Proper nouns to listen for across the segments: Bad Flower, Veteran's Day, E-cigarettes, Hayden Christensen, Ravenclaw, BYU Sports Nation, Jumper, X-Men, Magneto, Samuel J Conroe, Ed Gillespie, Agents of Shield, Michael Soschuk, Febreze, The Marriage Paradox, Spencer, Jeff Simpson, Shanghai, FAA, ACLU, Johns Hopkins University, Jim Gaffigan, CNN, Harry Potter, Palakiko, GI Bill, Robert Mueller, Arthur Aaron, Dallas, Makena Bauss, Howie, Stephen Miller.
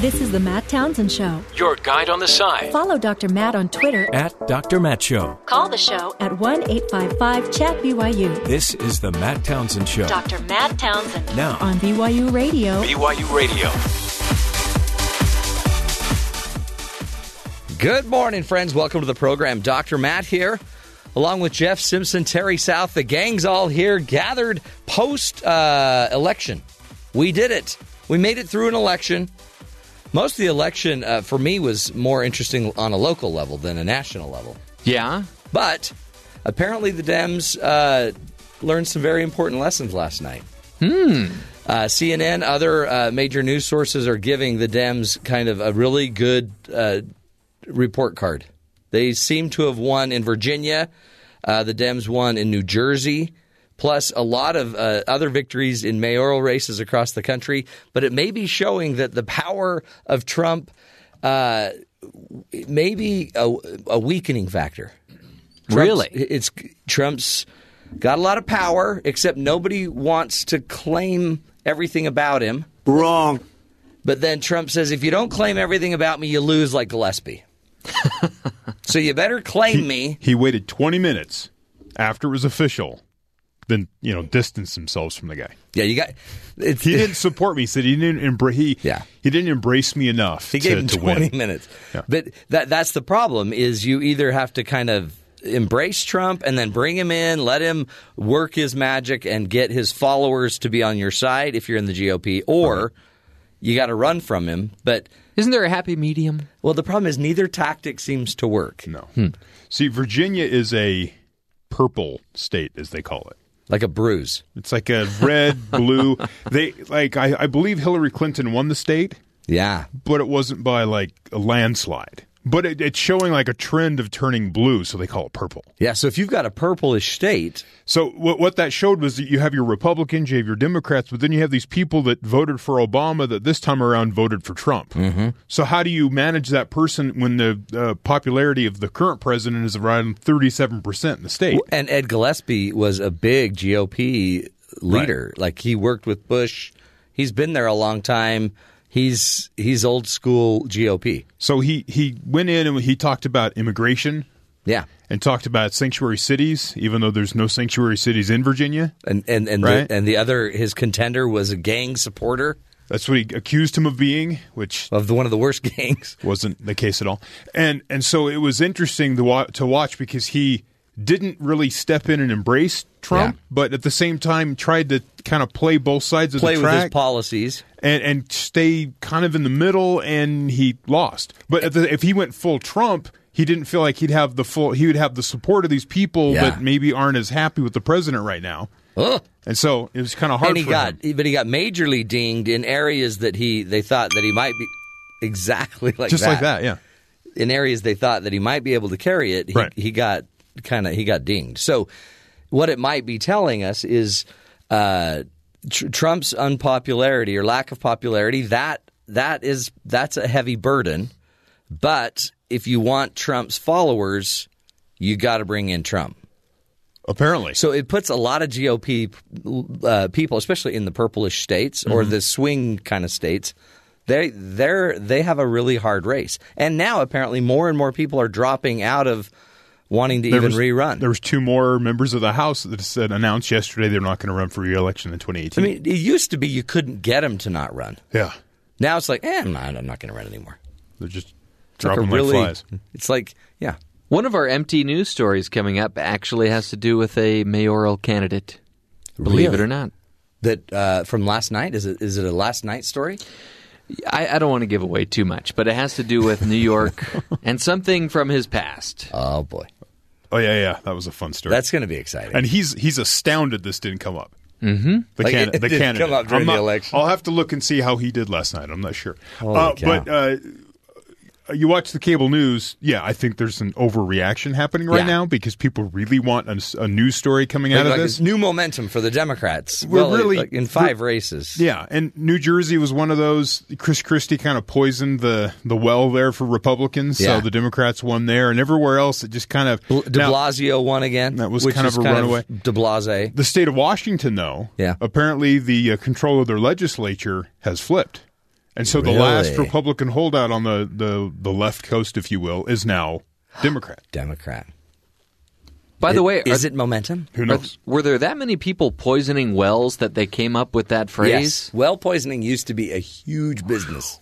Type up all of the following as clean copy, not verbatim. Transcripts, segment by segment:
This is the Matt Townsend Show. Your guide on the side. Follow Dr. Matt on Twitter at Dr. Matt Show. Call the show at 1-855-CHAT-BYU. This is the Matt Townsend Show. Dr. Matt Townsend. Now on BYU Radio. BYU Radio. Good morning, friends. Welcome to the program. Dr. Matt here, along with Jeff Simpson, Terry South. The gang's all here, gathered post-election. We did it. We made it through an election. Most of the election, for me, was more interesting on a local level than a national level. Yeah. But apparently the Dems learned some very important lessons last night. CNN, other major news sources are giving the Dems kind of a really good report card. They seem to have won in Virginia. The Dems won in New Jersey. Plus a lot of other victories in mayoral races across the country. But it may be showing that the power of Trump may be a weakening factor. Really? Trump's got a lot of power, except nobody wants to claim everything about him. Wrong. But then Trump says, if you don't claim everything about me, you lose, like Gillespie. So you better claim me. He waited 20 minutes after it was official. Then, you know, distance themselves from the guy. Yeah, you got. It's, he didn't support me. He said he didn't embrace. He didn't embrace me enough. He gave him 20 minutes. Yeah. But that's the problem: is you either have to kind of embrace Trump and then bring him in, let him work his magic, and get his followers to be on your side if you're in the GOP, or you got to run from him. But isn't there a happy medium? Well, the problem is neither tactic seems to work. No. See, Virginia is a purple state, as they call it. Like a bruise. It's like a red, blue. I believe Hillary Clinton won the state. Yeah. But it wasn't by like a landslide. But it's showing like a trend of turning blue, so they call it purple. Yeah, so if you've got a purplish state. So what that showed was that you have your Republicans, you have your Democrats, but then you have these people that voted for Obama that this time around voted for Trump. Mm-hmm. So how do you manage that person when the popularity of the current president is around 37% in the state? And Ed Gillespie was a big GOP leader. Right. Like he worked with Bush. He's been there a long time. He's old school GOP. So he went in and he talked about immigration. Yeah. And talked about sanctuary cities, even though there's no sanctuary cities in Virginia. And right? the other, his contender was a gang supporter. That's what he accused him of being, which of one of the worst gangs. Wasn't the case at all. And so it was interesting to watch because he didn't really step in and embrace Trump, but at the same time tried to kind of play both sides of the track. Play with his policies. And stay kind of in the middle, and he lost. But if he went full Trump, he didn't feel like he would have the support of these people that maybe aren't as happy with the president right now. Ugh. And so it was kind of hard for him. But he got majorly dinged in areas that they thought that he might be exactly like just that. Just like that, yeah. In areas they thought that he might be able to carry it, he got dinged. So what it might be telling us is Trump's unpopularity or lack of popularity, that's a heavy burden. But if you want Trump's followers, you got to bring in Trump. Apparently. So it puts a lot of GOP people, especially in the purplish states or the swing kind of states, they have a really hard race. And now apparently more and more people are dropping out of wanting to rerun. There was two more members of the House that said announced yesterday they're not going to run for re-election in 2018. I mean, it used to be you couldn't get them to not run. Yeah. Now it's like, I'm not going to run anymore. They're just dropping like flies. It's like, yeah. One of our empty news stories coming up actually has to do with a mayoral candidate, believe it or not. That from last night? Is it a last night story? I don't want to give away too much, but it has to do with New York and something from his past. Oh, boy. Oh, yeah. That was a fun story. That's going to be exciting. And he's astounded this didn't come up. Mm-hmm. The didn't candidate. Come up during the election. I'll have to look and see how he did last night. I'm not sure. But you watch the cable news. Yeah, I think there's an overreaction happening right now because people really want a news story coming out of this. New momentum for the Democrats. In five races. Yeah, and New Jersey was one of those. Chris Christie kind of poisoned the well there for Republicans, so the Democrats won there. And everywhere else, it just kind of... De Blasio won again. That was kind of a runaway. De Blasio. The state of Washington, though, apparently the control of their legislature has flipped. And so the last Republican holdout on the left coast, if you will, is now Democrat. Democrat. By the way, is it momentum? Who knows? Were there that many people poisoning wells that they came up with that phrase? Yes. Well poisoning used to be a huge business.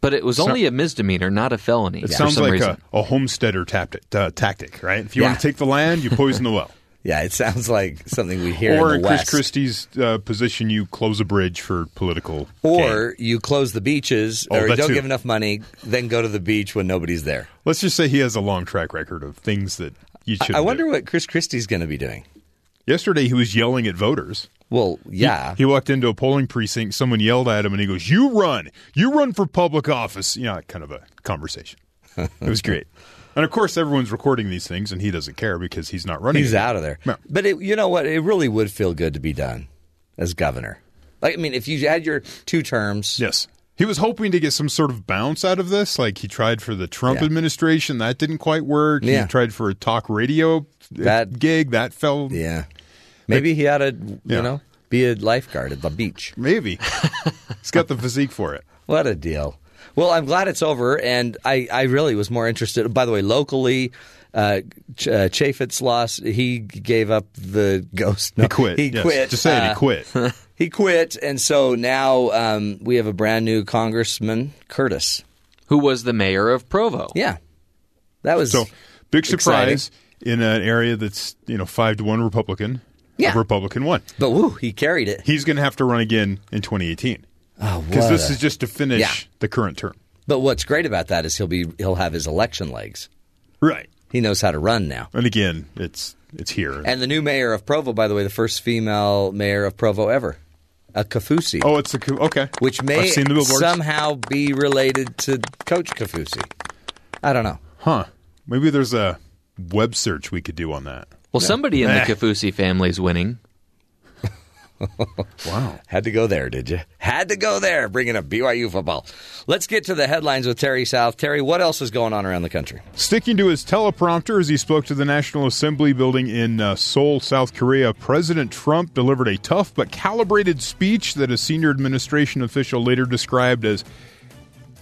But it was only a misdemeanor, not a felony. It sounds like a homesteader tactic, right? If you want to take the land, you poison the well. Yeah, it sounds like something we hear in the West. Or in Chris Christie's position, you close a bridge for political gain. You close the beaches, or don't give enough money, then go to the beach when nobody's there. Let's just say he has a long track record of things that you shouldn't do. I wonder what Chris Christie's going to be doing. Yesterday, he was yelling at voters. Well, yeah. He walked into a polling precinct, someone yelled at him, and he goes, you run for public office. You know, kind of a conversation. It was great. And, of course, everyone's recording these things, and he doesn't care because he's not running. He's out of there. No. But you know what? It really would feel good to be done as governor. Like, I mean, if you had your 2 terms. Yes. He was hoping to get some sort of bounce out of this. Like, he tried for the Trump administration. That didn't quite work. Yeah. He tried for a talk radio gig. That fell. Yeah. Maybe he ought to, you know, be a lifeguard at the beach. Maybe. He's got the physique for it. What a deal. Well, I'm glad it's over, and I really was more interested. By the way, locally, Chaffetz lost. He gave up the ghost. No, he quit. He quit. Just say it, he quit. He quit, and so now we have a brand new Congressman, Curtis. Who was the mayor of Provo. Yeah. That was so big surprise exciting. In an area that's 5-1 Republican. Yeah. A Republican won. But, he carried it. He's going to have to run again in 2018. Because this is just to finish the current term. But what's great about that is he'll have his election legs. Right. He knows how to run now. And again, it's here. And the new mayor of Provo, by the way, the first female mayor of Provo ever, a Kaufusi. Oh, it's okay. Which may somehow be related to Coach Kaufusi. I don't know. Huh. Maybe there's a web search we could do on that. Well, somebody in the Kaufusi family is winning. Wow. Had to go there, did you? Had to go there, bringing up BYU football. Let's get to the headlines with Terry South. Terry, what else is going on around the country? Sticking to his teleprompter as he spoke to the National Assembly building in Seoul, South Korea, President Trump delivered a tough but calibrated speech that a senior administration official later described as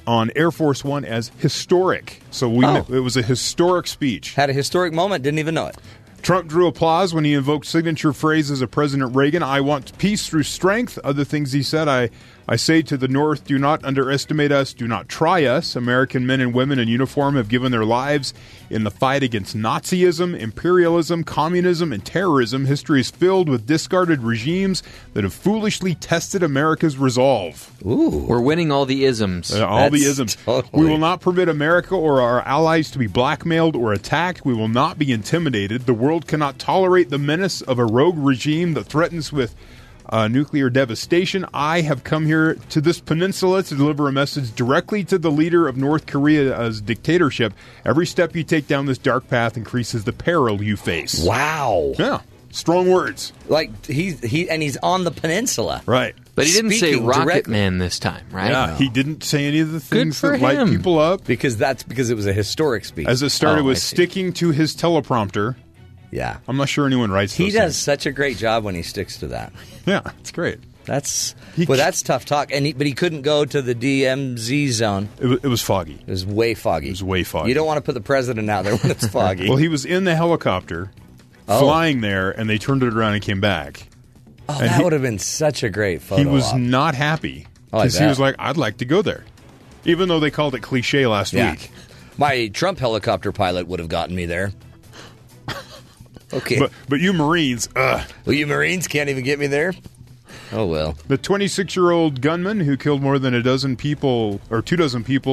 on Air Force One as historic. So it was a historic speech. Had a historic moment, didn't even know it. Trump drew applause when he invoked signature phrases of President Reagan. I want peace through strength. Other things he said, I say to the North, do not underestimate us. Do not try us. American men and women in uniform have given their lives in the fight against Nazism, imperialism, communism, and terrorism. History is filled with discarded regimes that have foolishly tested America's resolve. Ooh. We're winning all the isms. That's the isms. Totally. We will not permit America or our allies to be blackmailed or attacked. We will not be intimidated. The world cannot tolerate the menace of a rogue regime that threatens with nuclear devastation. I have come here to this peninsula to deliver a message directly to the leader of North Korea's dictatorship. Every step you take down this dark path increases the peril you face. Wow. Yeah. Strong words. Like he's on the peninsula. Right. But he didn't say Rocket Man this time, right? Yeah, no. He didn't say any of the things that light people up. Because it was a historic speech. As it started with sticking to his teleprompter. Yeah. I'm not sure anyone writes those. He does such a great job when he sticks to that. Yeah, it's great. That's tough talk. And he couldn't go to the DMZ zone. It was foggy. It was way foggy. You don't want to put the president out there when it's foggy. Well, he was in the helicopter flying there, and they turned it around and came back. Oh, and that would have been such a great photo. He was not happy because he was like, I'd like to go there, even though they called it cliche last week. My Trump helicopter pilot would have gotten me there. Okay. But you Marines, Well, you Marines can't even get me there? Oh, well. The 26-year-old gunman who killed more than 2 dozen people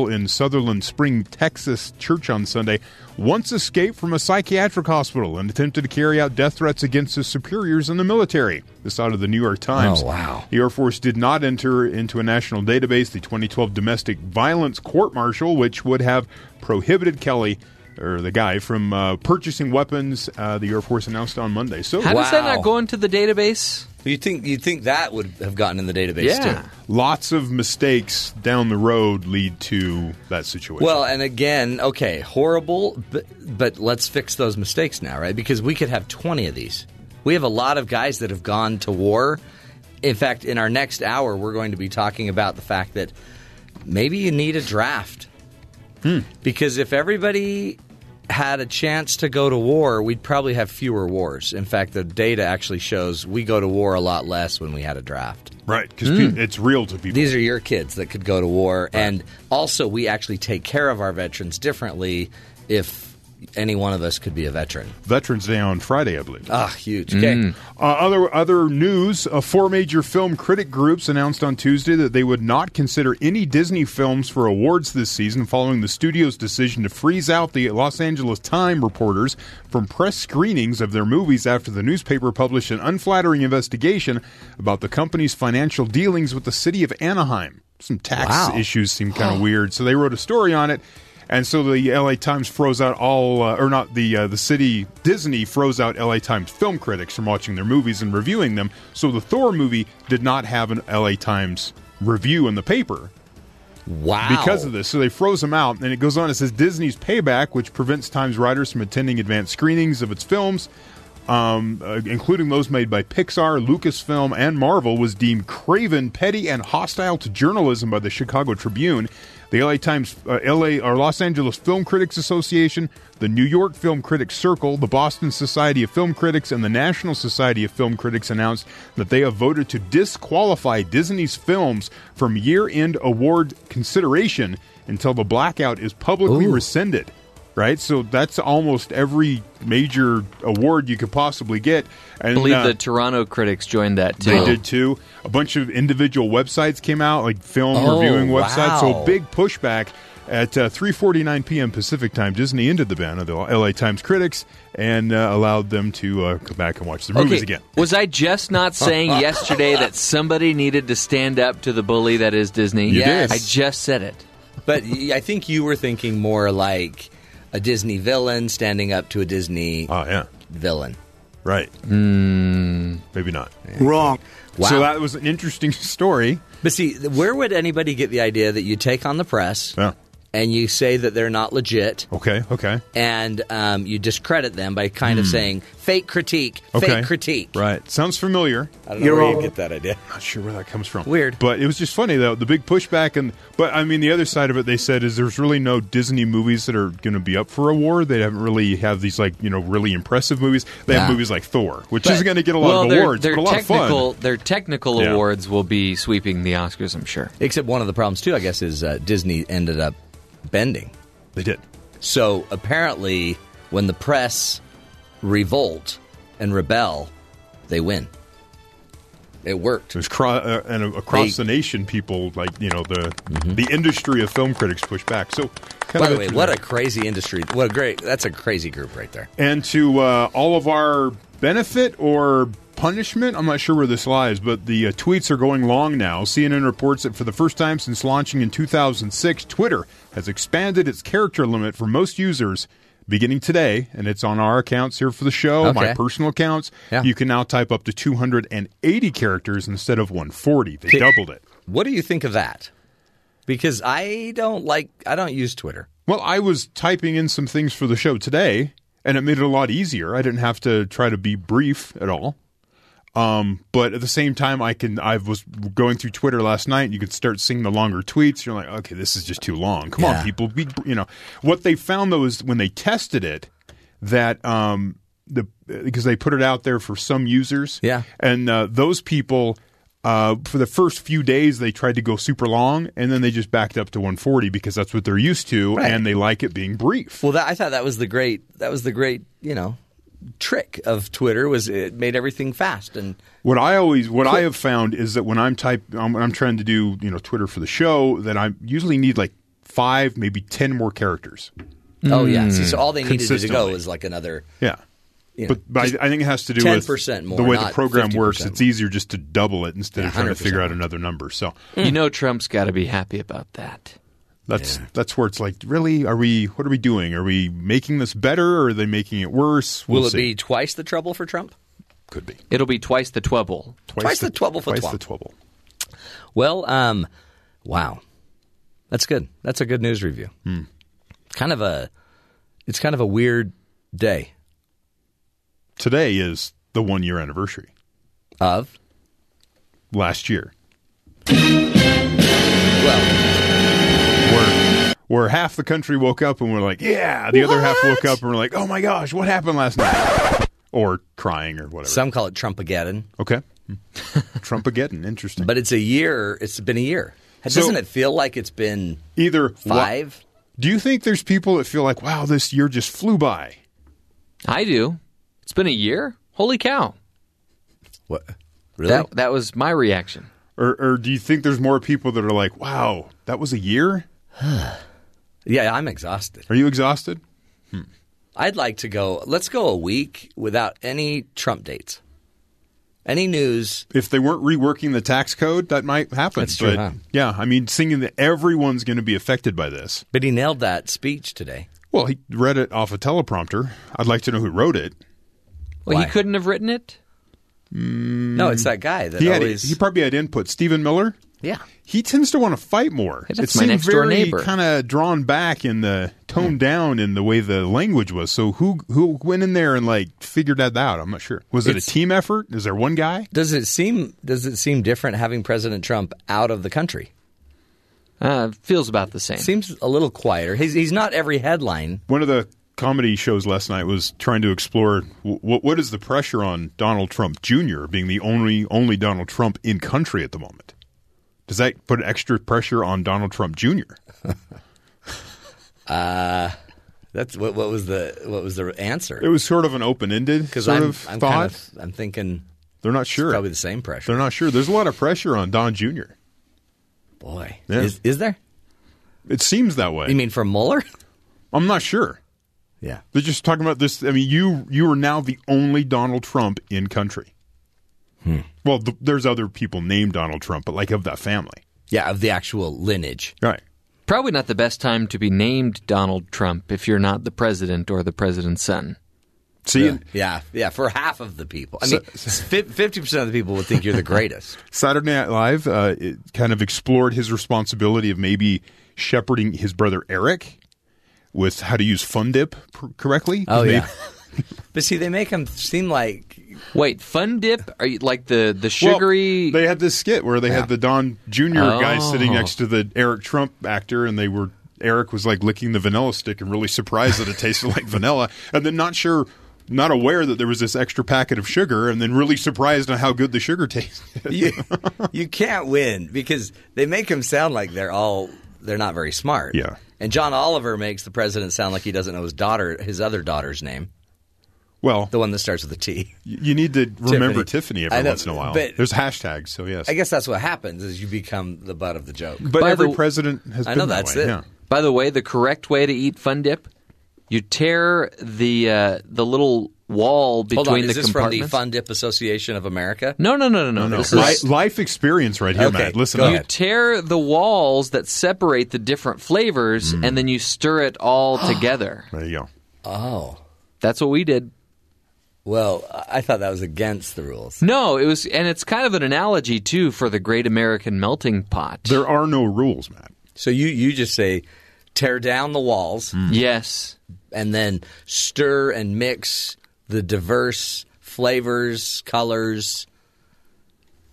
in Sutherland Spring, Texas church on Sunday once escaped from a psychiatric hospital and attempted to carry out death threats against his superiors in the military. This out of the New York Times. Oh, wow. The Air Force did not enter into a national database the 2012 domestic violence court-martial, which would have prohibited Kelly or the guy from purchasing weapons, the Air Force announced on Monday. So how does that not go into the database? You'd think that would have gotten in the database, too. Lots of mistakes down the road lead to that situation. Well, and again, okay, horrible, but let's fix those mistakes now, right? Because we could have 20 of these. We have a lot of guys that have gone to war. In fact, in our next hour, we're going to be talking about the fact that maybe you need a draft. Because if everybody had a chance to go to war, we'd probably have fewer wars. In fact, the data actually shows we go to war a lot less when we had a draft. Right, because it's real to people. These are your kids that could go to war. Right. And also, we actually take care of our veterans differently if any one of us could be a veteran. Veterans Day on Friday, I believe. Ah, huge. Okay. Other news, four major film critic groups announced on Tuesday that they would not consider any Disney films for awards this season following the studio's decision to freeze out the Los Angeles Times reporters from press screenings of their movies after the newspaper published an unflattering investigation about the company's financial dealings with the city of Anaheim. Some tax issues seem kind of weird, so they wrote a story on it. And so the LA Times froze out all, or not the city, Disney froze out LA Times film critics from watching their movies and reviewing them. So the Thor movie did not have an LA Times review in the paper. Wow. Because of this. So they froze them out. And it goes on. It says Disney's payback, which prevents Times writers from attending advanced screenings of its films, including those made by Pixar, Lucasfilm, and Marvel, was deemed craven, petty, and hostile to journalism by the Chicago Tribune. The LA Times, Los Angeles Film Critics Association, the New York Film Critics Circle, the Boston Society of Film Critics, and the National Society of Film Critics announced that they have voted to disqualify Disney's films from year-end award consideration until the blackout is publicly rescinded. Right? So that's almost every major award you could possibly get. And, I believe the Toronto critics joined that, too. They did, too. A bunch of individual websites came out, like film reviewing websites. So a big pushback. At 3:49 p.m. Pacific time, Disney ended the ban of the LA Times critics and allowed them to go back and watch the movies again. Was I just not saying yesterday that somebody needed to stand up to the bully that is Disney? Yes. I just said it. But I think you were thinking more like a Disney villain standing up to a Disney villain. Right. Maybe not. Wrong. Wow. So that was an interesting story. But see, where would anybody get the idea that you take on the press and you say that they're not legit? Okay. And you discredit them by kind of saying, fake critique. Right. Sounds familiar. I don't know where you get that idea. Not sure where that comes from. Weird. But it was just funny, though, the big pushback. But, I mean, the other side of it, they said, is there's really no Disney movies that are going to be up for award. They haven't really have these, like, you know, really impressive movies. They have movies like Thor, which isn't going to get a lot of awards, but a lot of fun. Their technical awards will be sweeping the Oscars, I'm sure. Except one of the problems, too, I guess, is Disney ended up bending. They did. So, apparently, when the press revolt and rebel, they win. It worked. It was across the nation, people, like, you know, the industry of film critics pushed back. So, by the way, what a crazy industry. That's a crazy group right there. And to all of our benefit or punishment, I'm not sure where this lies, but the tweets are going long now. CNN reports that for the first time since launching in 2006, Twitter has expanded its character limit for most users beginning today, and it's on our accounts here for the show, my personal accounts. Yeah. You can now type up to 280 characters instead of 140. They doubled it. What do you think of that? Because I don't use Twitter. Well, I was typing in some things for the show today, and it made it a lot easier. I didn't have to try to be brief at all. But at the same time, I was going through Twitter last night, and you could start seeing the longer tweets. You're like, okay, this is just too long. Come on, people. What they found, though, is when they tested it, that because they put it out there for some users. Yeah. And those people, for the first few days, they tried to go super long, and then they just backed up to 140 because that's what they're used to, and they like it being brief. Well, I thought that was the great, you know, trick of Twitter was it made everything fast. And I have found is that when I'm trying to do, you know, Twitter for the show, that I usually need like 5, maybe 10 more characters. Oh yeah, so all they needed to go is like another you know, but I think it has to do with 10% more, the way the program works. It's easier just to double it instead of trying to figure out another number. So you know, Trump's got to be happy about that. That's where it's like, really? What are we doing? Are we making this better, or are they making it worse? Will it be twice the trouble for Trump? Could be. It'll be twice the twubble. Twice the twubble for Trump. Twice the twubble. Well, wow. That's good. That's a good news review. It's kind of a weird day. Today is the 1-year anniversary of last year. Well, where half the country woke up and were like, yeah, the other half woke up and were like, oh my gosh, what happened last night? Or crying or whatever. Some call it Trumpageddon. Okay. Trumpageddon, interesting. But it's a year. It's been a year. Doesn't it feel like it's been either five? Do you think there's people that feel like, wow, this year just flew by? I do. It's been a year? Holy cow. What? Really? That was my reaction. Or do you think there's more people that are like, wow, that was a year? Yeah, I'm exhausted. Are you exhausted? I'd like to go – let's go a week without any Trump dates. Any news. If they weren't reworking the tax code, that might happen. That's true, huh? Yeah, I mean, seeing that everyone's going to be affected by this. But he nailed that speech today. Well, he read it off a teleprompter. I'd like to know who wrote it. Well, he couldn't have written it? No, it's that guy that he probably had input. Stephen Miller? Yeah. He tends to want to fight more. Hey, that's my next-door neighbor. It seemed very kind of drawn back and toned down in the way the language was. So who went in there and figured that out? I'm not sure. Was it a team effort? Is there one guy? Does it seem different having President Trump out of the country? Feels about the same. Seems a little quieter. He's not every headline. One of the comedy shows last night was trying to explore what is the pressure on Donald Trump Jr. being the only Donald Trump in country at the moment. Does that put extra pressure on Donald Trump Jr.? That's what was the answer? It was sort of an open-ended sort of thought. I'm thinking they're not sure. It's probably the same pressure. They're not sure. There's a lot of pressure on Don Jr. Boy, yeah. Is there? It seems that way. You mean for Mueller? I'm not sure. Yeah, they're just talking about this. I mean, you are now the only Donald Trump in country. Well, there's other people named Donald Trump, but of that family. Yeah, of the actual lineage. Right. Probably not the best time to be named Donald Trump if you're not the president or the president's son. See? Yeah, for half of the people. I mean, 50% of the people would think you're the greatest. Saturday Night Live it kind of explored his responsibility of maybe shepherding his brother Eric with how to use Fundip correctly. Oh, yeah. But see, they make him seem like... Wait, Fun Dip? Are you like the sugary... Well, they had this skit where they had the Don Jr. guy sitting next to the Eric Trump actor, and Eric was licking the vanilla stick and really surprised that it tasted like vanilla, and then not aware that there was this extra packet of sugar, and then really surprised on how good the sugar tasted. You can't win because they make him sound like they're not very smart. Yeah. And John Oliver makes the president sound like he doesn't know his other daughter's name. Well, the one that starts with a T. You need to remember Tiffany every once in a while. There's hashtags, so yes. I guess that's what happens is you become the butt of the joke. But every president has been that way. I know that's it. Yeah. By the way, the correct way to eat Fun Dip, you tear the little wall between the compartments. Is this from the Fun Dip Association of America? No. Life experience right here, okay, Matt. Listen up. You tear the walls that separate the different flavors, and then you stir it all together. There you go. Oh. That's what we did. Well, I thought that was against the rules. No, it was, and it's kind of an analogy, too, for the great American melting pot. There are no rules, Matt. So you just say, tear down the walls. Yes. And then stir and mix the diverse flavors, colors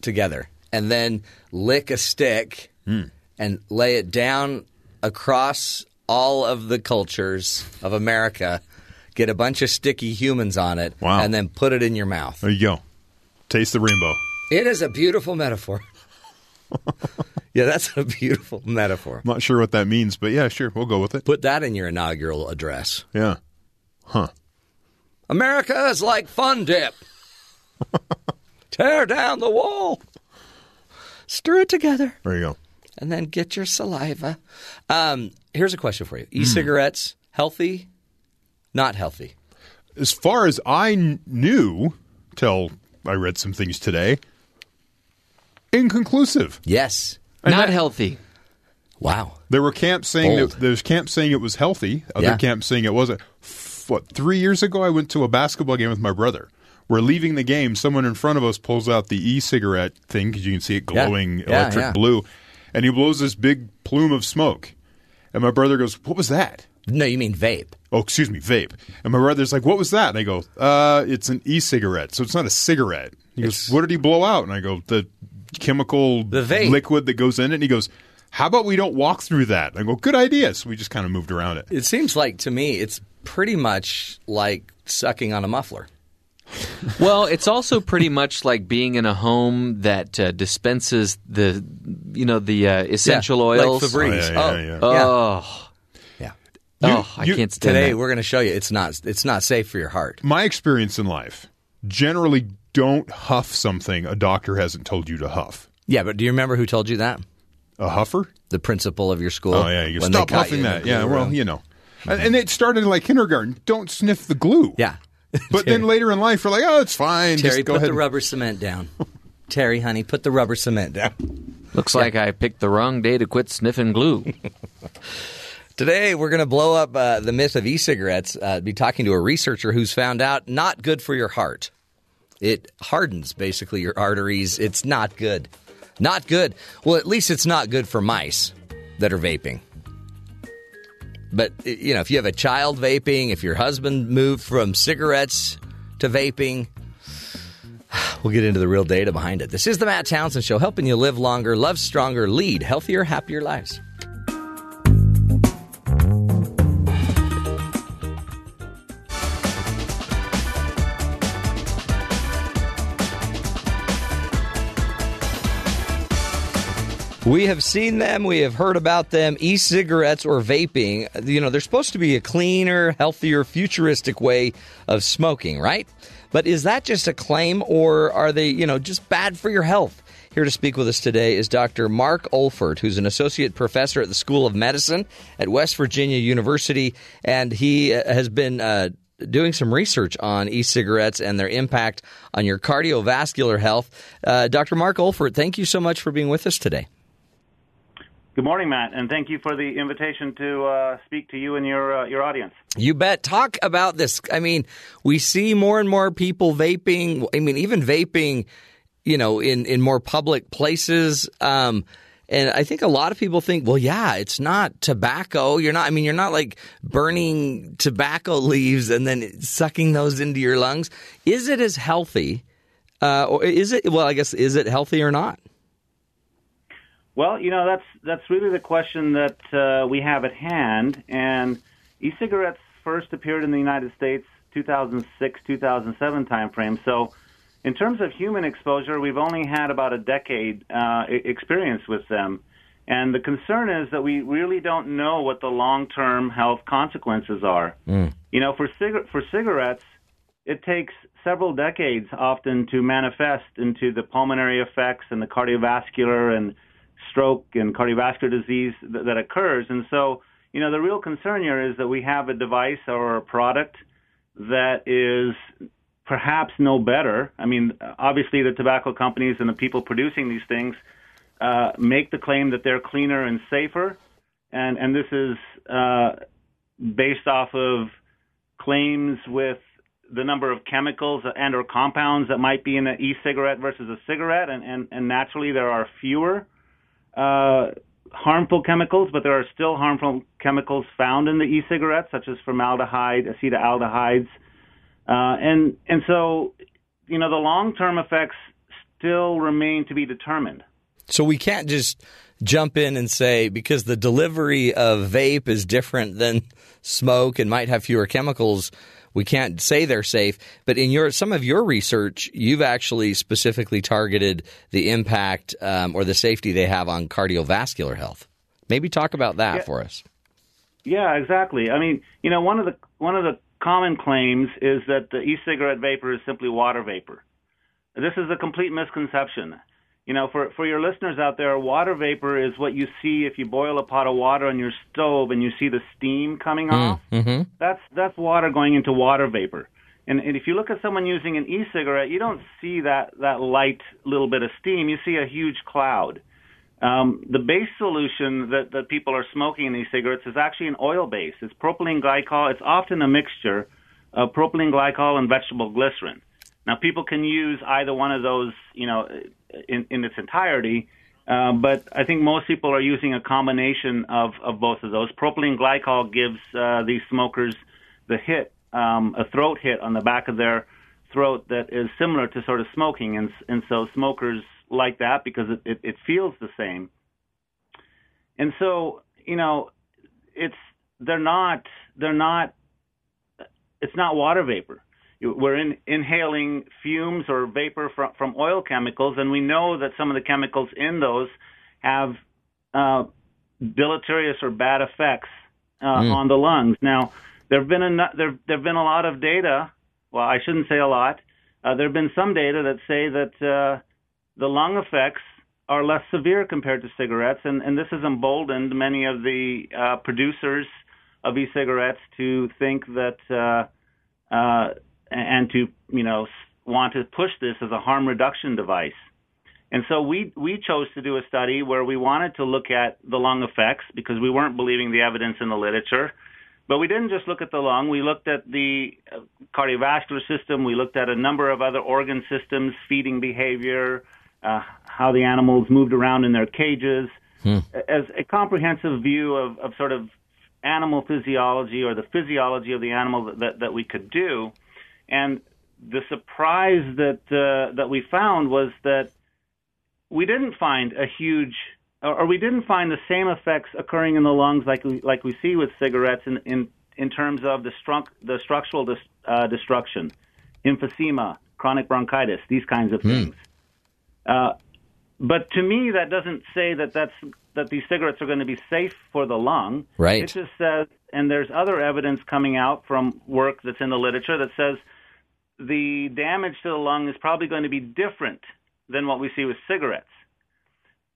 together. And then lick a stick and lay it down across all of the cultures of America. Get a bunch of sticky humans on it, and then put it in your mouth. There you go. Taste the rainbow. It is a beautiful metaphor. Yeah, that's a beautiful metaphor. Not sure what that means, but yeah, sure, we'll go with it. Put that in your inaugural address. Yeah. Huh. America is like Fun Dip. Tear down the wall. Stir it together. There you go. And then get your saliva. Here's a question for you. E-cigarettes, healthy? Not healthy. As far as I knew, till I read some things today, inconclusive. Yes. Not healthy. Wow. There were camps saying it was healthy. Other camps saying it wasn't. 3 years ago, I went to a basketball game with my brother. We're leaving the game. Someone in front of us pulls out the e-cigarette thing because you can see it glowing electric blue. And he blows this big plume of smoke. And my brother goes, "What was that?" No, you mean vape. Oh, excuse me, vape. And my brother's like, "What was that?" And I go, "It's an e-cigarette, so it's not a cigarette." He goes, "What did he blow out?" And I go, "The chemical liquid that goes in it." And he goes, how about we don't walk through that? I go, good idea. So we just kind of moved around it. It seems like to me it's pretty much like sucking on a muffler. Well, it's also pretty much like being in a home that dispenses the, you know, the essential oils. Like Febreze. I can't stand Today that. We're going to show you it's not safe for your heart. My experience in life, generally don't huff something a doctor hasn't told you to huff. Yeah, but do you remember who told you that? A huffer? The principal of your school. Oh, yeah. You stop huffing that. Yeah, well, you know. Mm-hmm. And it started like kindergarten. Don't sniff the glue. Yeah. But then later in life, you're like, oh, it's fine. Terry, just go ahead. The rubber cement down. Terry, honey, put the rubber cement down. Looks like I picked the wrong day to quit sniffing glue. Today, we're going to blow up the myth of e-cigarettes. Be talking to a researcher who's found out not good for your heart. It hardens, basically, your arteries. It's not good. Not good. Well, at least it's not good for mice that are vaping. But, you know, if you have a child vaping, if your husband moved from cigarettes to vaping, we'll get into the real data behind it. This is the Matt Townsend Show, helping you live longer, love stronger, lead healthier, happier lives. We have seen them. We have heard about them. E-cigarettes or vaping, you know, they're supposed to be a cleaner, healthier, futuristic way of smoking, right? But is that just a claim, or are they, you know, just bad for your health? Here to speak with us today is Dr. Mark Olford, who's an associate professor at the School of Medicine at West Virginia University, and he has been doing some research on e-cigarettes and their impact on your cardiovascular health. Dr. Mark Olford, thank you so much for being with us today. Good morning, Matt, and thank you for the invitation to speak to you and your audience. You bet. Talk about this. I mean, we see more and more people vaping. I mean, even vaping, you know, in more public places. And I think a lot of people think, well, yeah, it's not tobacco. You're not like burning tobacco leaves and then sucking those into your lungs. Is it as healthy? Is it healthy or not? Well, you know, that's really the question that we have at hand. And e-cigarettes first appeared in the United States 2006, 2007 timeframe. So in terms of human exposure, we've only had about a decade experience with them. And the concern is that we really don't know what the long-term health consequences are. Mm. You know, for cigarettes, it takes several decades often to manifest into the pulmonary effects and the cardiovascular and stroke and cardiovascular disease that occurs. And so, you know, the real concern here is that we have a device or a product that is perhaps no better. I mean, obviously the tobacco companies and the people producing these things make the claim that they're cleaner and safer. And this is based off of claims with the number of chemicals and or compounds that might be in an e-cigarette versus a cigarette. And naturally there are fewer harmful chemicals, but there are still harmful chemicals found in the e-cigarettes, such as formaldehyde, acetaldehydes. And so, you know, the long-term effects still remain to be determined. So we can't just jump in and say, because the delivery of vape is different than smoke and might have fewer chemicals, we can't say they're safe. But in some of your research, you've actually specifically targeted the impact or the safety they have on cardiovascular health. Maybe talk about that for us. Yeah, exactly. I mean, you know, one of the common claims is that the e-cigarette vapor is simply water vapor. This is a complete misconception. You know, for your listeners out there, water vapor is what you see if you boil a pot of water on your stove and you see the steam coming off. Mm-hmm. That's water going into water vapor. And if you look at someone using an e-cigarette, you don't see that light little bit of steam. You see a huge cloud. The base solution that people are smoking in these cigarettes is actually an oil base. It's propylene glycol. It's often a mixture of propylene glycol and vegetable glycerin. Now, people can use either one of those, you know, in its entirety, but I think most people are using a combination of both of those. Propylene glycol gives these smokers the hit, a throat hit on the back of their throat that is similar to sort of smoking, and so smokers like that because it feels the same. And so, you know, it's not water vapor. We're inhaling fumes or vapor from oil chemicals, and we know that some of the chemicals in those have deleterious or bad effects on the lungs. Now, there've been a lot of data. Well, I shouldn't say a lot. There've been some data that say that the lung effects are less severe compared to cigarettes, and this has emboldened many of the producers of e-cigarettes to think that and to, you know, want to push this as a harm reduction device. And so we chose to do a study where we wanted to look at the lung effects because we weren't believing the evidence in the literature. But we didn't just look at the lung. We looked at the cardiovascular system. We looked at a number of other organ systems, feeding behavior, how the animals moved around in their cages, as a comprehensive view of sort of animal physiology or the physiology of the animal that we could do. And the surprise that we found was that we didn't find the same effects occurring in the lungs like we see with cigarettes in terms of the structural destruction, emphysema, chronic bronchitis, these kinds of things. But to me, that doesn't say that these cigarettes are going to be safe for the lung. Right. It just says, and there's other evidence coming out from work that's in the literature that says the damage to the lung is probably going to be different than what we see with cigarettes.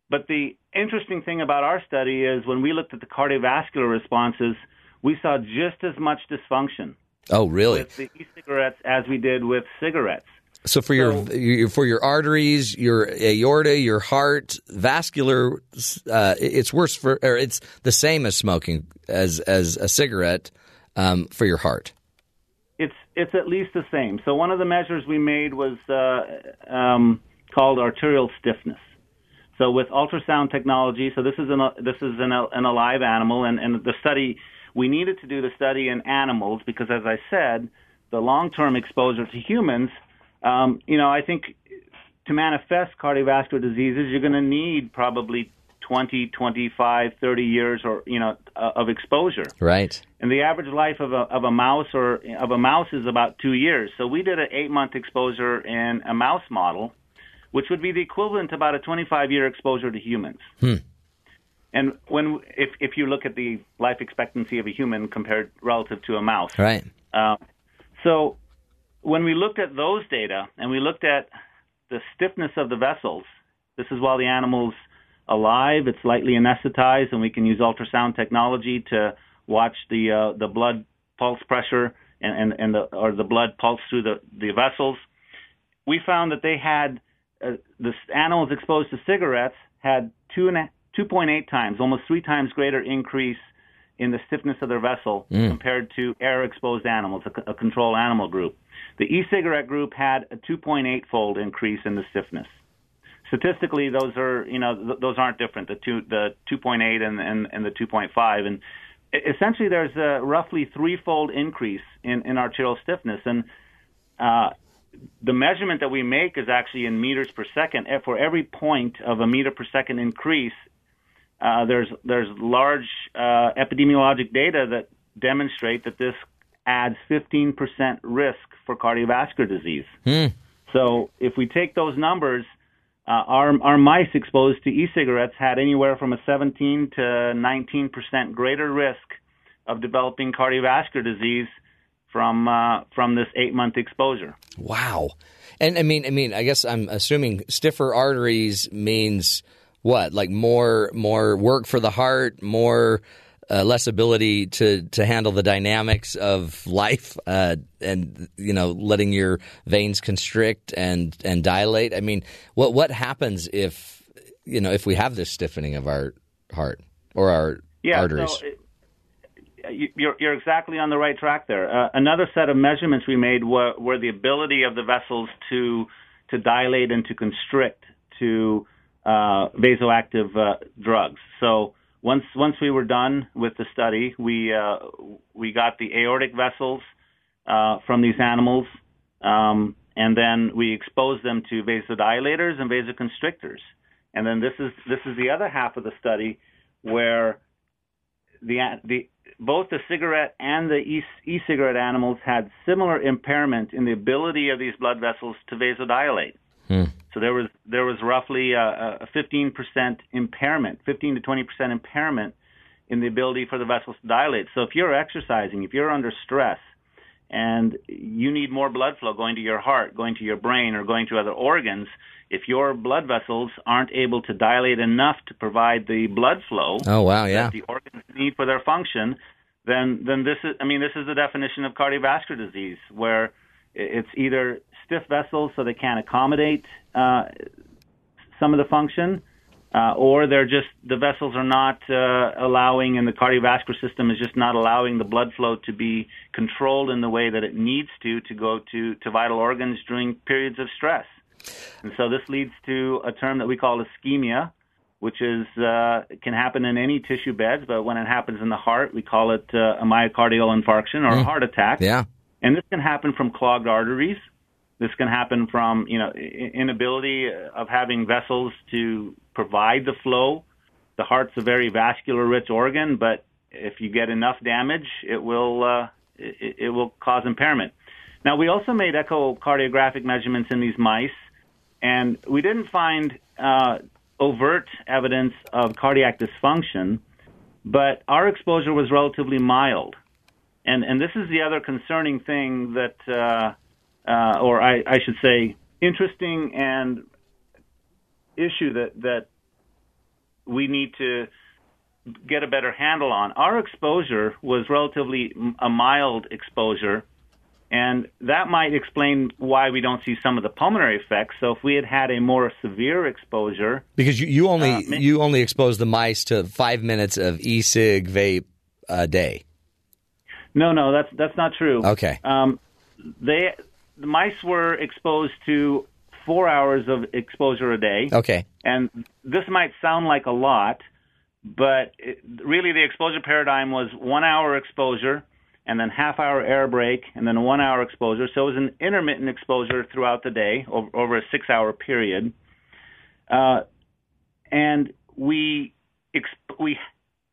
But the interesting thing about our study is when we looked at the cardiovascular responses, we saw just as much dysfunction. Oh, really? With the e-cigarettes as we did with cigarettes. So for your arteries, your aorta, your heart, vascular, it's worse or it's the same as smoking as a cigarette for your heart. It's at least the same. So one of the measures we made was called arterial stiffness. So with ultrasound technology, so this is an alive animal, and the study, we needed to do the study in animals because, as I said, the long-term exposure to humans, I think to manifest cardiovascular diseases, you're going to need probably 20, 25, 30 years or, of exposure. Right. And the average life of a mouse is about 2 years. So we did an 8-month exposure in a mouse model, which would be the equivalent to about a 25-year exposure to humans. And if you look at the life expectancy of a human compared relative to a mouse. Right. So when we looked at those data and we looked at the stiffness of the vessels, this is while the animal's alive, it's lightly anesthetized, and we can use ultrasound technology to watch the blood pulse pressure and the blood pulse through the vessels. We found that they had the animals exposed to cigarettes had 2.8 times, almost 3 times greater increase in the stiffness of their vessel compared to air-exposed animals, a control animal group. The e-cigarette group had a 2.8-fold increase in the stiffness. Statistically, those are those aren't different. The 2.8 and the 2.5, and essentially there's a roughly 3-fold increase in arterial stiffness. And the measurement that we make is actually in meters per second. For every point of a meter per second increase, there's large epidemiologic data that demonstrate that this adds 15% risk for cardiovascular disease. So if we take those numbers, our mice exposed to e-cigarettes had anywhere from a 17 to 19% greater risk of developing cardiovascular disease from this 8-month exposure. Wow. And I mean, I guess I'm assuming stiffer arteries means what? Like more work for the heart, more less ability to handle the dynamics of life, and letting your veins constrict and dilate. I mean, what happens if we have this stiffening of our heart or our arteries? So you're exactly on the right track there. Another set of measurements we made were the ability of the vessels to dilate and to constrict to vasoactive drugs. So once we were done with the study, we got the aortic vessels from these animals, and then we exposed them to vasodilators and vasoconstrictors. And then this is the other half of the study where both the cigarette and the e-cigarette animals had similar impairment in the ability of these blood vessels to vasodilate. Hmm. So there was roughly a 15% impairment, 15 to 20% impairment in the ability for the vessels to dilate. So if you're exercising, if you're under stress, and you need more blood flow going to your heart, going to your brain, or going to other organs, if your blood vessels aren't able to dilate enough to provide the blood flow that the organs need for their function, then this is the definition of cardiovascular disease, where it's either stiff vessels so they can't accommodate some of the function, or they're just, the vessels are not allowing, and the cardiovascular system is just not allowing the blood flow to be controlled in the way that it needs to go to vital organs during periods of stress. And so this leads to a term that we call ischemia, which is can happen in any tissue beds, but when it happens in the heart, we call it a myocardial infarction or a heart attack. Yeah. And this can happen from clogged arteries. This can happen from, inability of having vessels to provide the flow. The heart's a very vascular-rich organ, but if you get enough damage, it will cause impairment. Now, we also made echocardiographic measurements in these mice, and we didn't find overt evidence of cardiac dysfunction, but our exposure was relatively mild. And this is the other concerning thing that... I should say, interesting and issue that we need to get a better handle on. Our exposure was relatively a mild exposure, and that might explain why we don't see some of the pulmonary effects. So if we had had a more severe exposure... Because you only exposed the mice to 5 minutes of e-cig vape a day. No, that's not true. Okay. The mice were exposed to 4 hours of exposure a day. Okay. And this might sound like a lot, but really the exposure paradigm was 1 hour exposure and then half-hour air break and then 1 hour exposure. So it was an intermittent exposure throughout the day over a 6 hour period. And we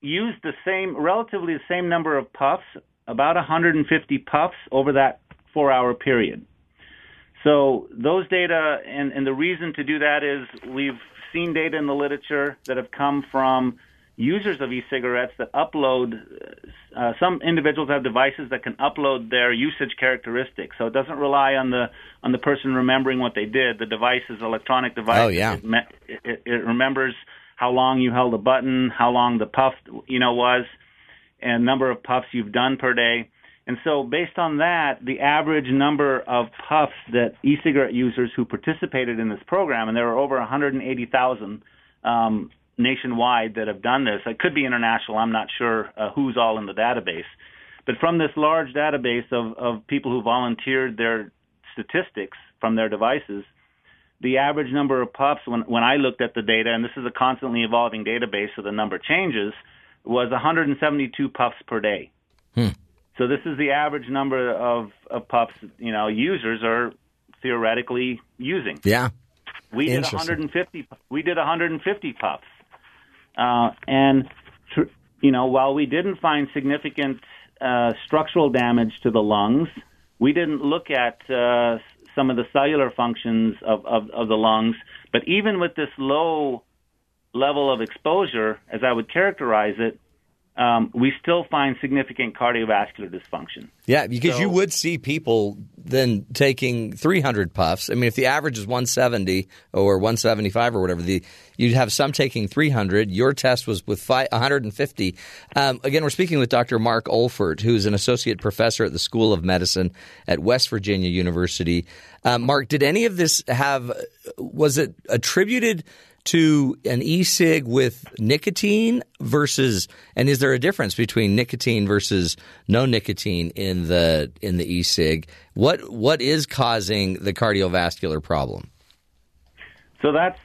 used relatively the same number of puffs, about 150 puffs over that 4 hour period. So those data, and the reason to do that is we've seen data in the literature that have come from users of e-cigarettes that upload, some individuals have devices that can upload their usage characteristics. So it doesn't rely on the person remembering what they did. The device is an electronic device. Oh, yeah. It remembers how long you held a button, how long the puff, was, and number of puffs you've done per day. And so based on that, the average number of puffs that e-cigarette users who participated in this program, and there are over 180,000 nationwide that have done this. It could be international. I'm not sure who's all in the database. But from this large database of people who volunteered their statistics from their devices, the average number of puffs, when I looked at the data, and this is a constantly evolving database, so the number changes, was 172 puffs per day. Hmm. So this is the average number of puffs, users are theoretically using. Yeah. We did 150 puffs. And while we didn't find significant structural damage to the lungs, we didn't look at some of the cellular functions of the lungs. But even with this low level of exposure, as I would characterize it, we still find significant cardiovascular dysfunction. Yeah, because you would see people then taking 300 puffs. I mean, if the average is 170 or 175 or whatever, you'd have some taking 300. Your test was with 150. Again, we're speaking with Dr. Mark Olfert, who is an associate professor at the School of Medicine at West Virginia University. Mark, did any of this was it attributed to an e-cig with nicotine versus, and is there a difference between nicotine versus no nicotine in the e-cig? What is causing the cardiovascular problem? So that's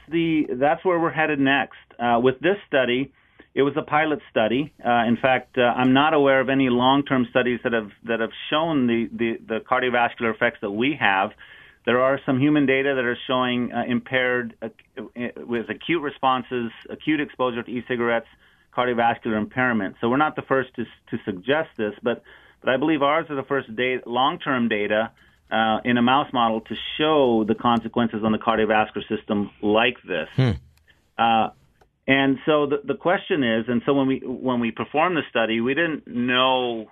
where we're headed next. With this study, it was a pilot study. In fact, I'm not aware of any long-term studies that have shown the cardiovascular effects that we have. There are some human data that are showing impaired with acute responses, acute exposure to e-cigarettes cardiovascular impairment. So we're not the first to suggest this, but I believe ours are the first long-term data in a mouse model to show the consequences on the cardiovascular system like this. And so the question is, and so when we performed the study, we didn't know,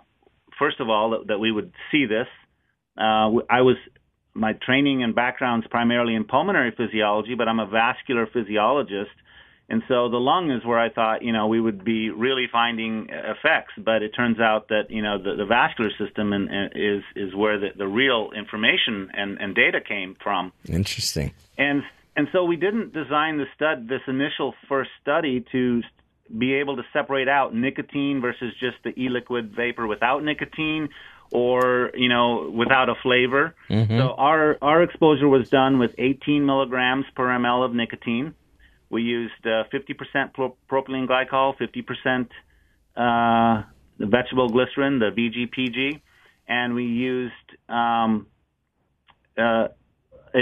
first of all, that we would see this. My training and background is primarily in pulmonary physiology, but I'm a vascular physiologist. And so the lung is where I thought, we would be really finding effects. But it turns out that, the vascular system is where the real information and data came from. Interesting. And so we didn't design this initial first study to be able to separate out nicotine versus just the e-liquid vapor without nicotine or, without a flavor. Mm-hmm. So our exposure was done with 18 milligrams per ml of nicotine. We used 50% propylene glycol, 50% vegetable glycerin, the VGPG, and we used a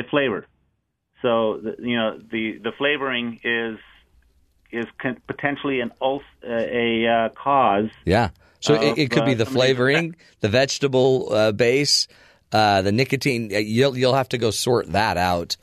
flavor. So the flavoring is potentially a cause. Yeah. So it could be the flavoring, the vegetable base, the nicotine. You'll have to go sort that out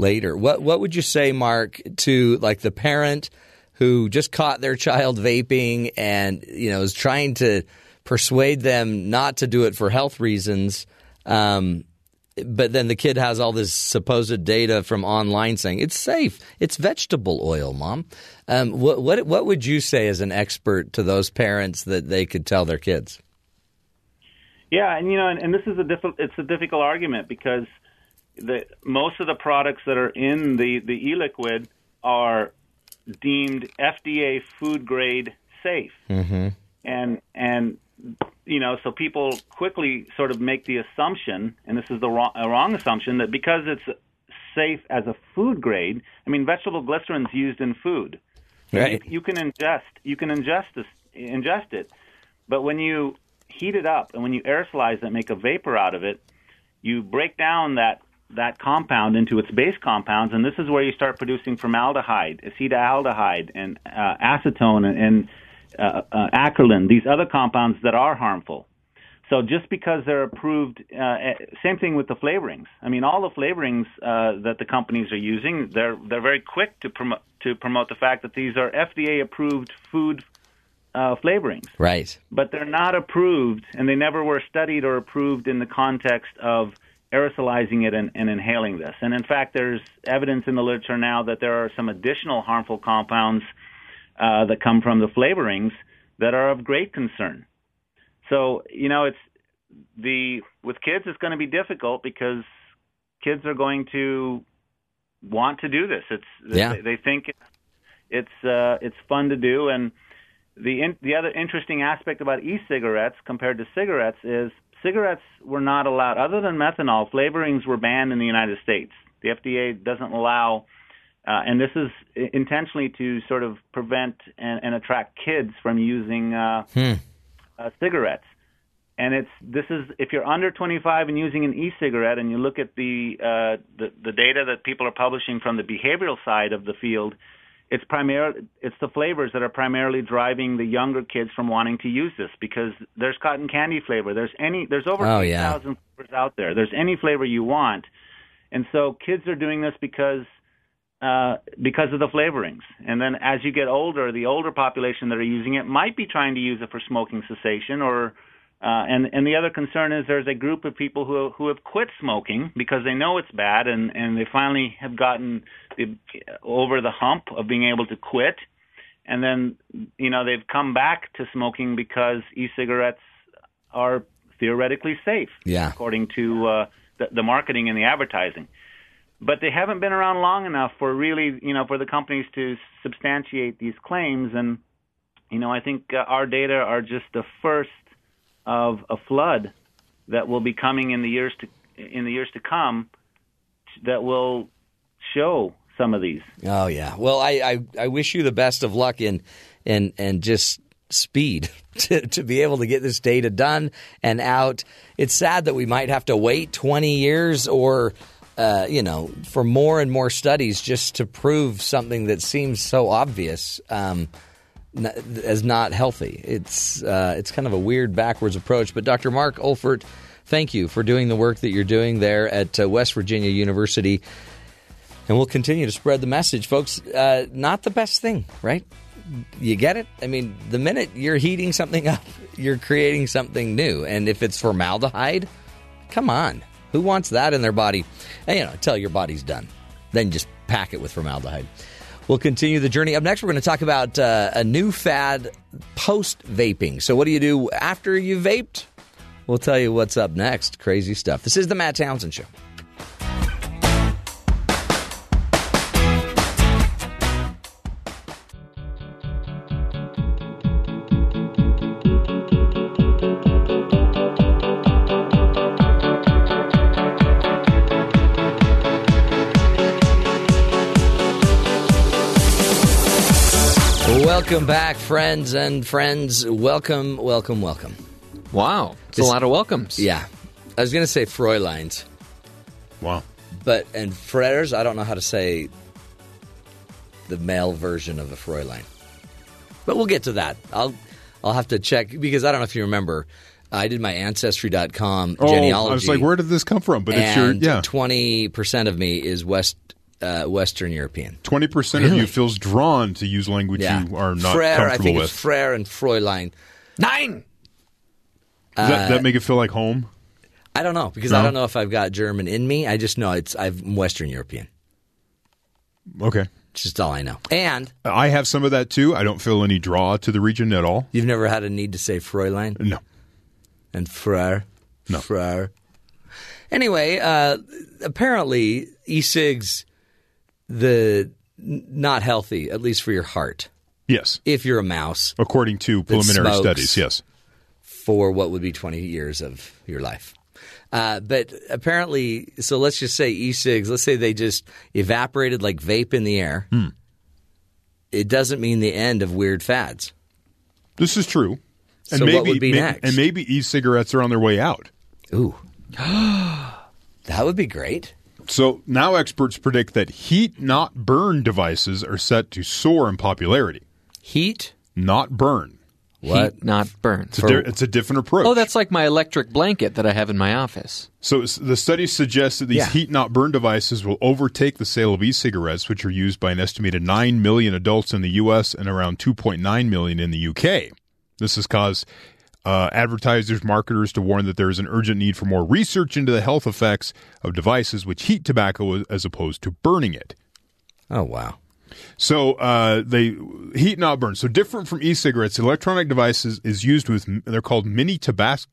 later. What would you say, Mark, to like the parent who just caught their child vaping and is trying to persuade them not to do it for health reasons, but then the kid has all this supposed data from online saying it's safe, it's vegetable oil, Mom. What would you say as an expert to those parents that they could tell their kids? Yeah, and this is a difficult argument because most of the products that are in the e-liquid are deemed FDA food grade safe. Mm-hmm. So people quickly sort of make the assumption, and this is a wrong assumption, that because it's safe as a food grade, vegetable glycerin's used in food. Right. You can ingest it. But when you heat it up and when you aerosolize it, make a vapor out of it, you break down that compound into its base compounds, and this is where you start producing formaldehyde, acetaldehyde, and acetone, and acrolein, these other compounds that are harmful. So just because they're approved, same thing with the flavorings. All the flavorings that the companies are using, they're very quick to promote the fact that these are FDA-approved food flavorings. Right. But they're not approved, and they never were studied or approved in the context of aerosolizing it and inhaling this. And in fact, there's evidence in the literature now that there are some additional harmful compounds that come from the flavorings that are of great concern. So, with kids, it's going to be difficult because kids are going to want to do this. They think it's fun to do. And the other interesting aspect about e-cigarettes compared to cigarettes is cigarettes were not allowed. Other than methanol, flavorings were banned in the United States. The FDA doesn't allow, and this is intentionally to sort of prevent and attract kids from using cigarettes. And if you're under 25 and using an e-cigarette, and you look at the data that people are publishing from the behavioral side of the field, it's the flavors that are primarily driving the younger kids from wanting to use this, because there's cotton candy flavor. There's over 2,000 flavors out there. There's any flavor you want. And so kids are doing this because of the flavorings. And then as you get older, the older population that are using it might be trying to use it for smoking cessation or and the other concern is there's a group of people who have quit smoking because they know it's bad and they finally have gotten over the hump of being able to quit. And then, they've come back to smoking because e-cigarettes are theoretically safe, according to the marketing and the advertising. But they haven't been around long enough for really, for the companies to substantiate these claims. And, I think our data are just the first of a flood that will be coming in the years to come that will show some of these. Oh yeah. Well, I wish you the best of luck in just speed to be able to get this data done and out. It's sad that we might have to wait 20 years or for more and more studies just to prove something that seems so obvious. as not healthy. It's kind of a weird backwards approach. But Dr. Mark Olfert, thank you for doing the work that you're doing there at West Virginia University. And we'll continue to spread the message, folks. Not the best thing, right? You get it? I mean, the minute you're heating something up, you're creating something new. And if it's formaldehyde, come on. Who wants that in their body? And, you know, until your body's done. Then just pack it with formaldehyde. We'll continue the journey. Up next, we're going to talk about a new fad, post-vaping. So what do you do after you vaped? We'll tell you what's up next. Crazy stuff. This is the Matt Townsend Show. Welcome back, friends and friends. Welcome, welcome, welcome. Wow. It's a lot of welcomes. Yeah. I was going to say Fräuleins. Wow. But, and Frères, I don't know how to say the male version of a Fräulein. But we'll get to that. I'll have to check, because I don't know if you remember, I did my Ancestry.com genealogy. I was like, where did this come from? But it's your, yeah. 20% of me is Western European. 20% really? Of you feels drawn to use language you are not Frère, comfortable with. I think it's Frère and Fräulein. Nein! Does that make it feel like home? I don't know, because I don't know if I've got German in me. I just know I'm Western European. Okay. It's just all I know. And I have some of that too. I don't feel any draw to the region at all. You've never had a need to say Fräulein? No. And Frère? No. Frère. Anyway, apparently e-cigs... The not healthy, at least for your heart. Yes. If you're a mouse. According to preliminary studies, yes. For what would be 20 years of your life. But apparently, so let's just say e-cigs, let's say they just evaporated like vape in the air. Mm. It doesn't mean the end of weird fads. This is true. And so maybe, what would be next? And maybe e-cigarettes are on their way out. Ooh. That would be great. So now experts predict that heat not burn devices are set to soar in popularity. Heat? Not burn. What? Heat not burn. It's a different approach. Oh, that's like my electric blanket that I have in my office. So the study suggests that these heat not burn devices will overtake the sale of e-cigarettes, which are used by an estimated 9 million adults in the U.S. and around 2.9 million in the U.K. This has caused advertisers, marketers to warn that there is an urgent need for more research into the health effects of devices which heat tobacco as opposed to burning it. Oh, wow. So they heat not burn. So different from e-cigarettes, electronic devices is used with, they're called mini tobacco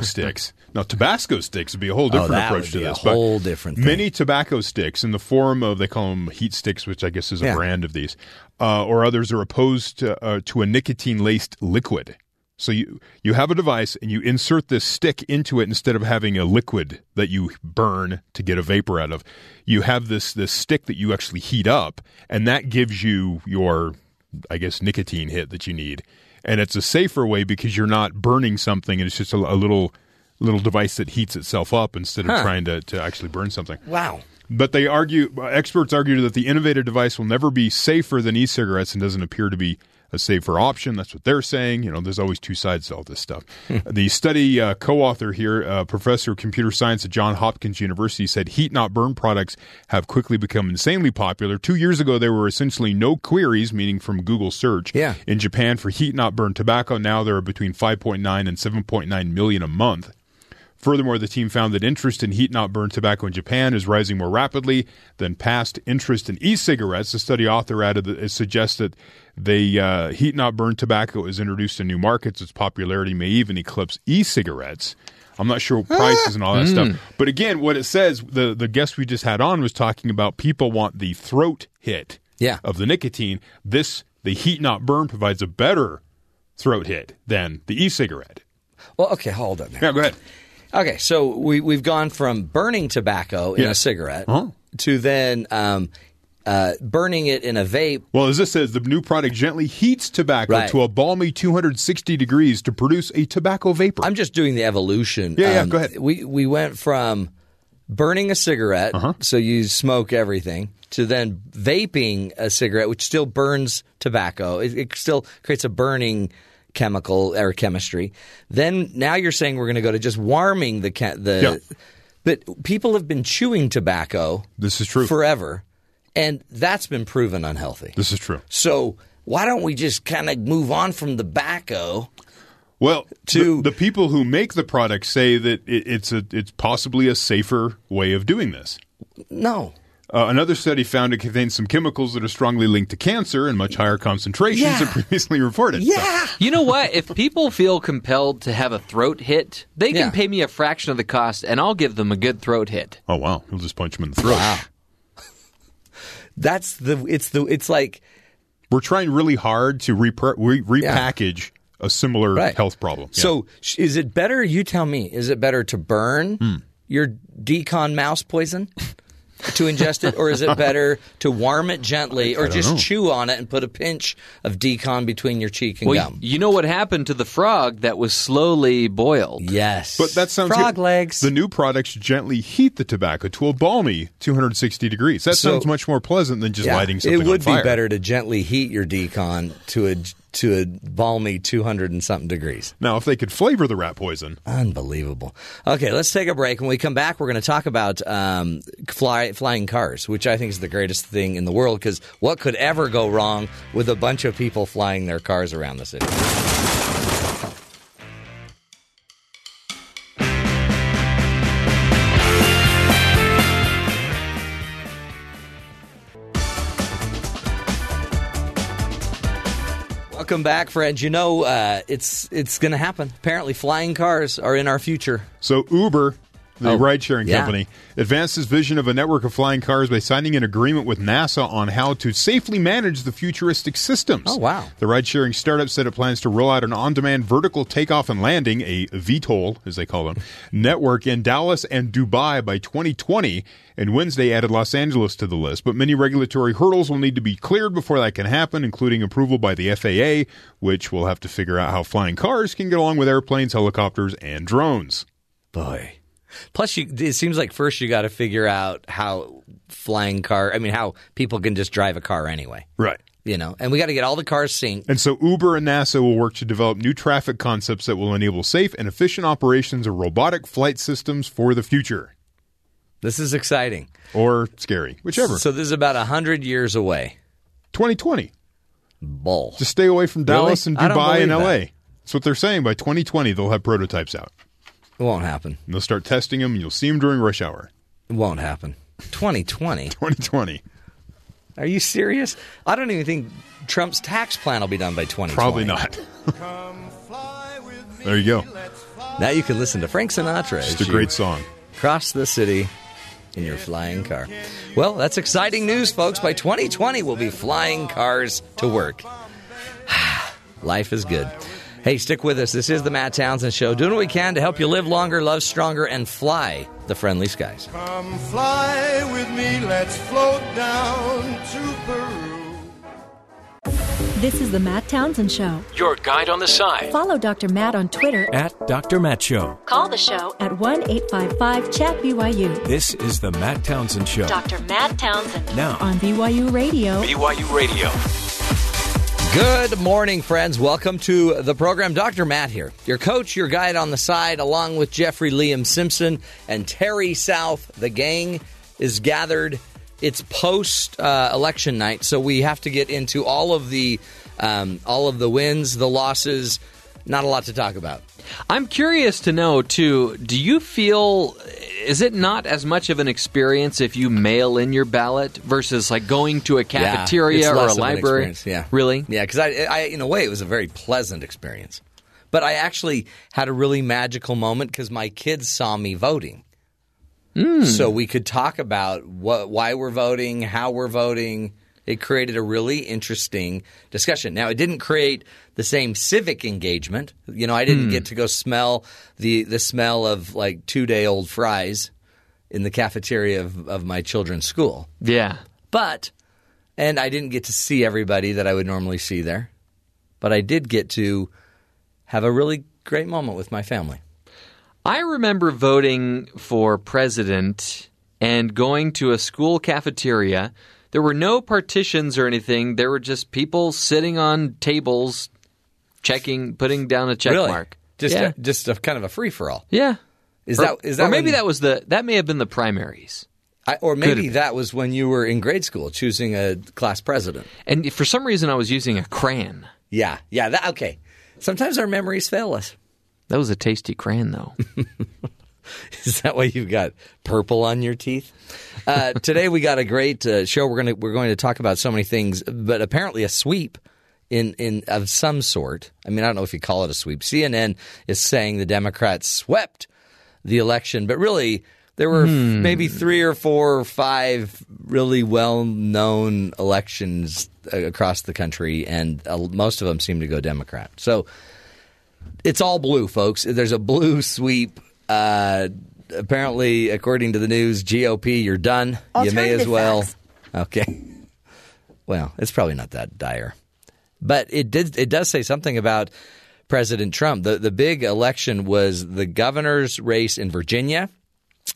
sticks. Now, Tabasco sticks would be a whole different approach to this. Whole different thing. Mini tobacco sticks in the form of, they call them heat sticks, which I guess is a brand of these, or others are opposed to a nicotine-laced liquid. So you have a device and you insert this stick into it instead of having a liquid that you burn to get a vapor out of. You have this stick that you actually heat up, and that gives you your, I guess, nicotine hit that you need. And it's a safer way because you're not burning something, and it's just a little device that heats itself up instead of trying to actually burn something. Wow. But experts argue that the innovative device will never be safer than e-cigarettes and doesn't appear to be a safer option. That's what they're saying. You know, there's always two sides to all this stuff. The study co-author here, professor of computer science at Johns Hopkins University, said heat not burn products have quickly become insanely popular. 2 years ago, there were essentially no queries, meaning from Google search, in Japan for heat not burn tobacco. Now there are between 5.9 and 7.9 million a month. Furthermore, the team found that interest in heat-not-burn tobacco in Japan is rising more rapidly than past interest in e-cigarettes. The study author suggests that the heat-not-burn tobacco is introduced in new markets. Its popularity may even eclipse e-cigarettes. I'm not sure prices and all that stuff. But again, what it says, the guest we just had on was talking about people want the throat hit of the nicotine. The heat-not-burn provides a better throat hit than the e-cigarette. Well, okay, hold on there. Yeah, go ahead. Okay, so we've gone from burning tobacco in a cigarette to then burning it in a vape. Well, as this says, the new product gently heats tobacco to a balmy 260 degrees to produce a tobacco vapor. I'm just doing the evolution. Yeah, go ahead. We went from burning a cigarette, so you smoke everything, to then vaping a cigarette, which still burns tobacco. It still creates a burning chemical or chemistry. Then now you're saying we're going to go to just warming the But people have been chewing tobacco forever, and that's been proven unhealthy. This is true. So why don't we just kind of move on from tobacco? Well, the people who make the product say that it's possibly a safer way of doing this. No. Another study found it contains some chemicals that are strongly linked to cancer in much higher concentrations than previously reported. Yeah. So. You know what? If people feel compelled to have a throat hit, they can pay me a fraction of the cost, and I'll give them a good throat hit. Oh, wow. You'll just punch them in the throat. Wow. It's like... We're trying really hard to repackage a similar health problem. Yeah. So is it better, you tell me, is it better to burn your decon mouse poison to ingest it, or is it better to warm it gently or just chew on it and put a pinch of decon between your cheek and gum? You know what happened to the frog that was slowly boiled? Yes. But that sounds frog good. Legs. The new products gently heat the tobacco to a balmy 260 degrees. That sounds much more pleasant than just lighting something on fire. It would be better to gently heat your decon to a balmy 200 and something degrees. Now, if they could flavor the rat poison. Unbelievable. Okay, let's take a break. When we come back, we're going to talk about flying cars, which I think is the greatest thing in the world, because what could ever go wrong with a bunch of people flying their cars around the city? Welcome back, friends. You know, it's going to happen. Apparently, flying cars are in our future. So Uber, the ride-sharing company, advanced its vision of a network of flying cars by signing an agreement with NASA on how to safely manage the futuristic systems. Oh, wow. The ride-sharing startup said it plans to roll out an on-demand vertical takeoff and landing, a VTOL, as they call them, network in Dallas and Dubai by 2020, and Wednesday added Los Angeles to the list. But many regulatory hurdles will need to be cleared before that can happen, including approval by the FAA, which will have to figure out how flying cars can get along with airplanes, helicopters, and drones. Boy. Plus, it seems like first you got to figure out how people can just drive a car anyway. Right. You know, and we got to get all the cars synced. And so Uber and NASA will work to develop new traffic concepts that will enable safe and efficient operations of robotic flight systems for the future. This is exciting. Or scary. Whichever. So this is about 100 years away. 2020. Bull. Just stay away from Dallas and Dubai and L.A. That. That's what they're saying. By 2020, they'll have prototypes out. It won't happen. And they'll start testing them, and you'll see them during rush hour. It won't happen. 2020? 2020. Are you serious? I don't even think Trump's tax plan will be done by 2020. Probably not. Come fly with me, there you go. Now you can listen to Frank Sinatra. It's a great song. Cross the city in your flying car. Well, that's exciting news, folks. By 2020, we'll be flying cars to work. Life is good. Hey, stick with us. This is the Matt Townsend Show, doing what we can to help you live longer, love stronger, and fly the friendly skies. Come fly with me. Let's float down to Peru. This is the Matt Townsend Show. Your guide on the side. Follow Dr. Matt on Twitter @DrMattShow. Call the show at 1-855-CHAT-BYU. This is the Matt Townsend Show. Dr. Matt Townsend. Now on BYU Radio. BYU Radio. Good morning, friends. Welcome to the program. Dr. Matt here, your coach, your guide on the side, along with Jeffrey Liam Simpson and Terry South. The gang is gathered. It's post-election night, so we have to get into all of the wins, the losses. Not a lot to talk about. I'm curious to know, too, do you feel, is it not as much of an experience if you mail in your ballot versus like going to a cafeteria or a library? Yeah. Really? Yeah, because I, in a way, it was a very pleasant experience. But I actually had a really magical moment because my kids saw me voting. So we could talk about why we're voting, how we're voting. It created a really interesting discussion. Now, it didn't create the same civic engagement. You know, I didn't get to go smell the smell of like 2-day-old fries in the cafeteria of my children's school. Yeah. But – and I didn't get to see everybody that I would normally see there. But I did get to have a really great moment with my family. I remember voting for president and going to a school cafeteria. There were no partitions or anything. There were just people sitting on tables, checking, putting down a check mark. Just a kind of a free for all. Yeah. That may have been the primaries. That was when you were in grade school choosing a class president. And for some reason, I was using a crayon. Yeah. Yeah. Okay. Sometimes our memories fail us. That was a tasty crayon, though. Is that why you've got purple on your teeth? Today we got a great show. We're going to talk about so many things, but apparently a sweep in of some sort. I mean, I don't know if you call it a sweep. CNN is saying the Democrats swept the election, but really there were maybe 3 or 4 or 5 really well-known elections across the country, and most of them seem to go Democrat. So it's all blue, folks. There's a blue sweep. Apparently, according to the news, GOP, you're done. You may as well. Facts. Okay. Well, it's probably not that dire. But it does say something about President Trump. The big election was the governor's race in Virginia.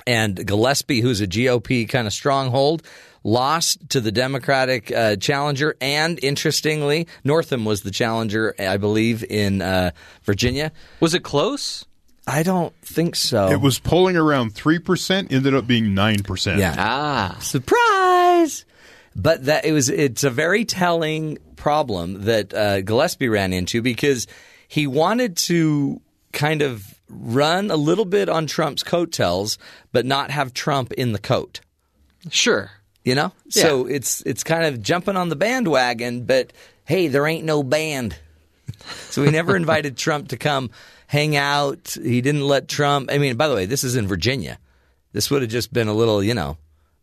And Gillespie, who's a GOP kind of stronghold, lost to the Democratic challenger. And interestingly, Northam was the challenger, I believe, in Virginia. Was it close? I don't think so. It was polling around 3%, ended up being 9%. Yeah. Surprise! But it's a very telling problem that Gillespie ran into, because he wanted to kind of run a little bit on Trump's coattails, but not have Trump in the coat. Sure. You know? Yeah. So it's kind of jumping on the bandwagon, but hey, there ain't no band. So we never invited Trump to come hang out. He didn't let Trump – I mean, by the way, this is in Virginia. This would have just been a little,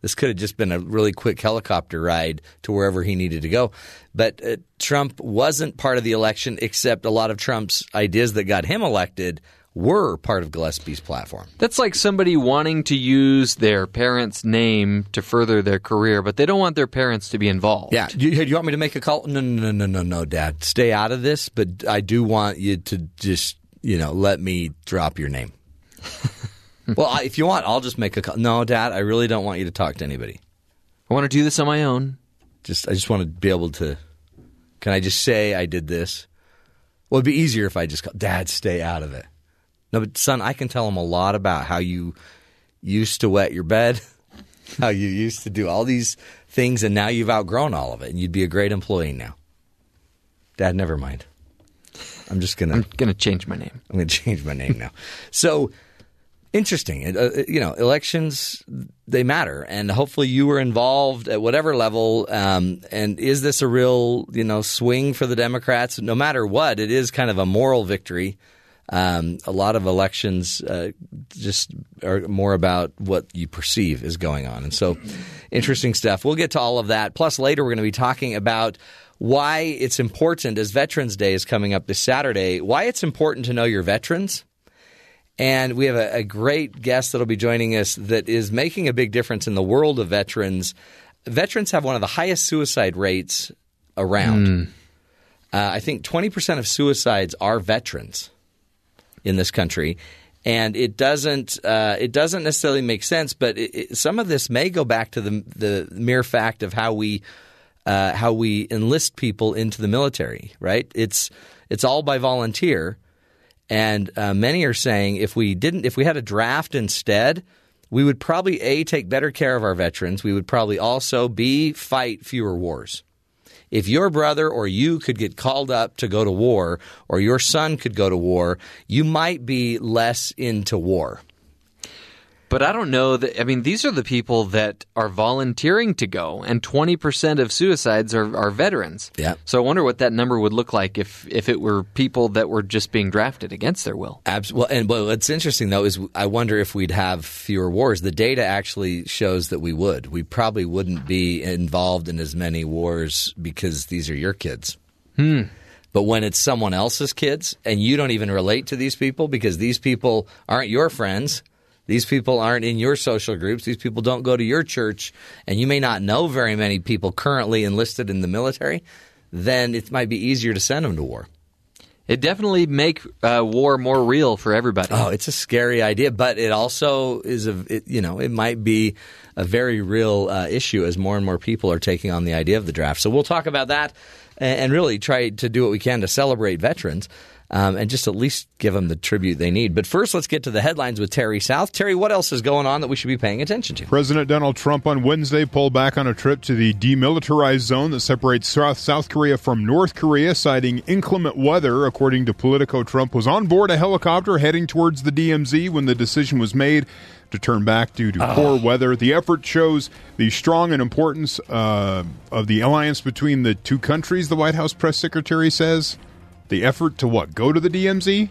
this could have just been a really quick helicopter ride to wherever he needed to go. But Trump wasn't part of the election, except a lot of Trump's ideas that got him elected were part of Gillespie's platform. That's like somebody wanting to use their parents' name to further their career, but they don't want their parents to be involved. Yeah. Do you want me to make a call? No, Dad. Stay out of this, but I do want you to just, let me drop your name. Well, if you want, I'll just make a call. No, Dad, I really don't want you to talk to anybody. I want to do this on my own. I just want to be able to – can I just say I did this? Well, it'd be easier if I just called, Dad, stay out of it. No, but son, I can tell them a lot about how you used to wet your bed, how you used to do all these things, and now you've outgrown all of it, and you'd be a great employee now. Dad, never mind. I'm going to change my name. I'm going to change my name now. So interesting. Elections, they matter, and hopefully you were involved at whatever level. And is this a real, swing for the Democrats? No matter what, it is kind of a moral victory. A lot of elections just are more about what you perceive is going on. And so interesting stuff. We'll get to all of that. Plus, later we're going to be talking about why it's important, as Veterans Day is coming up this Saturday, why it's important to know your veterans. And we have a great guest that will be joining us that is making a big difference in the world of veterans. Veterans have one of the highest suicide rates around. I think 20% of suicides are veterans in this country, and it doesn't necessarily make sense. But some of this may go back to the mere fact of how we enlist people into the military. Right? It's all by volunteer, and many are saying if we had a draft instead, we would probably take better care of our veterans. We would probably also fight fewer wars. If your brother or you could get called up to go to war, or your son could go to war, you might be less into war. But I don't know that – I mean, these are the people that are volunteering to go, and 20% of suicides are veterans. Yeah. So I wonder what that number would look like if it were people that were just being drafted against their will. Well, and what's interesting, though, is I wonder if we'd have fewer wars. The data actually shows that we would. We probably wouldn't be involved in as many wars because these are your kids. But when it's someone else's kids and you don't even relate to these people because these people aren't your friends – these people aren't in your social groups. These people don't go to your church, and you may not know very many people currently enlisted in the military. Then it might be easier to send them to war. It definitely make war more real for everybody. Oh, it's a scary idea, but it also is it might be a very real issue as more and more people are taking on the idea of the draft. So we'll talk about that and really try to do what we can to celebrate veterans and just at least give them the tribute they need. But first, let's get to the headlines with Terry South. Terry, what else is going on that we should be paying attention to? President Donald Trump on Wednesday pulled back on a trip to the demilitarized zone that separates South Korea from North Korea, citing inclement weather. According to Politico, Trump was on board a helicopter heading towards the DMZ when the decision was made to turn back due to poor weather. The effort shows the strong and importance of the alliance between the two countries, the White House press secretary says. The effort to what? Go to the DMZ?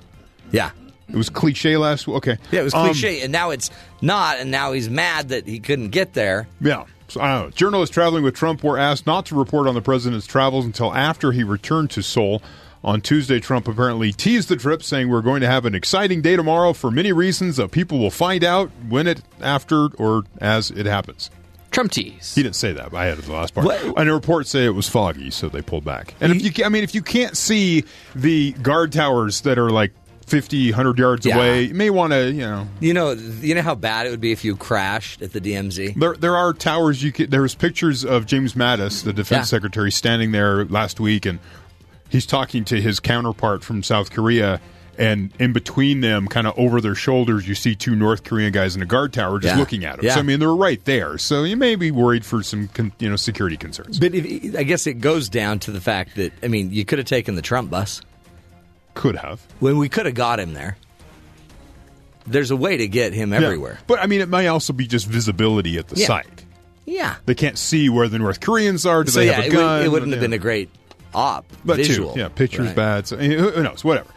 Yeah. It was cliche last week. Okay. Yeah, it was cliche, and now it's not, and now he's mad that he couldn't get there. Yeah. So, journalists traveling with Trump were asked not to report on the president's travels until after he returned to Seoul. On Tuesday, Trump apparently teased the trip, saying, "We're going to have an exciting day tomorrow for many reasons that people will find out when it, after, or as it happens." Trump tease. He didn't say that, but I added the last part. What? And the reports say it was foggy, so they pulled back. And if you can't see the guard towers that are like 50, 100 yards away, you may want to, You know how bad it would be if you crashed at the DMZ? There are towers. There's pictures of James Mattis, the defense secretary, standing there last week, and he's talking to his counterpart from South Korea, and in between them, kind of over their shoulders, you see two North Korean guys in a guard tower just looking at them. Yeah. So, they're right there. So you may be worried for some security concerns. But I guess it goes down to the fact that, you could have taken the Trump bus. Could have. When we could have got him there. There's a way to get him everywhere. But, it may also be just visibility at the site. Yeah. They can't see where the North Koreans are. Do they have a gun? It wouldn't have been a great... But visual. Too, pictures bad. So, who knows? Whatever.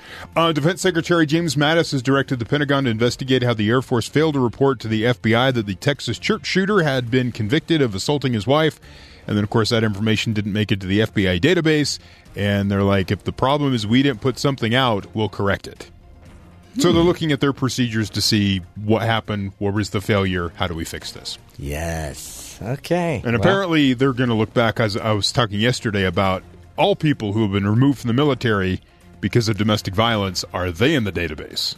Defense Secretary James Mattis has directed the Pentagon to investigate how the Air Force failed to report to the FBI that the Texas church shooter had been convicted of assaulting his wife. And then, of course, that information didn't make it to the FBI database. And they're like, if the problem is we didn't put something out, we'll correct it. So they're looking at their procedures to see what happened, what was the failure, how do we fix this? Yes. Okay. And apparently they're going to look back, as I was talking yesterday about, all people who have been removed from the military because of domestic violence, are they in the database?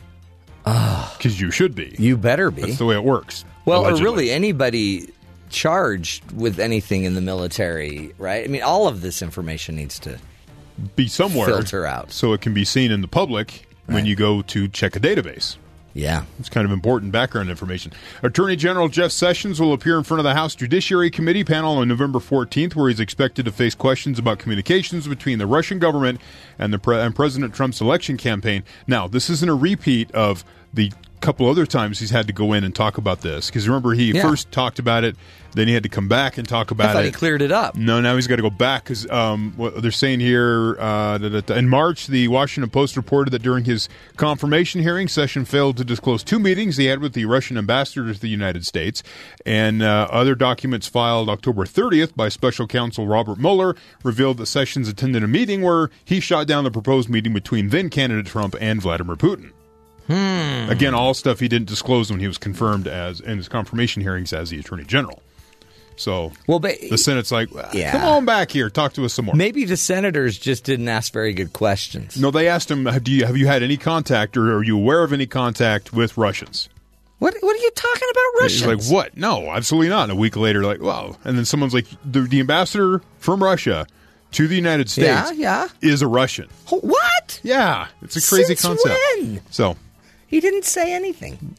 Because you should be. You better be. That's the way it works. Well, allegedly. Or really anybody charged with anything in the military, right? All of this information needs to be somewhere, filter out, so it can be seen in the public when you go to check a database. Yeah. It's kind of important background information. Attorney General Jeff Sessions will appear in front of the House Judiciary Committee panel on November 14th, where he's expected to face questions about communications between the Russian government and President Trump's election campaign. Now, this isn't a repeat of the couple other times he's had to go in and talk about this, because remember, he first talked about it, then he had to come back and talk about it. I thought he cleared it up. No, now he's got to go back, because what they're saying here, in March, the Washington Post reported that during his confirmation hearing, Sessions failed to disclose two meetings he had with the Russian ambassador to the United States, and other documents filed October 30th by special counsel Robert Mueller revealed that Sessions attended a meeting where he shot down the proposed meeting between then-candidate Trump and Vladimir Putin. Again, all stuff he didn't disclose when he was confirmed as in his confirmation hearings as the Attorney General. So the Senate's like, come on back here, talk to us some more. Maybe the senators just didn't ask very good questions. No, they asked him, have you had any contact, or are you aware of any contact with Russians? What are you talking about, Russians? And he's like, what? No, absolutely not. And a week later, like, wow. And then someone's like, the ambassador from Russia to the United States is a Russian. What? Yeah, it's a crazy concept. When? So... he didn't say anything.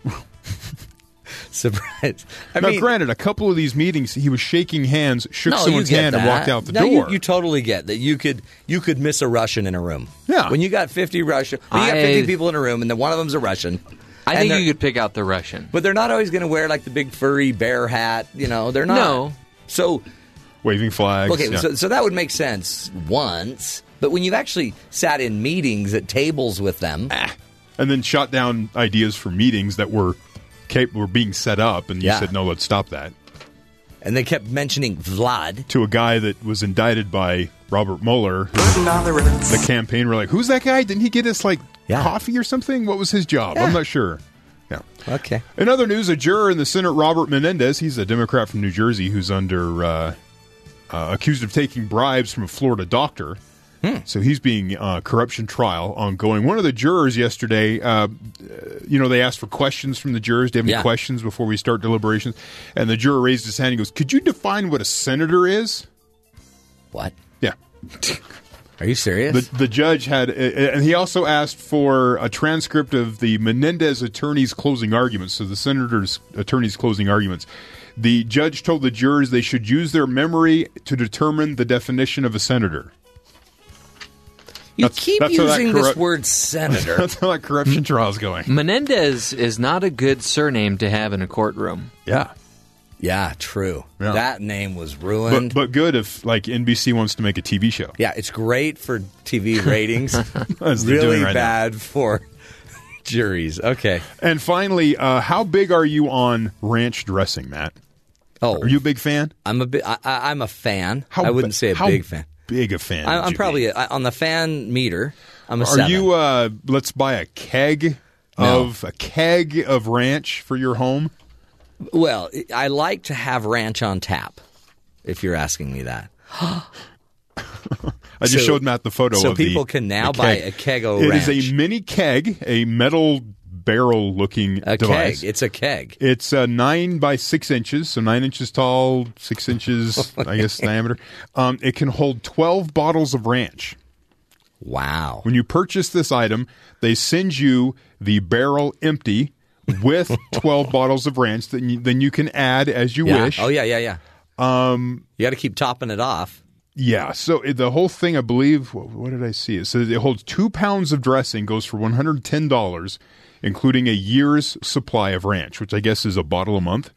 Surprise. Granted, a couple of these meetings, he was shaking hands, someone's hand, and walked out the door. You totally get that. You could miss a Russian in a room. Yeah. When you got 50 people in a room, and then one of them's a Russian. I think you could pick out the Russian. But they're not always going to wear, like, the big furry bear hat. They're not. No. So... waving flags. Okay, so that would make sense once. But when you've actually sat in meetings at tables with them... and then shot down ideas for meetings that were being set up, and you said, no, let's stop that. And they kept mentioning Vlad. To a guy that was indicted by Robert Mueller. The campaign were like, who's that guy? Didn't he get us, like, coffee or something? What was his job? Yeah. I'm not sure. Yeah. Okay. In other news, a juror in the Senate, Robert Menendez, he's a Democrat from New Jersey who's accused of taking bribes from a Florida doctor. So he's being corruption trial ongoing. One of the jurors yesterday, they asked for questions from the jurors. Do you have any questions before we start deliberations? And the juror raised his hand and he goes, could you define what a senator is? What? Yeah. Are you serious? The judge had, and he also asked for a transcript of the Menendez attorney's closing arguments, so the senator's attorney's closing arguments. The judge told the jurors they should use their memory to determine the definition of a senator. This word senator. That's how that corruption trial is going. Menendez is not a good surname to have in a courtroom. Yeah. Yeah, true. Yeah. That name was ruined. But good if, like, NBC wants to make a TV show. Yeah, it's great for TV ratings. Really right bad now. For juries. Okay. And finally, how big are you on ranch dressing, Matt? Oh. Are you a big fan? I'm a fan. I wouldn't say a big fan. How big a fan? I'm probably, on the fan meter, I'm a 7. Are you, let's buy a keg of ranch for your home? Well, I like to have ranch on tap, if you're asking me that. I just showed Matt the photo of the keg. So people can now buy a keg-o ranch. It is a mini keg, a metal barrel-looking device. Keg. It's a keg. It's 9 by 6 inches, so 9 inches tall, 6 inches, I guess, diameter. It can hold 12 bottles of ranch. Wow. When you purchase this item, they send you the barrel empty, with 12 bottles of ranch, then you can add as you wish. Oh, yeah. You got to keep topping it off. Yeah, so the whole thing, I believe, what did I see? So it holds 2 pounds of dressing, goes for $110, including a year's supply of ranch, which I guess is a bottle a month,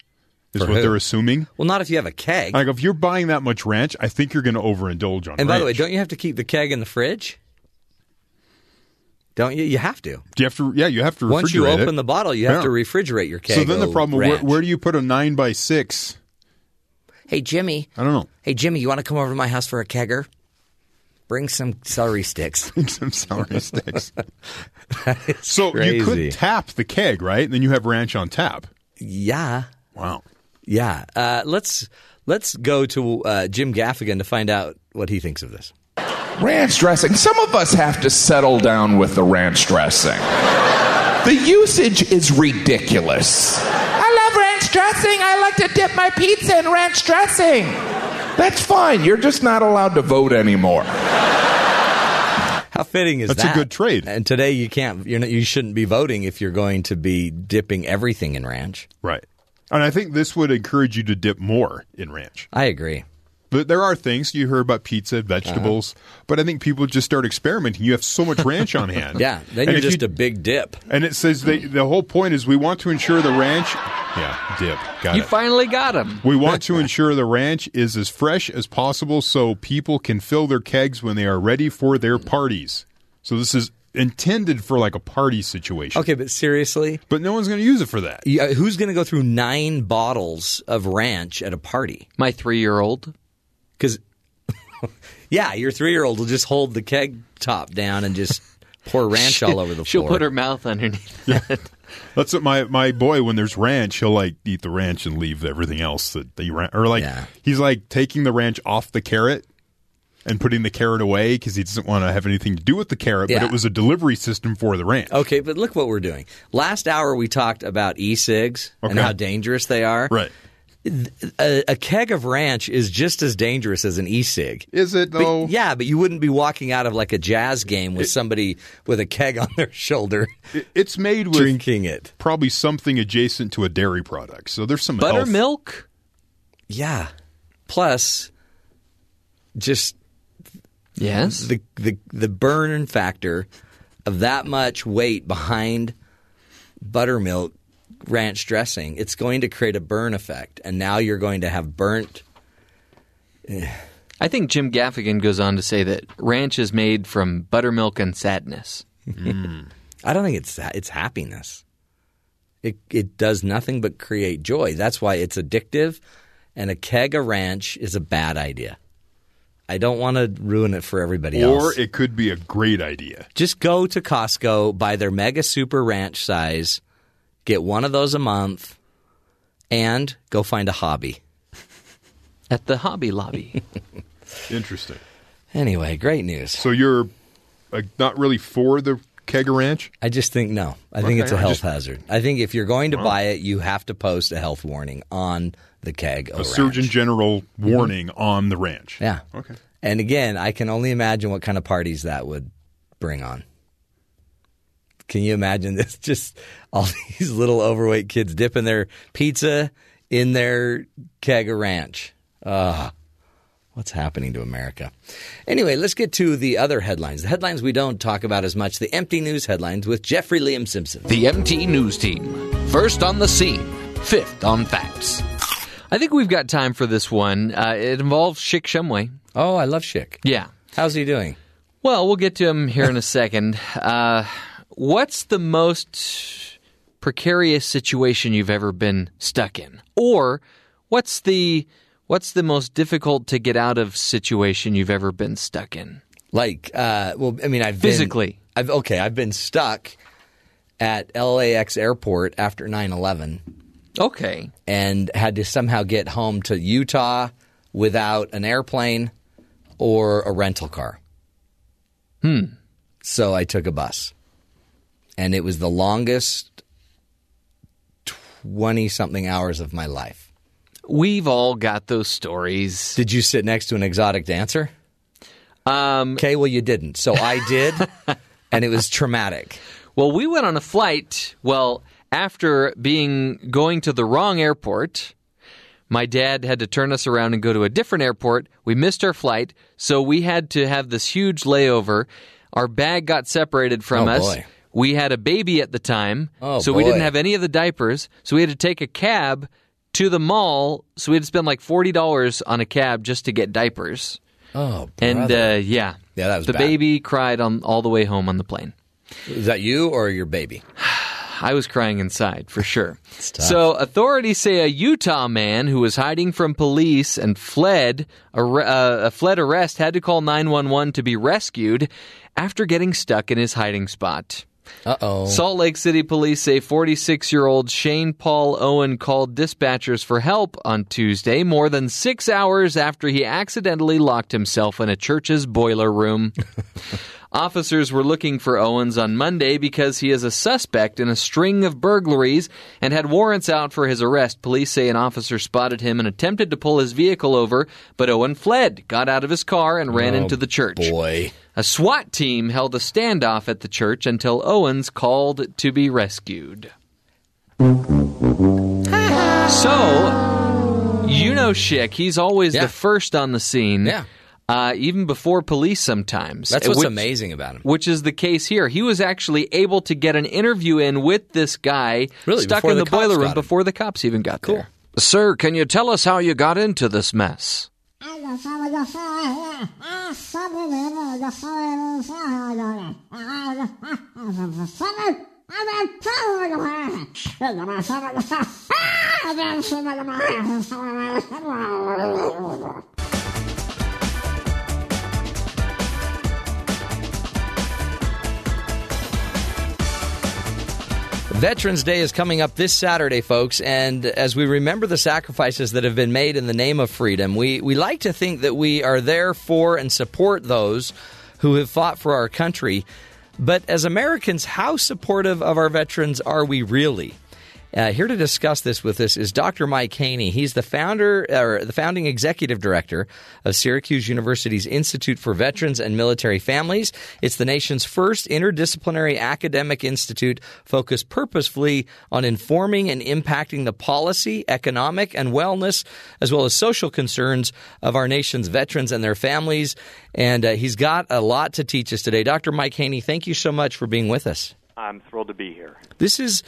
is for what they're assuming. Well, not if you have a keg. Like, if you're buying that much ranch, I think you're going to overindulge on ranch. And by the way, don't you have to keep the keg in the fridge? Don't you? You have to. You have to refrigerate it. Once you open the bottle, you have to refrigerate your keg. So then the problem, where do you put a 9 by 6? Hey, Jimmy. I don't know. Hey, Jimmy, you want to come over to my house for a kegger? Bring some celery sticks. So crazy. You could tap the keg, right? And then you have ranch on tap. Yeah. Wow. Yeah. Let's go to Jim Gaffigan to find out what he thinks of this. Ranch dressing. Some of us have to settle down with the ranch dressing. The usage is ridiculous. I love ranch dressing. I like to dip my pizza in ranch dressing. That's fine. You're just not allowed to vote anymore. How fitting is that? That's a good trade. And today you can't. You shouldn't be voting if you're going to be dipping everything in ranch. Right. And I think this would encourage you to dip more in ranch. I agree. But there are things you hear about pizza, vegetables, but I think people just start experimenting. You have so much ranch on hand. Yeah, then you're just a big dip. And it says the whole point is we want to ensure the ranch. Yeah, dip. Got it. You finally got him. We want to ensure the ranch is as fresh as possible so people can fill their kegs when they are ready for their parties. So this is intended for like a party situation. Okay, but seriously? But no one's going to use it for that. Yeah, who's going to go through 9 bottles of ranch at a party? My 3-year-old. Because, your 3-year-old will just hold the keg top down and just pour ranch all over the floor. She'll put her mouth underneath it. That's what my boy, when there's ranch, he'll like eat the ranch and leave everything else. He's like taking the ranch off the carrot and putting the carrot away because he doesn't want to have anything to do with the carrot, but it was a delivery system for the ranch. Okay, but look what we're doing. Last hour we talked about e-cigs and how dangerous they are. Right. A keg of ranch is just as dangerous as an e-cig. Is it, though? But you wouldn't be walking out of like a jazz game with somebody with a keg on their shoulder. It's made with drinking it. Probably something adjacent to a dairy product. So there's some buttermilk. Yeah. Plus, just the burn factor of that much weight behind buttermilk. Ranch dressing, it's going to create a burn effect, and now you're going to have burnt. I think Jim Gaffigan goes on to say that ranch is made from buttermilk and sadness. I don't think it's happiness. It does nothing but create joy. That's why it's addictive, and a keg of ranch is a bad idea. I don't want to ruin it for everybody else. Or it could be a great idea. Just go to Costco, buy their mega super ranch size. Get one of those a month, and go find a hobby. At the Hobby Lobby. Interesting. Anyway, great news. So you're not really for the Kegger Ranch? I just think no. I think it's a health hazard. I think if you're going to buy it, you have to post a health warning on the keg. A Surgeon General warning on the ranch. Yeah. Okay. And again, I can only imagine what kind of parties that would bring on. Can you imagine this? Just all these little overweight kids dipping their pizza in their Kegger Ranch. What's happening to America? Anyway, let's get to the other headlines. The headlines we don't talk about as much. The empty news headlines with Jeffrey Liam Simpson. The MT News Team. First on the scene. Fifth on facts. I think we've got time for this one. It involves Schick Shumway. Oh, I love Schick. Yeah. How's he doing? Well, we'll get to him here in a second. What's the most precarious situation you've ever been stuck in? Or what's the most difficult to get out of situation you've ever been stuck in? Like, I've been stuck at LAX airport after 9/11. Okay. And had to somehow get home to Utah without an airplane or a rental car. So I took a bus. And it was the longest 20-something hours of my life. We've all got those stories. Did you sit next to an exotic dancer? Okay, well, you didn't. So I did, and it was traumatic. Well, we went on a flight. Well, after going to the wrong airport, my dad had to turn us around and go to a different airport. We missed our flight, so we had to have this huge layover. Our bag got separated from us. Boy. We had a baby at the time, we didn't have any of the diapers. So we had to take a cab to the mall. So we had to spend like $40 on a cab just to get diapers. Oh, brother. And yeah, that was bad. The baby cried all the way home on the plane. Is that you or your baby? I was crying inside for sure. So authorities say a Utah man who was hiding from police and fled arrest had to call 911 to be rescued after getting stuck in his hiding spot. Uh-oh. Salt Lake City police say 46-year-old Shane Paul Owen called dispatchers for help on Tuesday, more than 6 hours after he accidentally locked himself in a church's boiler room. Officers were looking for Owens on Monday because he is a suspect in a string of burglaries and had warrants out for his arrest. Police say an officer spotted him and attempted to pull his vehicle over, but Owen fled, got out of his car, and ran into the church. Boy. A SWAT team held a standoff at the church until Owens called to be rescued. So, you know Schick. He's always the first on the scene. Yeah. Even before police sometimes. That's what's amazing about him. Which is the case here. He was actually able to get an interview in with this guy stuck in the boiler room before the cops even got there. Sir, can you tell us how you got into this mess? Veterans Day is coming up this Saturday, folks, and as we remember the sacrifices that have been made in the name of freedom, we like to think that we are there for and support those who have fought for our country. But as Americans, how supportive of our veterans are we really? Here to discuss this with us is Dr. Mike Haney. He's the founding executive director of Syracuse University's Institute for Veterans and Military Families. It's the nation's first interdisciplinary academic institute focused purposefully on informing and impacting the policy, economic, and wellness, as well as social concerns of our nation's veterans and their families. And he's got a lot to teach us today. Dr. Mike Haney, thank you so much for being with us. I'm thrilled to be here. This is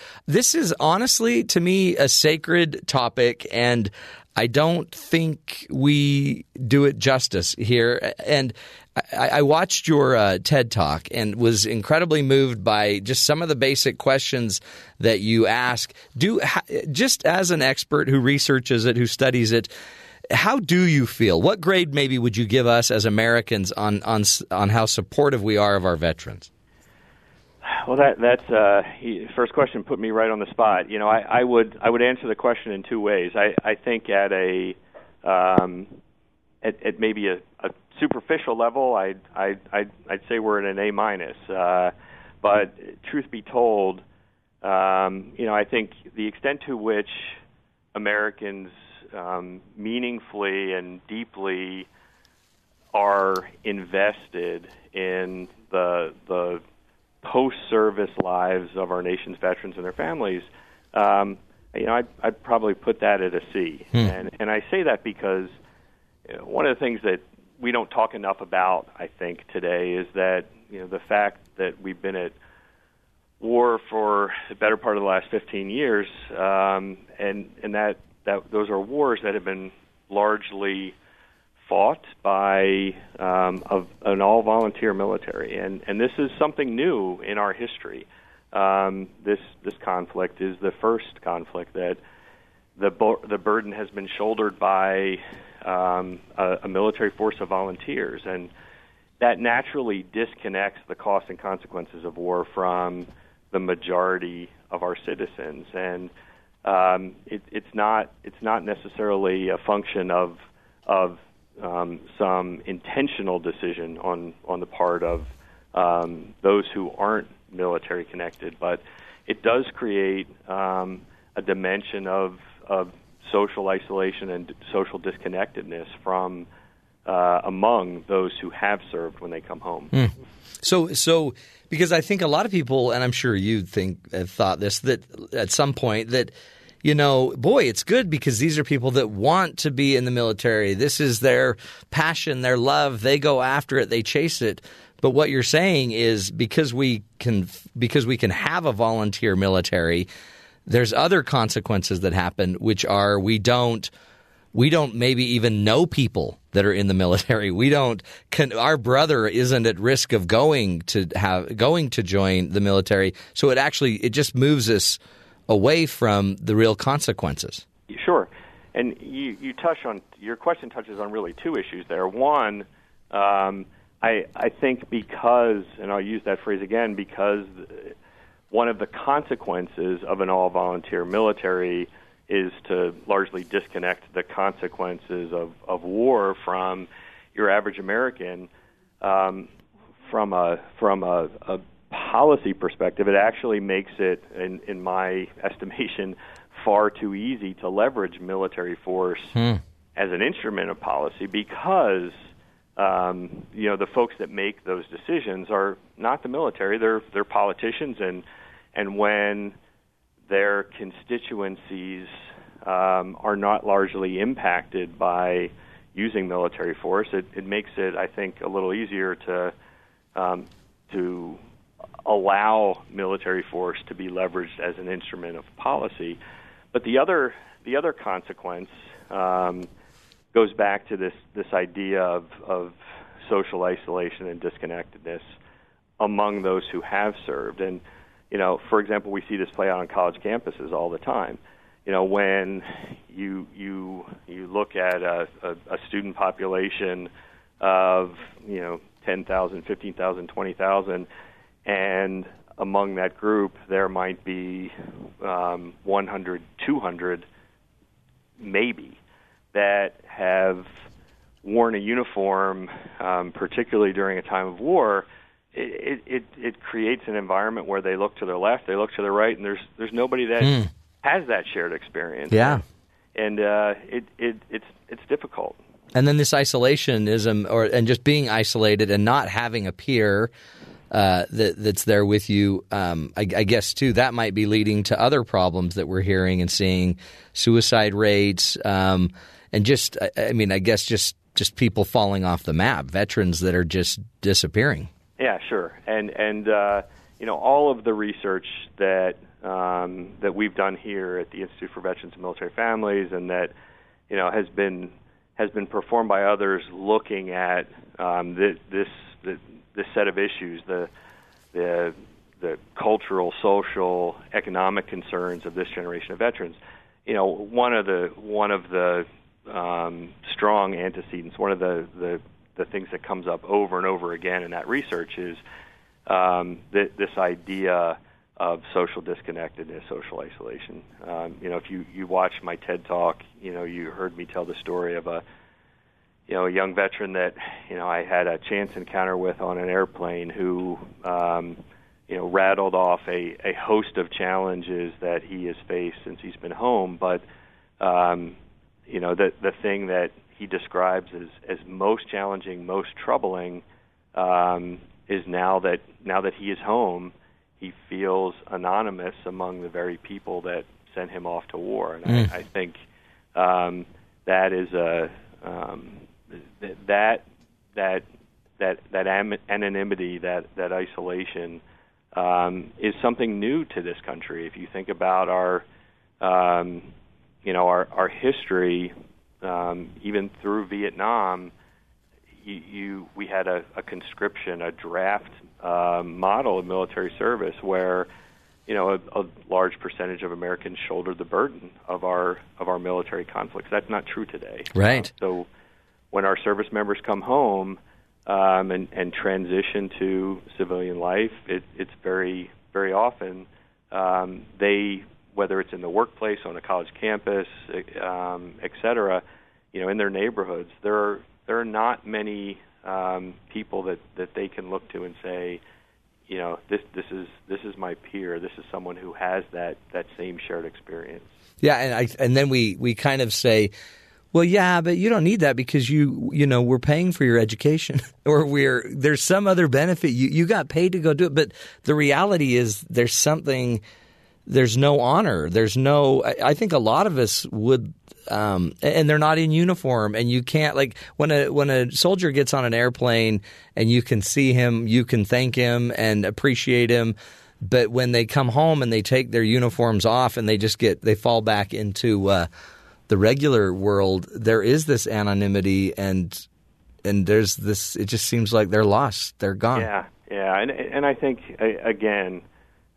honestly, to me, a sacred topic, and I don't think we do it justice here. And I watched your TED Talk and was incredibly moved by just some of the basic questions that you ask. Just as an expert who researches it, who studies it, how do you feel? What grade maybe would you give us as Americans on how supportive we are of our veterans? Well, first question put me right on the spot. You know, I would answer the question in two ways. I think at maybe a superficial level, I'd say we're at an A-minus. But truth be told, I think the extent to which Americans meaningfully and deeply are invested in the post-service lives of our nation's veterans and their families, I'd probably put that at a C. And I say that because one of the things that we don't talk enough about, I think, today is that, the fact that we've been at war for the better part of the last 15 years, and that those are wars that have been largely fought by an all-volunteer military. And this is something new in our history. This conflict is the first conflict that the burden has been shouldered by a military force of volunteers, and that naturally disconnects the costs and consequences of war from the majority of our citizens. And it's not necessarily a function of some intentional decision on the part of those who aren't military connected, but it does create a dimension of social isolation and social disconnectedness from among those who have served when they come home. So because I think a lot of people, and I'm sure you have thought this, that at some point that, boy, it's good because these are people that want to be in the military. This is their passion, their love. They go after it. They chase it. But what you're saying is because we can have a volunteer military, there's other consequences that happen, which are we don't maybe even know people that are in the military. Our brother isn't at risk of going to join the military. So it just moves us away from the real consequences. Sure. And your question touches on really two issues there. One, I think because, and I'll use that phrase again, because one of the consequences of an all-volunteer military is to largely disconnect the consequences of war from your average American. From a policy perspective, it actually makes it, in my estimation, far too easy to leverage military force as an instrument of policy because the folks that make those decisions are not the military; they're politicians, and when their constituencies are not largely impacted by using military force, it makes it, I think, a little easier to allow military force to be leveraged as an instrument of policy. But the other consequence goes back to this idea of social isolation and disconnectedness among those who have served. And, for example, we see this play out on college campuses all the time. When you look at a student population of, 10,000, 15,000, 20,000, and among that group there might be 100, 200 maybe that have worn a uniform, particularly during a time of war, it creates an environment where they look to their left, they look to their right, and there's nobody that has that shared experience. Yeah, and it's difficult. And then this isolationism, and just being isolated and not having a peer that's there with you, I guess, too, that might be leading to other problems that we're hearing and seeing, suicide rates, and just, I guess just people falling off the map, veterans that are just disappearing. Yeah, sure. And all of the research that we've done here at the Institute for Veterans and Military Families, and that, has been performed by others looking at this set of issues, the cultural, social, economic concerns of this generation of veterans. One of the strong antecedents, one of the things that comes up over and over again in that research is this idea of social disconnectedness, social isolation. If you watch my TED Talk, you heard me tell the story of a you know, a young veteran that, you know, I had a chance encounter with on an airplane who, you know, rattled off a host of challenges that he has faced since he's been home. But, you know, the thing that he describes as most challenging, most troubling, is now that he is home, he feels anonymous among the very people that sent him off to war. And I think that is a... that anonymity, that isolation, is something new to this country. If you think about our history, even through Vietnam, we had a conscription, a draft model of military service where, you know, a large percentage of Americans shouldered the burden of our military conflicts. That's not true today. Right. So when our service members come home and transition to civilian life, it's very, very often they, whether it's in the workplace, on a college campus, et cetera, you know, in their neighborhoods, there are not many people that they can look to and say, you know, this is my peer. This is someone who has that same shared experience. Yeah, and then we kind of say, well, yeah, but you don't need that because you know, we're paying for your education, or there's some other benefit. You got paid to go do it, but the reality is there's no honor. There's no. I think a lot of us would. And they're not in uniform, and you can't, like, when a soldier gets on an airplane and you can see him, you can thank him and appreciate him. But when they come home and they take their uniforms off and they fall back into the regular world, there is this anonymity and there's this, it just seems like they're lost, they're gone. Yeah, yeah, and I think again,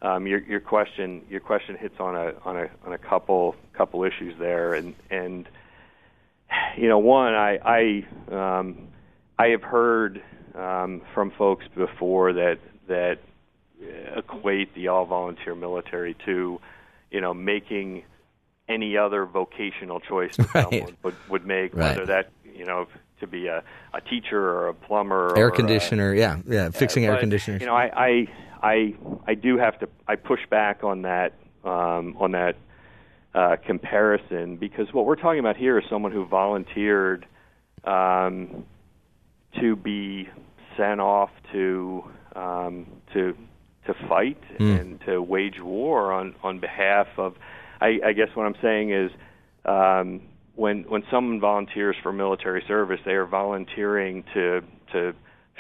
your question hits on a couple issues there, and you know, one, I have heard from folks before that equate the all-volunteer military to, you know, making any other vocational choice that someone would make, whether that, you know, to be a teacher or a plumber, air conditioner, fixing air conditioners. You know, I do have to push back on that comparison, because what we're talking about here is someone who volunteered to be sent off to fight and to wage war on behalf of. I guess what I'm saying is when someone volunteers for military service, they are volunteering to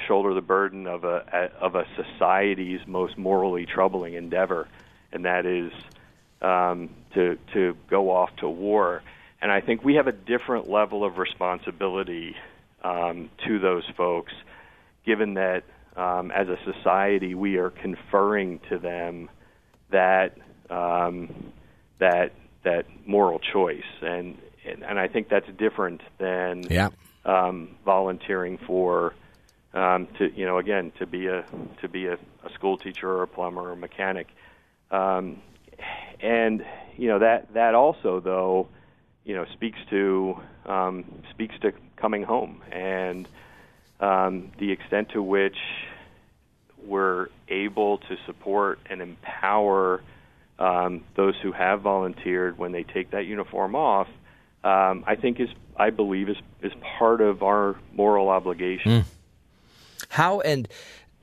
shoulder the burden of a society's most morally troubling endeavor, and that is to go off to war. And I think we have a different level of responsibility to those folks, given that as a society we are conferring to them that moral choice, and I think that's different than volunteering for. To be a school teacher or a plumber or a mechanic, and you know that also, though, you know, speaks to coming home and the extent to which we're able to support and empower those who have volunteered when they take that uniform off. I believe is part of our moral obligation. Mm. How, and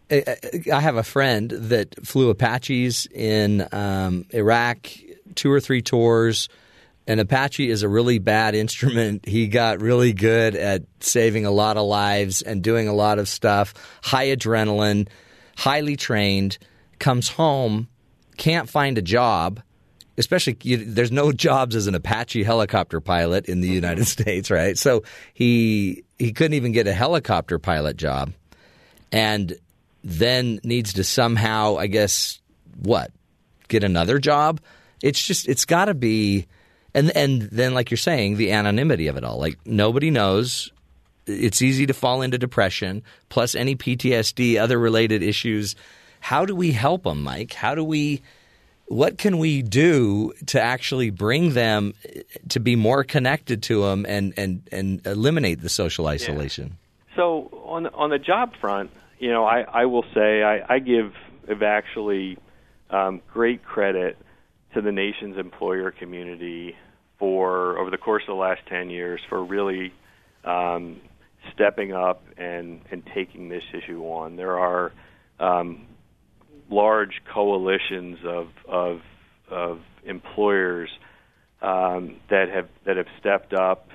I have a friend that flew Apaches in Iraq, 2 or 3 tours. An Apache is a really bad instrument. He got really good at saving a lot of lives and doing a lot of stuff. High adrenaline, highly trained, comes home, can't find a job. Especially, there's no jobs as an Apache helicopter pilot in the United States, right? So he couldn't even get a helicopter pilot job. And then needs to somehow, I guess, get another job? It's just, it's got to be, and then like you're saying, the anonymity of it all. Like, nobody knows. It's easy to fall into depression, plus any PTSD, other related issues. How do we help them, Mike? How do we what can we do to actually bring them to be more connected to them and eliminate the social isolation? Yeah. So on the job front, you know, I will say I give actually great credit to the nation's employer community for, over the course of the last 10 years, for really stepping up and taking this issue on. There are large coalitions of employers that have stepped up,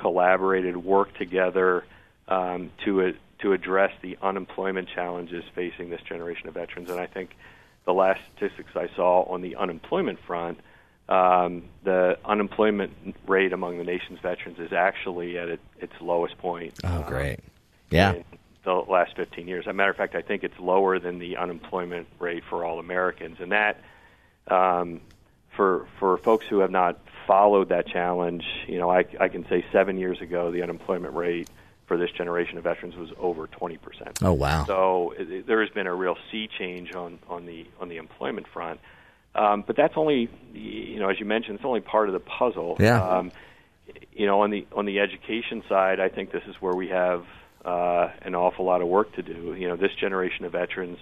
collaborated, worked together to address the unemployment challenges facing this generation of veterans. And I think the last statistics I saw on the unemployment front, the unemployment rate among the nation's veterans is actually at its lowest point. Oh, great. Yeah. In the last 15 years. As a matter of fact, I think it's lower than the unemployment rate for all Americans. And that, for folks who have not followed that challenge, you know, I can say 7 years ago the unemployment rate for this generation of veterans was over 20%. Oh, wow. So there has been a real sea change on the employment front. But that's only, you know, as you mentioned, it's only part of the puzzle. Yeah. You know, on the education side, I think this is where we have an awful lot of work to do. You know, this generation of veterans,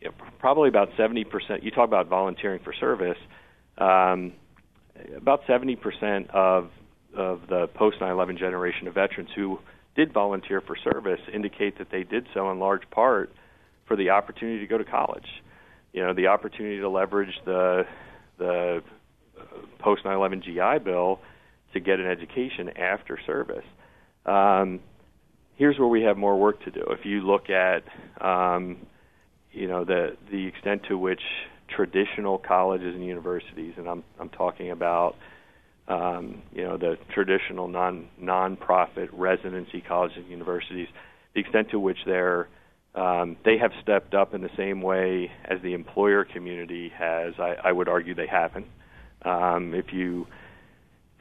you know, probably about 70%, you talk about volunteering for service, about 70% of the post-9/11 generation of veterans who did volunteer for service indicate that they did so in large part for the opportunity to go to college. You know, the opportunity to leverage the post-9/11 GI Bill to get an education after service. Here's where we have more work to do. If you look at, you know, the extent to which traditional colleges and universities, and I'm talking about you know, the traditional nonprofit residency colleges and universities, the extent to which they have stepped up in the same way as the employer community has, I would argue they haven't. If you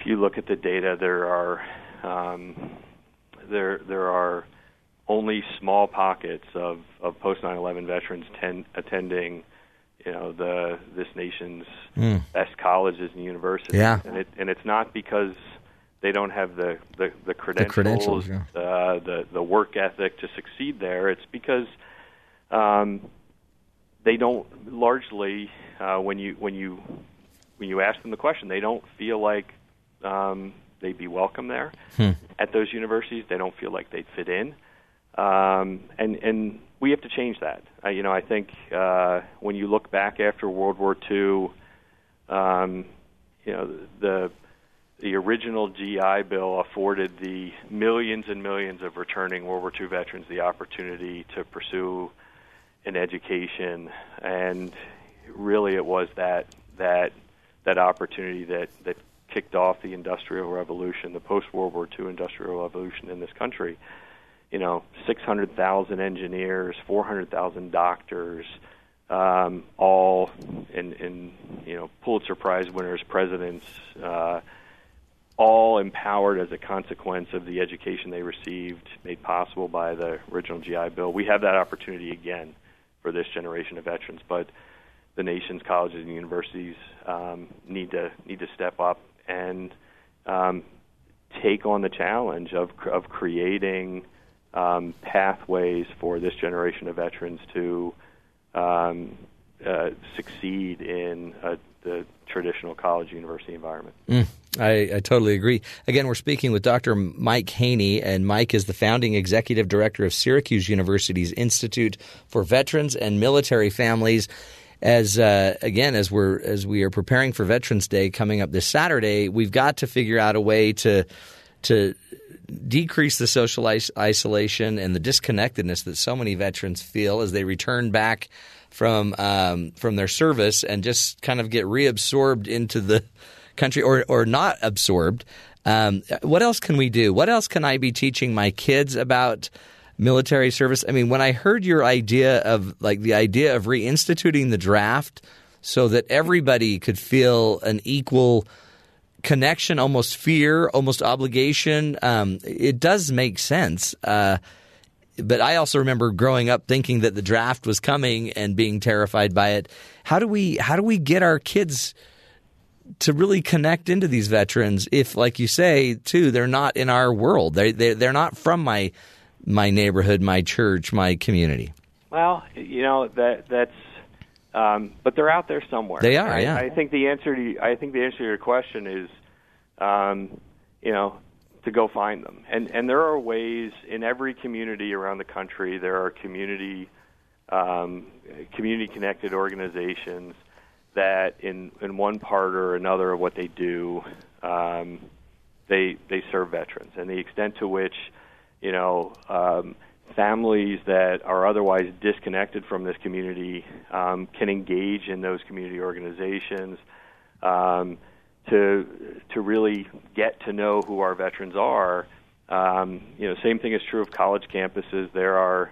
look at the data, there are only small pockets of post 9/11 veterans attending. You know, this nation's best colleges and universities, yeah. and it's not because they don't have the credentials, yeah. the work ethic to succeed there. It's because they don't largely when you ask them the question, they don't feel like they'd be welcome there at those universities. They don't feel like they'd fit in, and we have to change that. You know, I think when you look back after World War II, you know, the original GI Bill afforded the millions and millions of returning World War II veterans the opportunity to pursue an education, and really it was that opportunity that kicked off the Industrial Revolution, the post-World War II Industrial Revolution in this country. You know, 600,000 engineers, 400,000 doctors, all in you know, Pulitzer Prize winners, presidents, all empowered as a consequence of the education they received, made possible by the original GI Bill. We have that opportunity again for this generation of veterans, but the nation's colleges and universities need to step up and take on the challenge of creating pathways for this generation of veterans to succeed in the traditional college university environment. I totally agree. Again, we're speaking with Dr. Mike Haney, and Mike is the founding executive director of Syracuse University's Institute for Veterans and Military Families. As we are preparing for Veterans Day coming up this Saturday, we've got to figure out a way to decrease the social isolation and the disconnectedness that so many veterans feel as they return back from their service and just kind of get reabsorbed into the country or not absorbed. What else can we do? What else can I be teaching my kids about military service? I mean, when I heard your idea of reinstituting the draft so that everybody could feel an equal connection, almost fear, almost obligation, it does make sense. But I also remember growing up thinking that the draft was coming and being terrified by it. How do we get our kids to really connect into these veterans if, like you say, too, they're not in our world? They're not from my neighborhood, my church, my community. Well, you know, that's but they're out there somewhere. They are. Yeah. I think the answer to your question is, you know, to go find them. And there are ways in every community around the country. There are community-connected organizations that in one part or another of what they do, they serve veterans. And the extent to which, you know, families that are otherwise disconnected from this community can engage in those community organizations to really get to know who our veterans are. You know, same thing is true of college campuses. There are,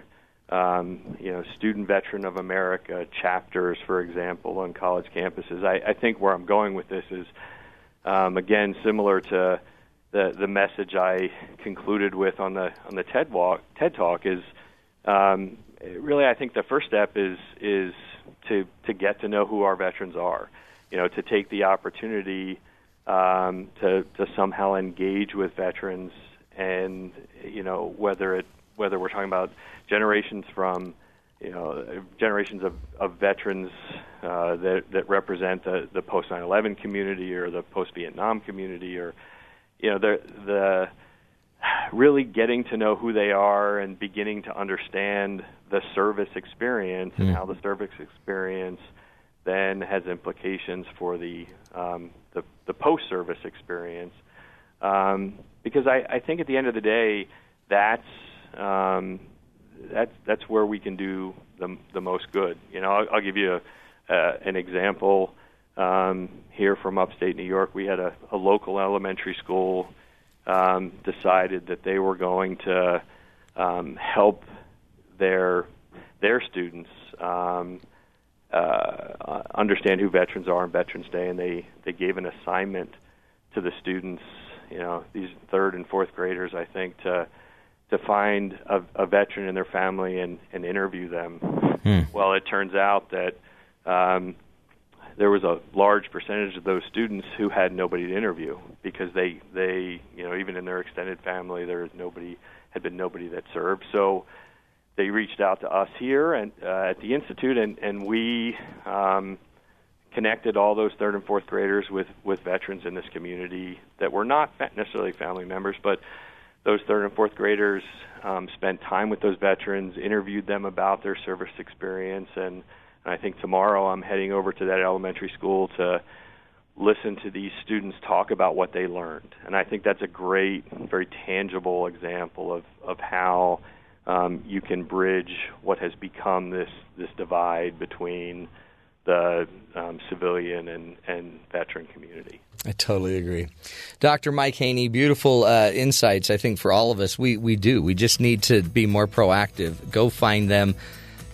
you know, Student Veteran of America chapters, for example, on college campuses. I think where I'm going with this is, again, similar to the message I concluded with on the TED Talk is, really, I think the first step is to get to know who our veterans are. You know, to take the opportunity to somehow engage with veterans, and you know, whether we're talking about generations from, you know, generations of veterans that represent the post 9/11 community or the post Vietnam community, or you know, the really getting to know who they are and beginning to understand the service experience and how the service experience then has implications for the post-service experience, because I think at the end of the day, that's where we can do the most good. You know, I'll give you an example here from upstate New York. We had a local elementary school decided that they were going to help their students understand who veterans are on Veterans Day, and they gave an assignment to the students, you know, these third and fourth graders, I think, to find a veteran in their family and interview them. Well, it turns out that there was a large percentage of those students who had nobody to interview because they you know, even in their extended family, there had been nobody that served. So they reached out to us here and at the Institute, and we connected all those third and fourth graders with veterans in this community that were not necessarily family members, but those third and fourth graders spent time with those veterans, interviewed them about their service experience, and I think tomorrow I'm heading over to that elementary school to listen to these students talk about what they learned. And I think that's a great, very tangible example of how you can bridge what has become this divide between the civilian and veteran community. I totally agree. Dr. Mike Haney, beautiful insights, I think, for all of us. We do. We just need to be more proactive. Go find them.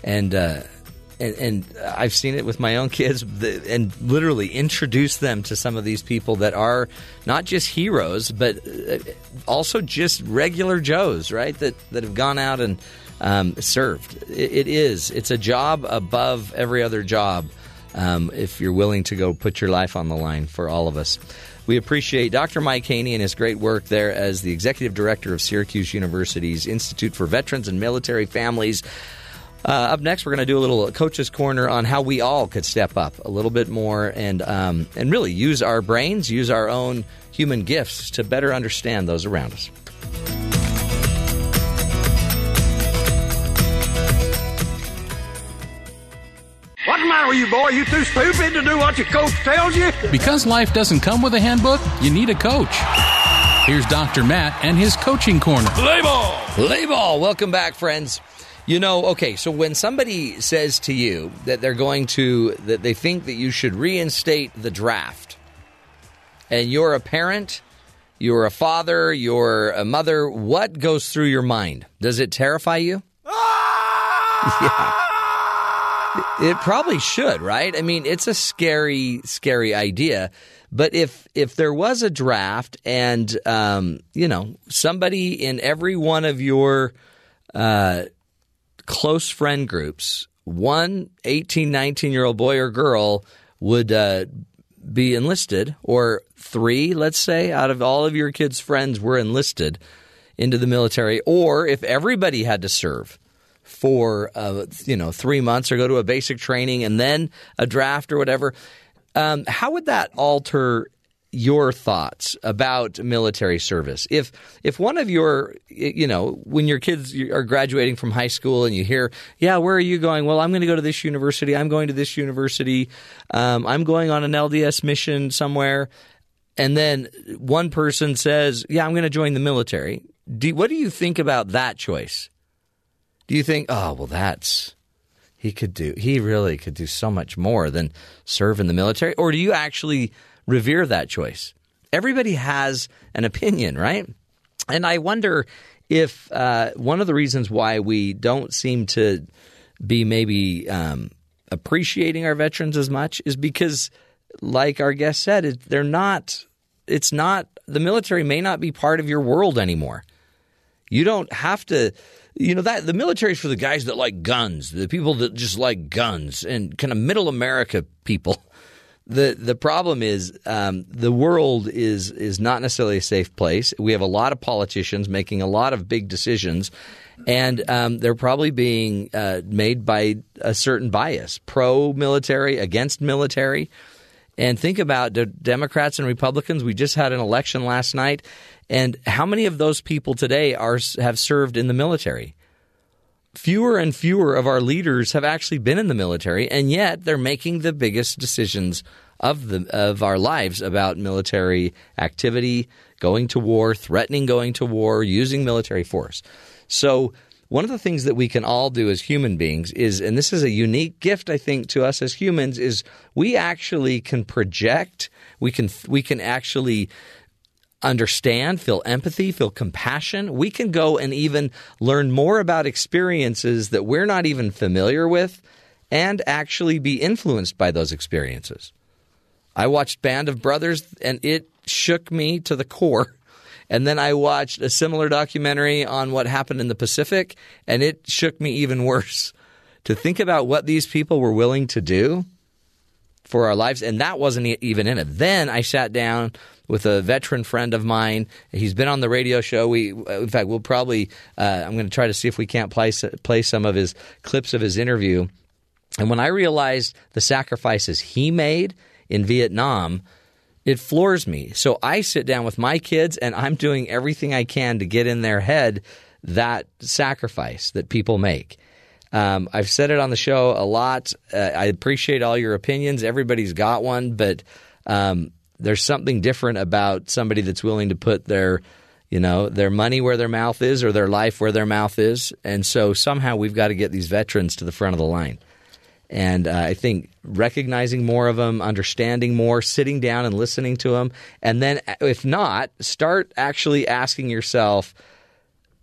And I've seen it with my own kids, and literally introduce them to some of these people that are not just heroes, but also just regular Joes, right, that have gone out and served. It's a job above every other job if you're willing to go put your life on the line for all of us. We appreciate Dr. Mike Haney and his great work there as the Executive Director of Syracuse University's Institute for Veterans and Military Families. Up next, we're going to do a little Coach's Corner on how we all could step up a little bit more and really use our brains, use our own human gifts to better understand those around us. What's the matter with you, boy? You too stupid to do what your coach tells you? Because life doesn't come with a handbook, you need a coach. Here's Dr. Matt and his Coaching Corner. Play ball! Play ball! Welcome back, friends. You know, okay, so when somebody says to you that they think that you should reinstate the draft, and you're a parent, you're a father, you're a mother, what goes through your mind? Does it terrify you? Ah! Yeah. It probably should, right? I mean, it's a scary, scary idea. But if there was a draft and, you know, somebody in every one of your close friend groups, one 18-, 19-year-old boy or girl would be enlisted, or three, let's say, out of all of your kids' friends were enlisted into the military. Or if everybody had to serve for 3 months or go to a basic training and then a draft or whatever, how would that alter your thoughts about military service? If one of your, when your kids are graduating from high school and you hear, yeah, where are you going? Well, I'm going to go to this university. I'm going to this university. I'm going on an LDS mission somewhere. And then one person says, yeah, I'm going to join the military. What do you think about that choice? Do you think, oh, well, he really could do so much more than serve in the military? Or do you actually revere that choice? Everybody has an opinion, right? And I wonder if one of the reasons why we don't seem to be maybe appreciating our veterans as much is because, like our guest said, the military may not be part of your world anymore. You don't have to. That the military is for the guys that like guns, the people that just like guns, and kind of middle America people. The problem is the world is not necessarily a safe place. We have a lot of politicians making a lot of big decisions, and they're probably being made by a certain bias, pro-military, against military. And think about Democrats and Republicans. We just had an election last night, and how many of those people today have served in the military? Fewer and fewer of our leaders have actually been in the military, and yet they're making the biggest decisions of our lives about military activity, going to war, threatening going to war, using military force. So one of the things that we can all do as human beings is, and this is a unique gift, I think, to us as humans, is we actually can project, we can actually understand, feel empathy, feel compassion. We can go and even learn more about experiences that we're not even familiar with and actually be influenced by those experiences. I watched Band of Brothers and it shook me to the core. And then I watched a similar documentary on what happened in the Pacific and it shook me even worse. To think about what these people were willing to do for our lives, and that wasn't even in it. Then I sat down with a veteran friend of mine. He's been on the radio show. We'll probably I'm going to try to see if we can't play some of his clips of his interview. And when I realized the sacrifices he made in Vietnam, it floors me. So I sit down with my kids, and I'm doing everything I can to get in their head that sacrifice that people make. I've said it on the show a lot. I appreciate all your opinions. Everybody's got one, but there's something different about somebody that's willing to put their money where their mouth is or their life where their mouth is. And so somehow we've got to get these veterans to the front of the line. And I think recognizing more of them, understanding more, sitting down and listening to them. And then if not, start actually asking yourself,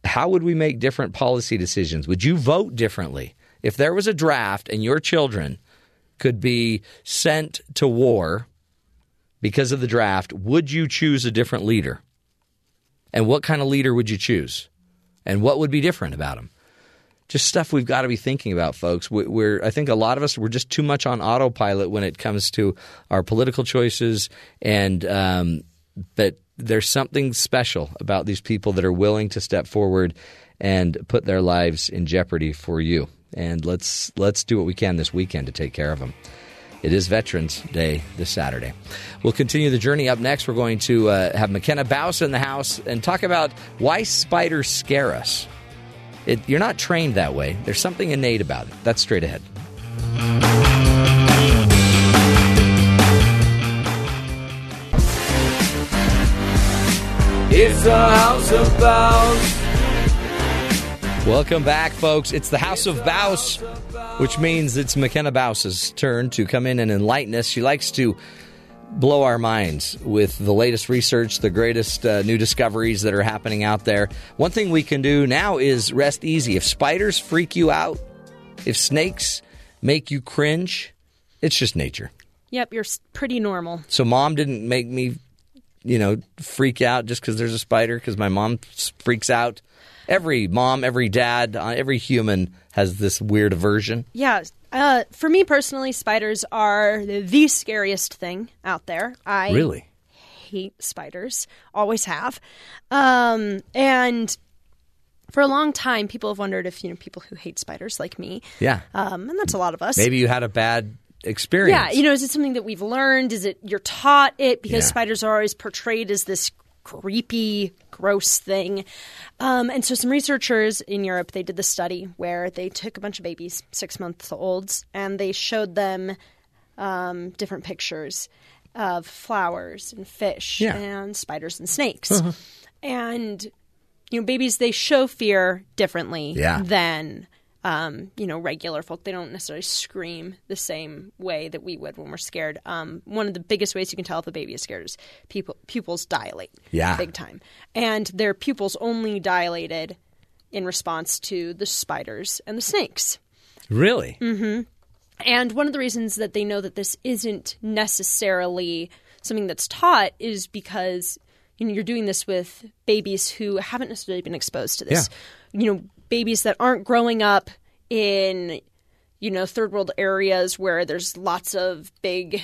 how would we make different policy decisions? Would you vote differently? If there was a draft and your children could be sent to war because of the draft, would you choose a different leader? And what kind of leader would you choose? And what would be different about them? Just stuff we've got to be thinking about, folks. I think a lot of us, we're just too much on autopilot when it comes to our political choices. And but there's something special about these people that are willing to step forward and put their lives in jeopardy for you. And let's do what we can this weekend to take care of them. It is Veterans Day this Saturday. We'll continue the journey up next. We're going to have Makena Bauss in the house and talk about why spiders scare us. You're not trained that way. There's something innate about it. That's straight ahead. It's the House of Bauss. Welcome back, folks. It's the House of Bauss, which means it's Makena Bauss's turn to come in and enlighten us. She likes to blow our minds with the latest research, the greatest new discoveries that are happening out there. One thing we can do now is rest easy. If spiders freak you out, if snakes make you cringe, it's just nature. Yep, you're pretty normal. So mom didn't make me you know, freak out just because there's a spider, because my mom freaks out. Every mom, every dad, every human has this weird aversion. Yeah. For me personally, spiders are the scariest thing out there. I really hate spiders. Always have. And for a long time, people have wondered if, you know, people who hate spiders like me. Yeah. And that's a lot of us. Maybe you had a bad experience. Yeah. You know, is it something that we've learned? Is it you're taught it? Because spiders are always portrayed as this creepy, gross thing. And so some researchers in Europe, they did this study where they took a bunch of babies, 6-month-olds, and they showed them different pictures of flowers and fish and spiders and snakes. Uh-huh. And, you know, babies, they show fear differently than, you know, regular folk. They don't necessarily scream the same way that we would when we're scared. One of the biggest ways you can tell if a baby is scared is pupils dilate big time. And their pupils only dilated in response to the spiders and the snakes. Really? Mm-hmm. And one of the reasons that they know that this isn't necessarily something that's taught is because, you know, you're doing this with babies who haven't necessarily been exposed to this. Yeah. You know, babies that aren't growing up in, you know, third world areas where there's lots of big,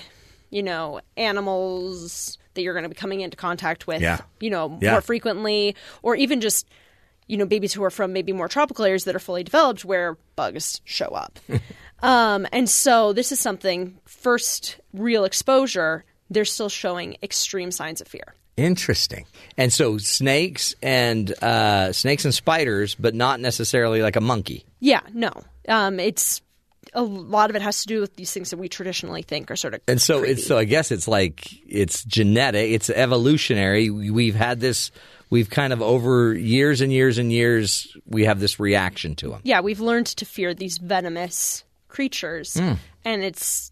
you know, animals that you're going to be coming into contact with, you know, more frequently, or even just, you know, babies who are from maybe more tropical areas that are fully developed where bugs show up. And so this is something, first real exposure, they're still showing extreme signs of fear. Interesting. And so snakes and spiders, but not necessarily like a monkey. Yeah, no. It's a lot of it has to do with these things that we traditionally think are sort of and so creepy. So I guess it's like it's genetic. It's evolutionary. We've had this. We've kind of over years and years and years, we have this reaction to them. Yeah, we've learned to fear these venomous creatures, and it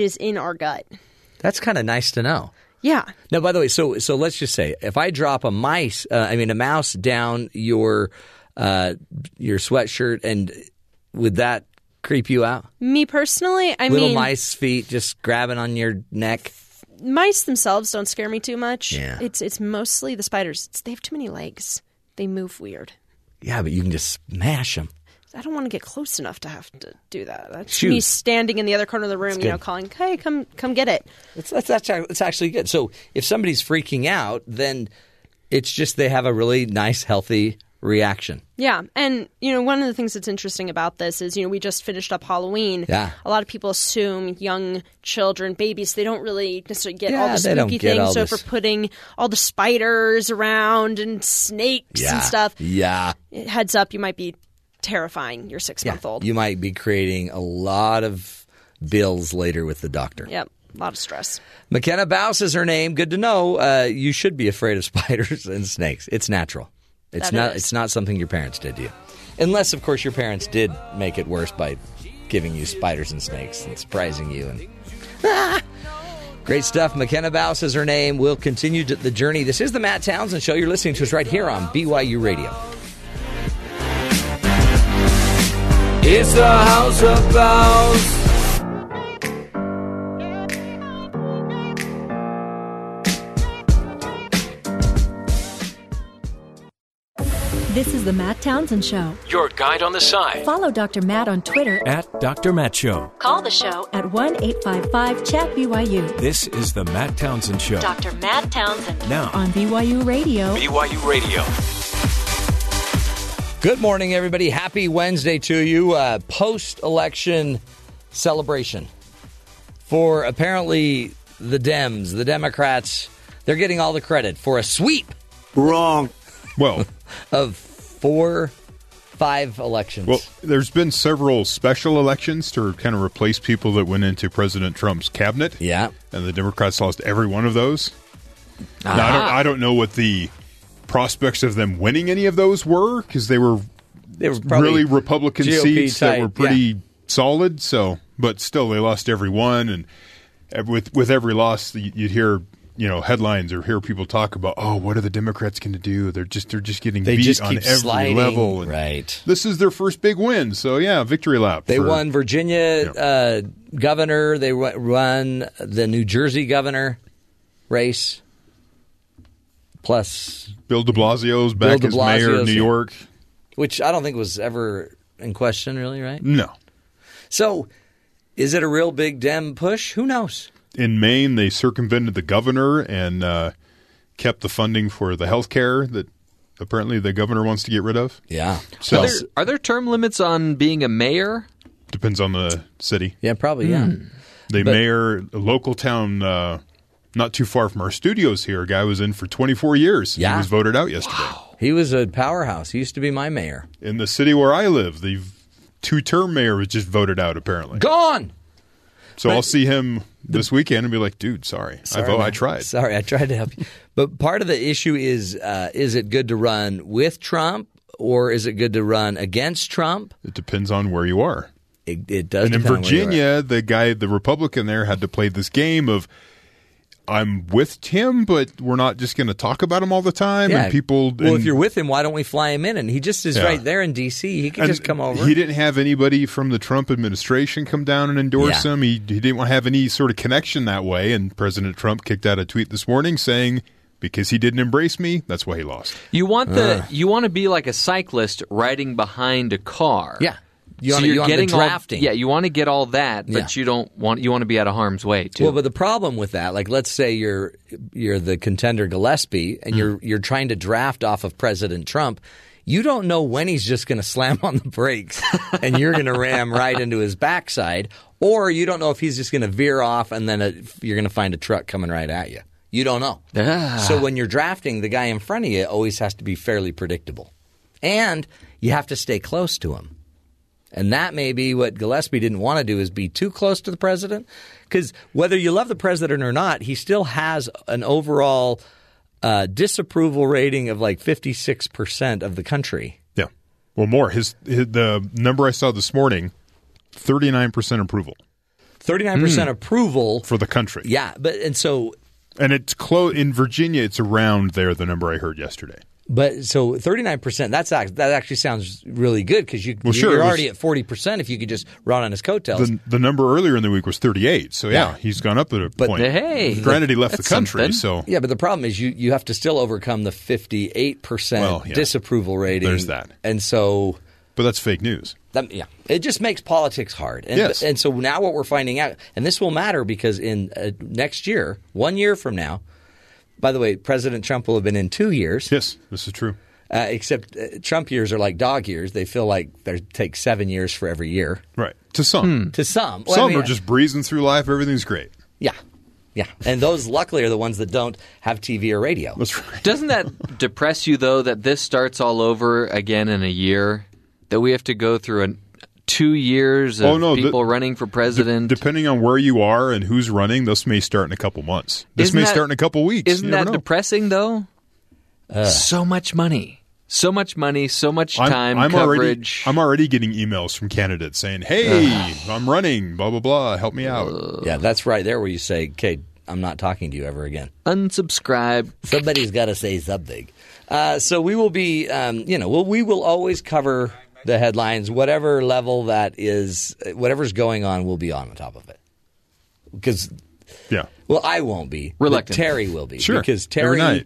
is in our gut. That's kind of nice to know. Yeah. Now, by the way, so let's just say if I drop a mouse down your sweatshirt, and would that creep you out? Me personally, little mice feet just grabbing on your neck. Mice themselves don't scare me too much. Yeah. It's mostly the spiders. They have too many legs. They move weird. Yeah, but you can just smash them. I don't want to get close enough to have to do that. That's me standing in the other corner of the room, you know, calling, hey, come get it. That's actually good. So if somebody's freaking out, then it's just they have a really nice, healthy reaction. Yeah. And, you know, one of the things that's interesting about this is, you know, we just finished up Halloween. Yeah. A lot of people assume young children, babies, they don't really necessarily get all the spooky things. So if we're putting all the spiders around and snakes and stuff, heads up, you might be terrifying your 6-month-old. You might be creating a lot of bills later with the doctor. Yep. A lot of stress. Makena Bauss is her name. Good to know. You should be afraid of spiders and snakes. It's natural. It's not something your parents did to you. Unless, of course, your parents did make it worse by giving you spiders and snakes and surprising you. Great stuff. Makena Bauss is her name. We'll continue the journey. This is the Matt Townsend Show. You're listening to us right here on BYU Radio. It's the House of Bauss. This is the Matt Townsend Show. Your guide on the side. Follow Dr. Matt on Twitter at Dr. Matt Show. Call the show at 1-855-CHAT-BYU. This is the Matt Townsend Show. Dr. Matt Townsend. Now on BYU Radio. BYU Radio. Good morning, everybody. Happy Wednesday to you. Post-election celebration for apparently the Dems, the Democrats. They're getting all the credit for a sweep. Wrong. Well, of 5 elections. Well, there's been several special elections to kind of replace people that went into President Trump's cabinet. Yeah. And the Democrats lost every one of those. Uh-huh. Now, I don't know what the prospects of them winning any of those were, because they were really Republican GOP seats tight, that were pretty solid. So, but still, they lost every one, and with every loss, you'd hear, you know, headlines or hear people talk about, oh, what are the Democrats going to do? They're just getting beat just on every sliding level. And right. This is their first big win, so victory lap. They won Virginia governor. They won the New Jersey governor race. plus Bill de Blasio's back as mayor of New York. Which I don't think was ever in question, really, right? No. So is it a real big Dem push? Who knows? In Maine, they circumvented the governor and kept the funding for the health care that apparently the governor wants to get rid of. Yeah. So are there term limits on being a mayor? Depends on the city. Yeah, probably, yeah. The mayor, a local town not too far from our studios here, a guy was in for 24 years. Yeah. He was voted out yesterday. Wow. He was a powerhouse. He used to be my mayor. In the city where I live, the two-term mayor was just voted out apparently. Gone! So I'll see him this weekend and be like, dude, sorry, I tried. Sorry, I tried to help you. But part of the issue is it good to run with Trump or is it good to run against Trump? It depends on where you are. It does. And in Virginia, the guy, the Republican there, had to play this game of, I'm with him, but we're not just going to talk about him all the time. Yeah. And people. Well, if you're with him, why don't we fly him in? And he just is right there in D.C. He can just come over. He didn't have anybody from the Trump administration come down and endorse him. He didn't want to have any sort of connection that way. And President Trump kicked out a tweet this morning saying, because he didn't embrace me, that's why he lost. You want to be like a cyclist riding behind a car. Yeah. You're getting drafting. Yeah, you want to get all that, but you want to be out of harm's way too. Well, but the problem with that, like let's say you're the contender Gillespie and you're trying to draft off of President Trump, you don't know when he's just going to slam on the brakes and you're going to ram right into his backside, or you don't know if he's just going to veer off and then you're going to find a truck coming right at you. You don't know. So when you're drafting, the guy in front of you always has to be fairly predictable. And you have to stay close to him. And that may be what Gillespie didn't want to do, is be too close to the president, because whether you love the president or not, he still has an overall disapproval rating of like 56% of the country. Yeah. Well, more. The number I saw this morning, 39% approval. 39% approval. For the country. Yeah. And it's close. In Virginia, it's around there, the number I heard yesterday. But so 39%, that actually sounds really good, because you're already at 40% if you could just run on his coattails. The number earlier in the week was 38. So, he's gone up at a point. Hey, granted, he left the country. Something. So yeah, but the problem is you have to still overcome the 58% disapproval rating. There's that. And so – But that's fake news. It just makes politics hard. And, yes. And so now what we're finding out – and this will matter because in next year, 1 year from now – By the way, President Trump will have been in 2 years. Yes, this is true. Except Trump years are like dog years. They feel like they take 7 years for every year. Right. To some. To some. Well, some are just breezing through life. Everything's great. Yeah. Yeah. And those luckily are the ones that don't have TV or radio. That's right. Doesn't that depress you, though, that this starts all over again in a year? That we have to go through 2 years of people running for president. Depending on where you are and who's running, this may start in a couple months. This may start in a couple weeks. Isn't that depressing, though? So much money, so much time, coverage. I'm already getting emails from candidates saying, hey, I'm running, blah, blah, blah, help me out. Yeah, that's right there where you say, okay, I'm not talking to you ever again. Unsubscribe. Somebody's got to say something. So we will be, we will always cover the headlines, whatever level that is, whatever's going on, we'll be on top of it. Because, I won't be. Reluctant. Terry will be. Sure. Because Terry's, got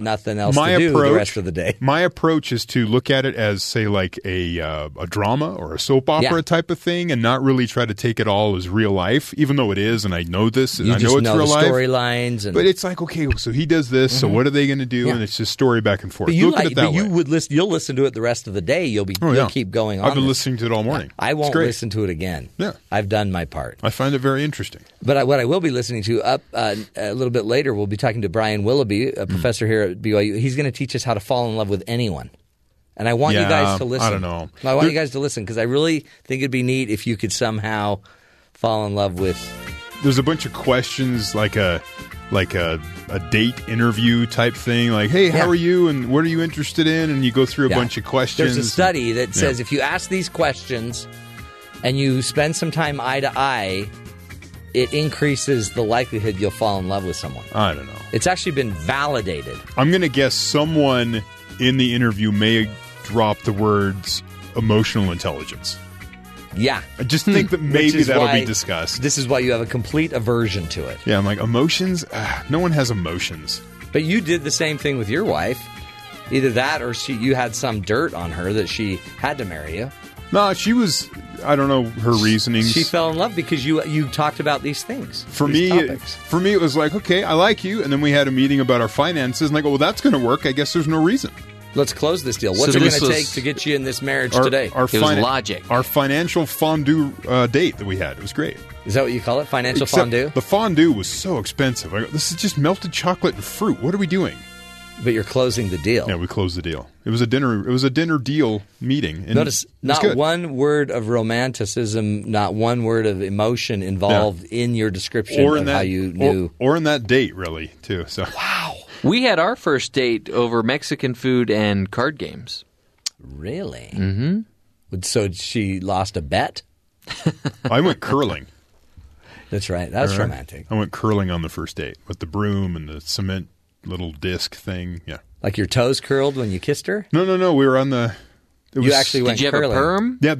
nothing else to do the rest of the day. My approach is to look at it as, say, like a drama or a soap opera type of thing, and not really try to take it all as real life, even though it is, and I know this, and I know it's real life. You just know the storylines. But it's like, okay, so he does this, so what are they going to do? Yeah. And it's just story back and forth. But you'll listen to it the rest of the day. You'll keep going on. I've been listening to it all morning. I won't listen to it again. Yeah. I've done my part. I find it very interesting. But what I will be listening to a little bit later, we'll be talking to Brian Willoughby, a professor here at BYU. He's going to teach us how to fall in love with anyone. And I want you guys to listen. I don't know. I want you guys to listen because I really think it'd be neat if you could somehow fall in love with. There's a bunch of questions like a date interview type thing, like, hey, how are you and what are you interested in? And you go through a bunch of questions. There's a study that says if you ask these questions and you spend some time eye to eye, it increases the likelihood you'll fall in love with someone. I don't know. It's actually been validated. I'm going to guess someone in the interview may drop the words emotional intelligence. Yeah. I just think that maybe that'll be discussed. This is why you have a complete aversion to it. Yeah, I'm like, emotions? No one has emotions. But you did the same thing with your wife. Either that or you had some dirt on her that she had to marry you. No, she was, I don't know her reasonings. She fell in love because you talked about these things. For me, it was like, okay, I like you. And then we had a meeting about our finances. And I go, well, that's going to work. I guess there's no reason. Let's close this deal. What's it going to take to get you in this marriage today? It was logic. Our financial fondue date that we had. It was great. Is that what you call it? Financial fondue? The fondue was so expensive. I go, this is just melted chocolate and fruit. What are we doing? But you're closing the deal. Yeah, we closed the deal. It was a dinner deal meeting. And notice, not one word of romanticism, not one word of emotion involved in your description of how you knew. Or in that date, really, too. So. Wow. We had our first date over Mexican food and card games. Really? Mm-hmm. So she lost a bet? I went curling. That's right. That's romantic. I went curling on the first date with the broom and the cement little disc thing. Yeah. Like your toes curled when you kissed her? No. We were on the... Did you have curling. A perm? Yeah,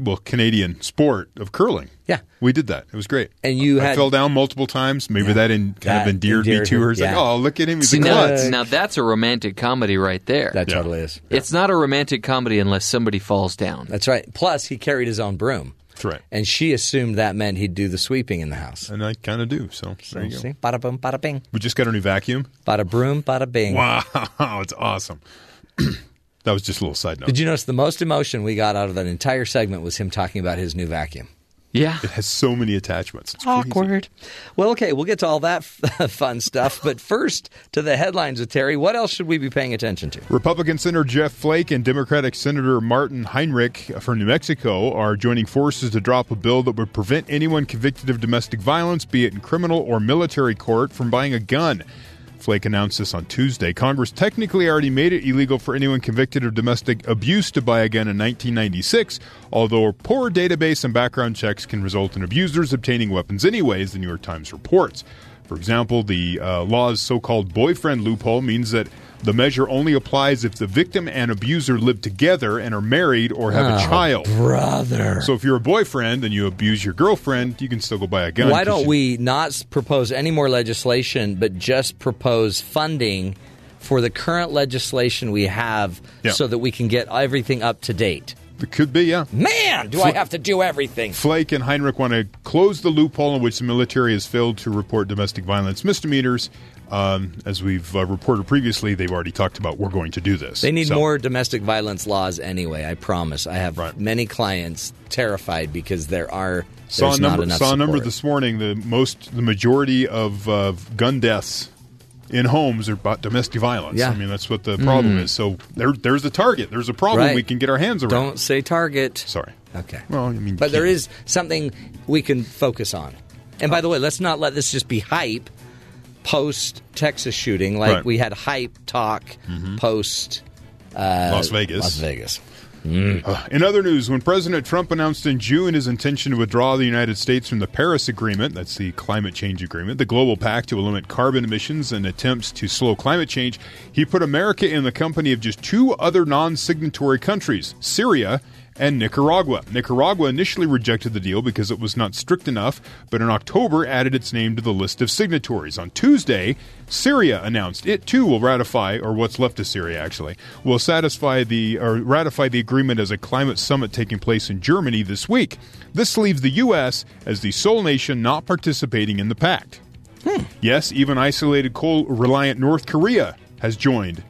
the Canadian sport of curling. Yeah. We did that. It was great. And I fell down multiple times. Maybe that kind of endeared me to her. It's like, oh, look at him. He's now that's a romantic comedy right there. That totally is. Yeah. It's not a romantic comedy unless somebody falls down. That's right. Plus, he carried his own broom. That's right. And she assumed that meant he'd do the sweeping in the house. And I kind of do. So there you go. Bada boom, bada bing. We just got a new vacuum. Bada broom, bada bing. Wow. It's awesome. That was just a little side note. Did you notice the most emotion we got out of that entire segment was him talking about his new vacuum? Yeah. It has so many attachments. It's awkward. Crazy. Well, okay, we'll get to all that fun stuff. But first, to the headlines with Terry. What else should we be paying attention to? Republican Senator Jeff Flake and Democratic Senator Martin Heinrich from New Mexico are joining forces to drop a bill that would prevent anyone convicted of domestic violence, be it in criminal or military court, from buying a gun. Flake announced this on Tuesday. Congress technically already made it illegal for anyone convicted of domestic abuse to buy a gun in 1996, although a poor database and background checks can result in abusers obtaining weapons anyways, the New York Times reports. For example, the law's so-called boyfriend loophole means that the measure only applies if the victim and abuser live together and are married or have a child. Brother. So if you're a boyfriend and you abuse your girlfriend, you can still go buy a gun. Why don't we not propose any more legislation, but just propose funding for the current legislation we have so that we can get everything up to date? It could be, yeah. Man, do I have to do everything. Flake and Heinrich want to close the loophole in which the military has failed to report domestic violence misdemeanors. As we've reported previously, they've already talked about we're going to do this. They need more domestic violence laws anyway, I promise. I have many clients terrified because there's not enough support. A number this morning, the majority of gun deaths in homes are about domestic violence. Yeah. I mean, that's what the problem is. So there's a target. There's a problem we can get our hands around. Don't say target. Sorry. Okay. Well, I mean, but there is something we can focus on. And by the way, let's not let this just be hype post-Texas shooting. Like we had hype talk post Las Vegas. In other news, when President Trump announced in June his intention to withdraw the United States from the Paris Agreement, that's the climate change agreement, the global pact to limit carbon emissions and attempts to slow climate change, he put America in the company of just two other non-signatory countries, Syria and Nicaragua. Nicaragua initially rejected the deal because it was not strict enough, but in October added its name to the list of signatories. On Tuesday, Syria announced it too will ratify, or what's left of Syria actually, will ratify the agreement as a climate summit taking place in Germany this week. This leaves the U.S. as the sole nation not participating in the pact. Yes, even isolated coal-reliant North Korea has joined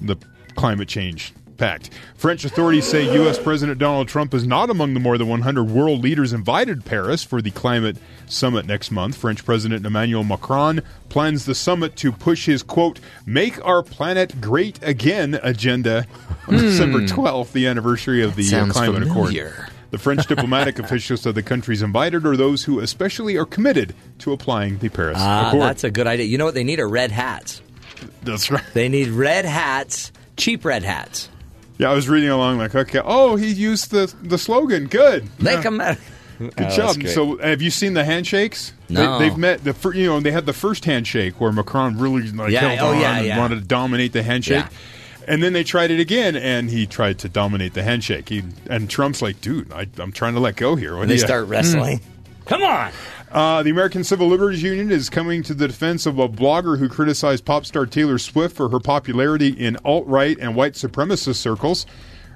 the climate change pact. French authorities say U.S. President Donald Trump is not among the more than 100 world leaders invited to Paris for the climate summit next month. French President Emmanuel Macron plans the summit to push his, quote, make our planet great again agenda on December 12th, the anniversary of the climate accord. The French diplomatic officials of the countries invited are those who especially are committed to applying the Paris accord. That's a good idea. You know what they need are red hats. That's right. They need red hats, cheap red hats. Yeah, I was reading along like, okay, he used the slogan. Good. Make them. Good job. So have you seen the handshakes? No. They've met, they had the first handshake where Macron really held on and wanted to dominate the handshake. Yeah. And then they tried it again, and he tried to dominate the handshake. And Trump's like, dude, I'm trying to let go here. What, and they start wrestling. Come on! The American Civil Liberties Union is coming to the defense of a blogger who criticized pop star Taylor Swift for her popularity in alt-right and white supremacist circles.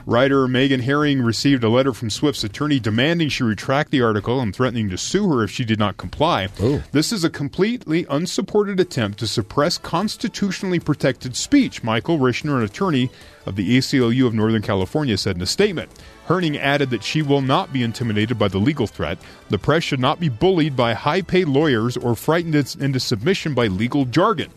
Writer Megan Herring received a letter from Swift's attorney demanding she retract the article and threatening to sue her if she did not comply. Ooh. This is a completely unsupported attempt to suppress constitutionally protected speech, Michael Rishner, an attorney of the ACLU of Northern California, said in a statement. Herning added that she will not be intimidated by the legal threat. The press should not be bullied by high-paid lawyers or frightened into submission by legal jargon.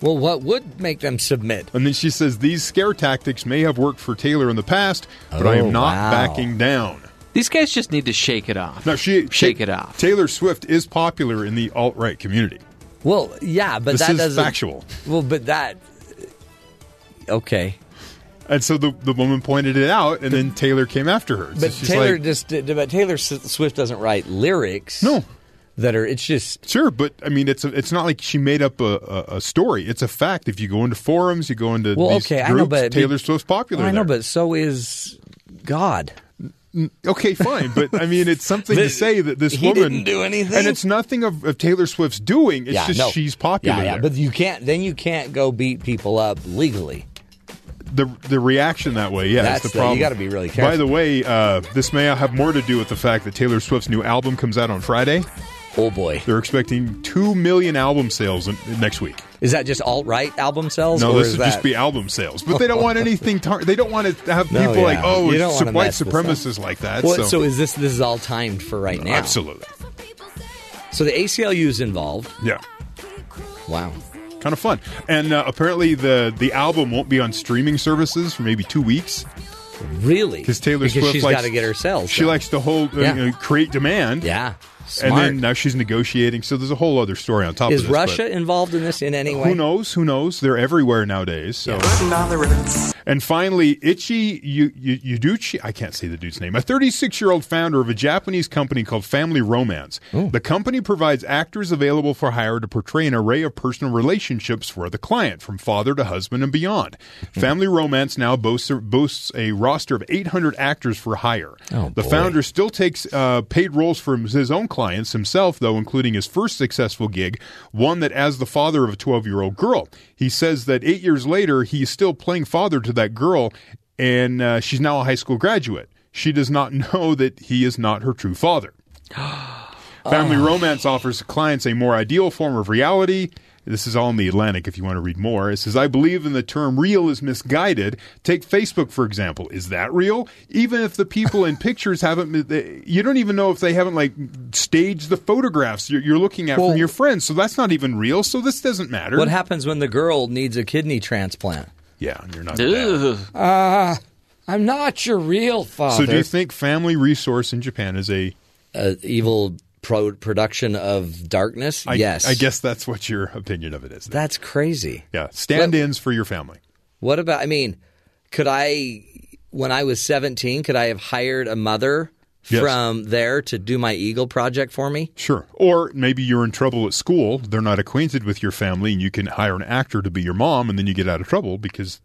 Well, what would make them submit? And then she says, these scare tactics may have worked for Taylor in the past, but I am not backing down. These guys just need to shake it off. No, shake it off. Taylor Swift is popular in the alt-right community. Well, yeah, but that doesn't... This is factual. Well, but that... Okay. And so the woman pointed it out, and then Taylor came after her. But, so Taylor, but Taylor Swift doesn't write lyrics. No. That are, it's just... Sure, but, I mean, it's not like she made up a story. It's a fact. If you go into forums, you go into these groups, Taylor Swift's popular but so is God. Okay, fine, but, I mean, it's something to say that this woman... didn't do anything? And it's nothing of Taylor Swift's doing. It's she's popular. Yeah, but you can't go beat people up legally. The reaction that way, yeah, that's the problem. You got to be really careful. By the way, this may have more to do with the fact that Taylor Swift's new album comes out on Friday. Oh, boy. They're expecting 2 million album sales next week. Is that just alt-right album sales? No, this would just be album sales. But they don't want anything... they don't want to have people like, oh, it's white supremacists like that. Well, so is this is all timed for right now? Absolutely. So the ACLU is involved. Yeah. Wow. Kind of fun. And apparently the album won't be on streaming services for maybe 2 weeks. Really? Because Taylor Swift she's got to get her sales. She likes to hold, create demand. Yeah. Smart. And then now she's negotiating. So there's a whole other story on top of this. Is Russia involved in this in any way? Who knows? Who knows? They're everywhere nowadays. So. Yeah. And finally, Ichi Uduchi, I can't say the dude's name, a 36-year-old founder of a Japanese company called Family Romance. Ooh. The company provides actors available for hire to portray an array of personal relationships for the client, from father to husband and beyond. Family Romance now boasts a roster of 800 actors for hire. Oh, the founder still takes paid roles from his own clients himself, though, including his first successful gig, one that as the father of a 12-year-old girl. He says that 8 years later, he's still playing father to that girl, and she's now a high school graduate. She does not know that he is not her true father. Family Romance offers clients a more ideal form of reality. This is all in The Atlantic if you want to read more. It says, I believe in the term real is misguided. Take Facebook, for example. Is that real? Even if the people in pictures haven't, you don't even know if they haven't, like, staged the photographs you're looking at from your friends. So that's not even real. So this doesn't matter. What happens when the girl needs a kidney transplant? Yeah, and you're not. I'm not your real father. So do you think Family Resource in Japan is a evil... production of darkness? Yes. I guess that's what your opinion of it is. That's crazy. Yeah. Stand-ins for your family. What about, I mean, could I, when I was 17, could I have hired a mother from there to do my Eagle project for me? Sure. Or maybe you're in trouble at school. They're not acquainted with your family, and you can hire an actor to be your mom, and then you get out of trouble because...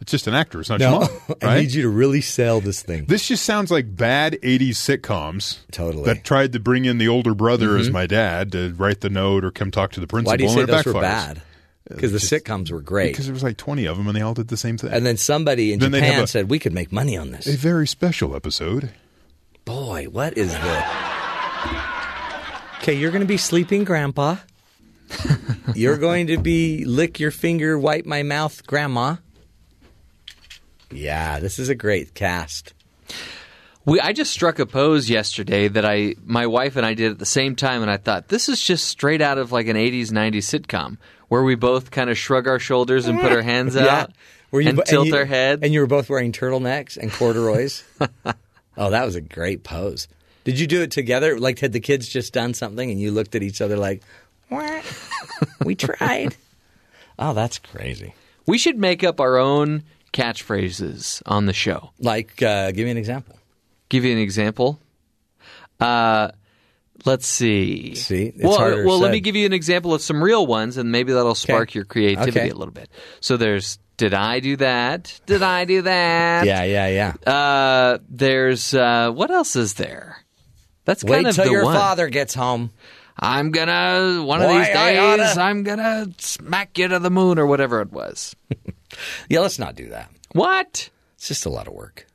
It's just an actor. It's not your mom. Right? I need you to really sell this thing. This just sounds like bad 80s sitcoms. Totally. That tried to bring in the older brother as my dad to write the note or come talk to the principal. Why do you say those were bad? Because the sitcoms were great. Because there was like 20 of them and they all did the same thing. And then somebody in Japan said, we could make money on this. A very special episode. Boy, what is the... Okay, you're going to be sleeping, Grandpa. You're going to be lick your finger, wipe my mouth, Grandma. Yeah, this is a great cast. I just struck a pose yesterday that my wife and I did at the same time, and I thought, this is just straight out of like an 80s, 90s sitcom, where we both kind of shrug our shoulders and put our hands out and tilt our head. And you were both wearing turtlenecks and corduroys. Oh, that was a great pose. Did you do it together? Like, had the kids just done something and you looked at each other like, what? We tried. Oh, that's crazy. We should make up our own... catchphrases on the show. Like, give me an example. Give you an example? Let's see. See? It's harder said. Let me give you an example of some real ones, and maybe that'll spark your creativity a little bit. So there's Did I do that? Did I do that? Yeah. There's what else is there? That's kind of the one. Wait till your father gets home. I'm gonna I'm gonna smack you to the moon or whatever it was. Yeah, let's not do that. What? It's just a lot of work.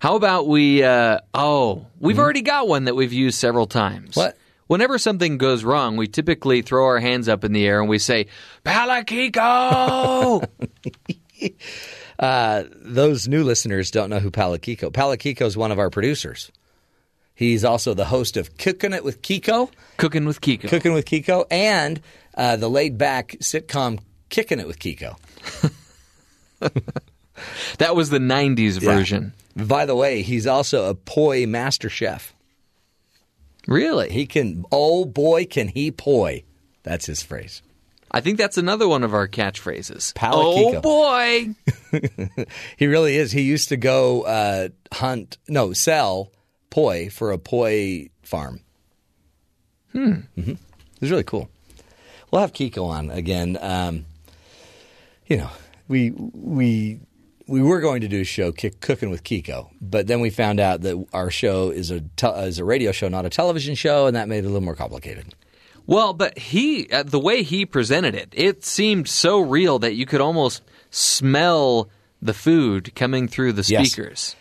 How about we? We've already got one that we've used several times. What? Whenever something goes wrong, we typically throw our hands up in the air and we say, "Palakiko." Those new listeners don't know who Palakiko. Palakiko is one of our producers. He's also the host of Cooking with Kiko, and the laid-back sitcom Kicking It with Kiko. That was the 90s version. Yeah. By the way, he's also a poi master chef. Really? He can, oh boy, can he poi. That's his phrase. I think that's another one of our catchphrases. Palakiko. Oh boy. He really is. He used to go sell poi for a poi farm. Mm-hmm. It was really cool. We'll have Kiko on again. We were going to do a show, Cooking with Kiko, but then we found out that our show is a radio show, not a television show, and that made it a little more complicated. Well, but the way he presented it, it seemed so real that you could almost smell the food coming through the speakers.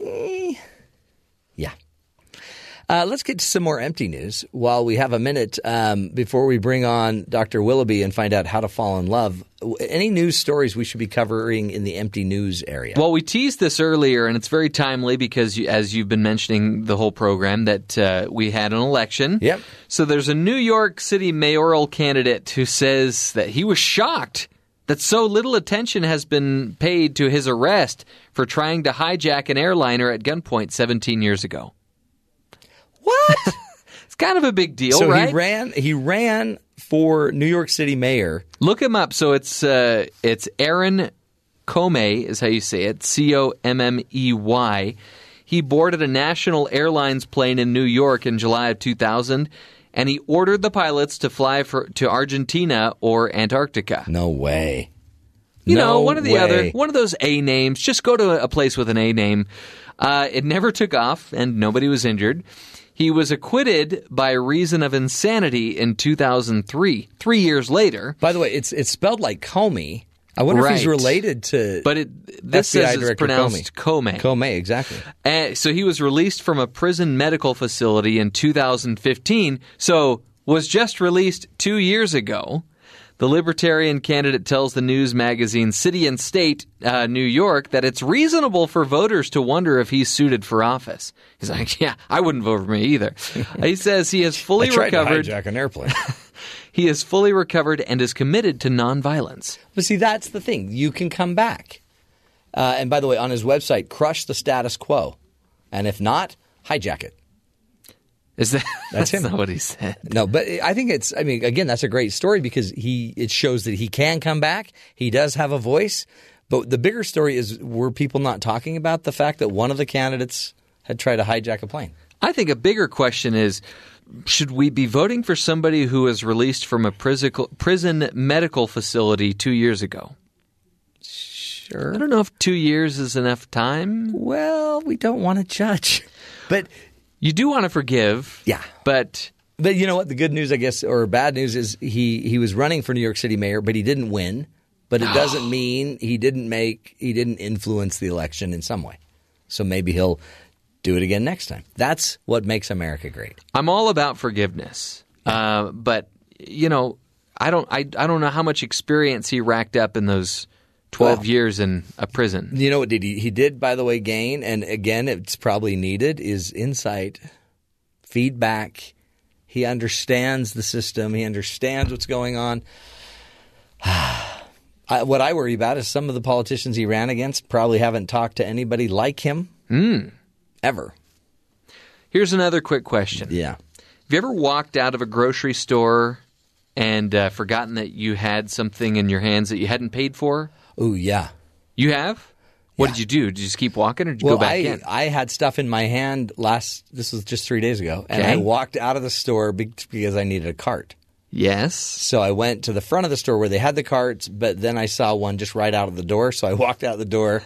Yes. Yeah. Let's get to some more empty news while we have a minute before we bring on Dr. Willoughby and find out how to fall in love. Any news stories we should be covering in the empty news area? Well, we teased this earlier, and it's very timely because, as you've been mentioning the whole program, that we had an election. Yep. So there's a New York City mayoral candidate who says that he was shocked that so little attention has been paid to his arrest for trying to hijack an airliner at gunpoint 17 years ago. What? It's kind of a big deal, so right? He ran for New York City mayor. Look him up. So it's Aaron Comey is how you say it, Commey. He boarded a National Airlines plane in New York in July of 2000, and he ordered the pilots to fly to Argentina or Antarctica. No way. One of those A names. Just go to a place with an A name. It never took off, and nobody was injured. He was acquitted by reason of insanity in 2003, 3 years later. By the way, it's spelled like Comey. I wonder if he's related to FBI says it's pronounced Comey. Comey, exactly. So he was released from a prison medical facility in 2015, so was just released 2 years ago. The Libertarian candidate tells the news magazine City and State, New York, that it's reasonable for voters to wonder if he's suited for office. He's like, yeah, I wouldn't vote for me either. He says he has fully recovered. To hijack an airplane. He is fully recovered and is committed to nonviolence. But see, that's the thing. You can come back. And by the way, on his website, crush the status quo. And if not, hijack it. That's not what he said. No, but I think that's a great story because it shows that he can come back. He does have a voice. But the bigger story is, were people not talking about the fact that one of the candidates had tried to hijack a plane? I think a bigger question is, should we be voting for somebody who was released from a prison medical facility 2 years ago? Sure. I don't know if 2 years is enough time. Well, we don't want to judge. But you do want to forgive. Yeah. But you know what? The good news, I guess, or bad news is he was running for New York City mayor, but he didn't win. But it doesn't mean he didn't influence the election in some way. So maybe he'll do it again next time. That's what makes America great. I'm all about forgiveness. But, you know, I don't know how much experience he racked up in those 12 years in a prison. You know what he did, by the way, gain, and again, it's probably needed, is insight, feedback. He understands the system. He understands what's going on. What I worry about is some of the politicians he ran against probably haven't talked to anybody like him ever. Here's another quick question. Yeah. Have you ever walked out of a grocery store and forgotten that you had something in your hands that you hadn't paid for? Oh, yeah. You have? What did you do? Did you just keep walking or did you go back in? I had stuff in my hand this was just 3 days ago, and I walked out of the store because I needed a cart. Yes. So I went to the front of the store where they had the carts, but then I saw one just right out of the door. So I walked out the door,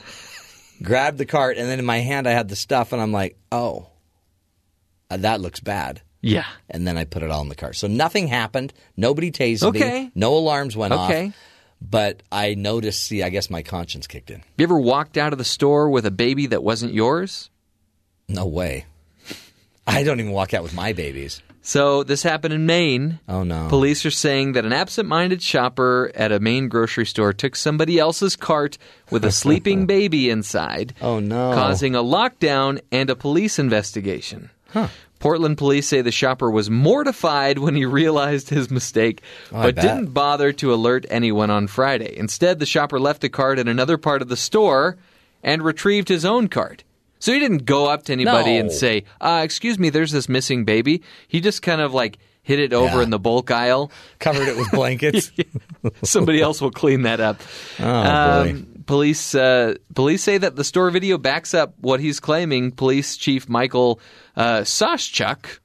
grabbed the cart, and then in my hand I had the stuff, and I'm like, oh, that looks bad. Yeah. And then I put it all in the cart. So nothing happened. Nobody tased me. No alarms went off. But I noticed, I guess my conscience kicked in. You ever walked out of the store with a baby that wasn't yours? No way. I don't even walk out with my babies. So this happened in Maine. Oh, no. Police are saying that an absent-minded shopper at a Maine grocery store took somebody else's cart with a sleeping baby inside. Oh, no. Causing a lockdown and a police investigation. Huh. Portland police say the shopper was mortified when he realized his mistake, but didn't bother to alert anyone on Friday. Instead, the shopper left a cart in another part of the store and retrieved his own cart. So he didn't go up to anybody and say, excuse me, there's this missing baby. He just kind of like hid it over in the bulk aisle. Covered it with blankets. Somebody else will clean that up. Police say that the store video backs up what he's claiming. Police Chief Michael Soschuk.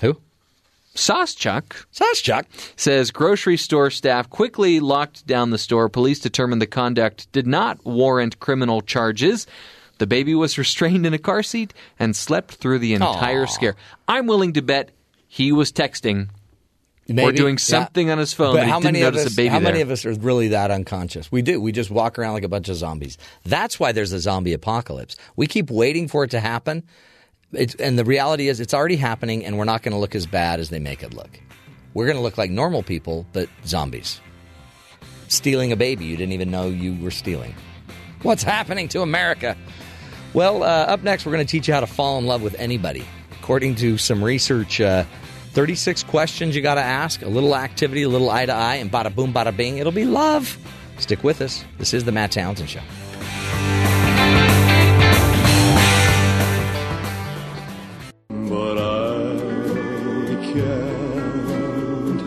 Who? Soschuk says grocery store staff quickly locked down the store. Police determined the conduct did not warrant criminal charges. The baby was restrained in a car seat and slept through the entire scare. I'm willing to bet he was texting or doing something on his phone, but he didn't notice a baby there. How many of us are really that unconscious? We do. We just walk around like a bunch of zombies. That's why there's a zombie apocalypse. We keep waiting for it to happen, and the reality is it's already happening, and we're not going to look as bad as they make it look. We're going to look like normal people, but zombies. Stealing a baby you didn't even know you were stealing. What's happening to America? Well, up next, we're going to teach you how to fall in love with anybody. According to some research, 36 questions you got to ask, a little activity, a little eye-to-eye, and bada boom, bada bing, it'll be love. Stick with us. This is the Matt Townsend Show. But I can't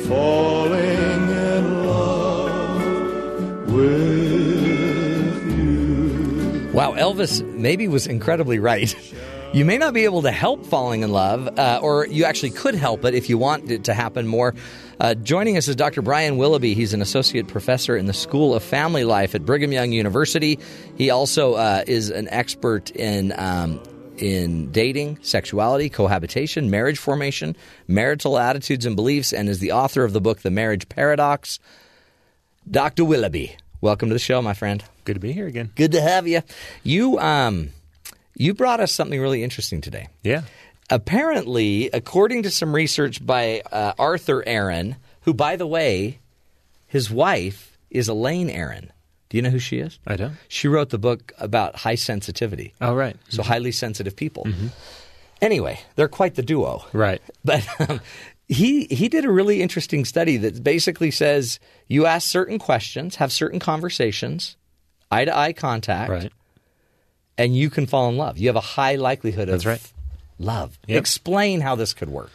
help falling in love with... Wow, Elvis maybe was incredibly right. You may not be able to help falling in love, or you actually could help it if you want it to happen more. Joining us is Dr. Brian Willoughby. He's an associate professor in the School of Family Life at Brigham Young University. He also is an expert in dating, sexuality, cohabitation, marriage formation, marital attitudes and beliefs, and is the author of the book The Marriage Paradox. Dr. Willoughby, welcome to the show, my friend. Good to be here again. Good to have you. You brought us something really interesting today. Yeah. Apparently, according to some research by Arthur Aaron, who, by the way, his wife is Elaine Aaron. Do you know who she is? I don't. She wrote the book about high sensitivity. Oh, right. So highly sensitive people. Mm-hmm. Anyway, they're quite the duo. Right. But he did a really interesting study that basically says you ask certain questions, have certain conversations, eye-to-eye contact, right, and you can fall in love. You have a high likelihood of love. Yep. Explain how this could work.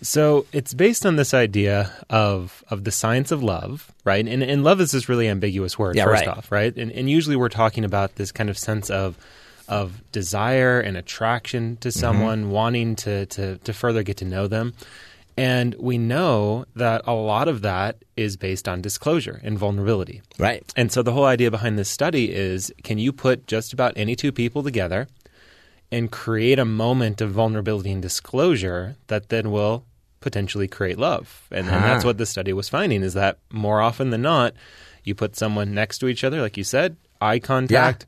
So it's based on this idea of the science of love, right? And love is this really ambiguous word, off, right? And usually we're talking about this kind of sense of desire and attraction to someone, wanting to further get to know them. And we know that a lot of that is based on disclosure and vulnerability. Right. And so the whole idea behind this study is, can you put just about any two people together and create a moment of vulnerability and disclosure that then will potentially create love? And that's what the study was finding, is that more often than not, you put someone next to each other, like you said, eye contact,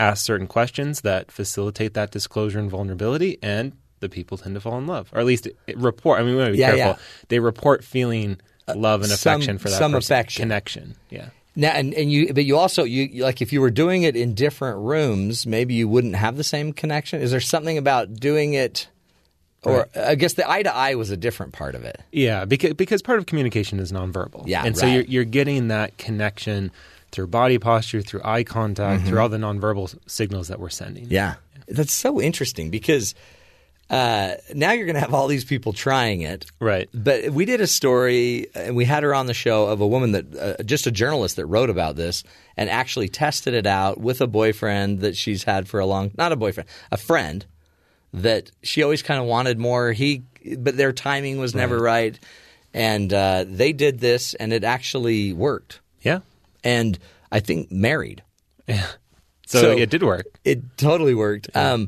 ask certain questions that facilitate that disclosure and vulnerability, and the people tend to fall in love, or at least report. I mean, we want to be careful. Yeah. They report feeling love and affection for that person. Affection. Connection. Yeah. Now, you also like if you were doing it in different rooms, maybe you wouldn't have the same connection. Is there something about doing it, or I guess the eye to eye was a different part of it? Yeah, because part of communication is nonverbal. Yeah, and so you're getting that connection through body posture, through eye contact, through all the nonverbal signals that we're sending. Yeah. That's so interesting because now you're going to have all these people trying it. Right. But we did a story, and we had her on the show, of a woman that just a journalist that wrote about this and actually tested it out with a boyfriend that she's had for a friend that she always kind of wanted more. He but their timing was never right. And they did this, and it actually worked. Yeah. And I think married. Yeah. So it did work. It totally worked. Yeah.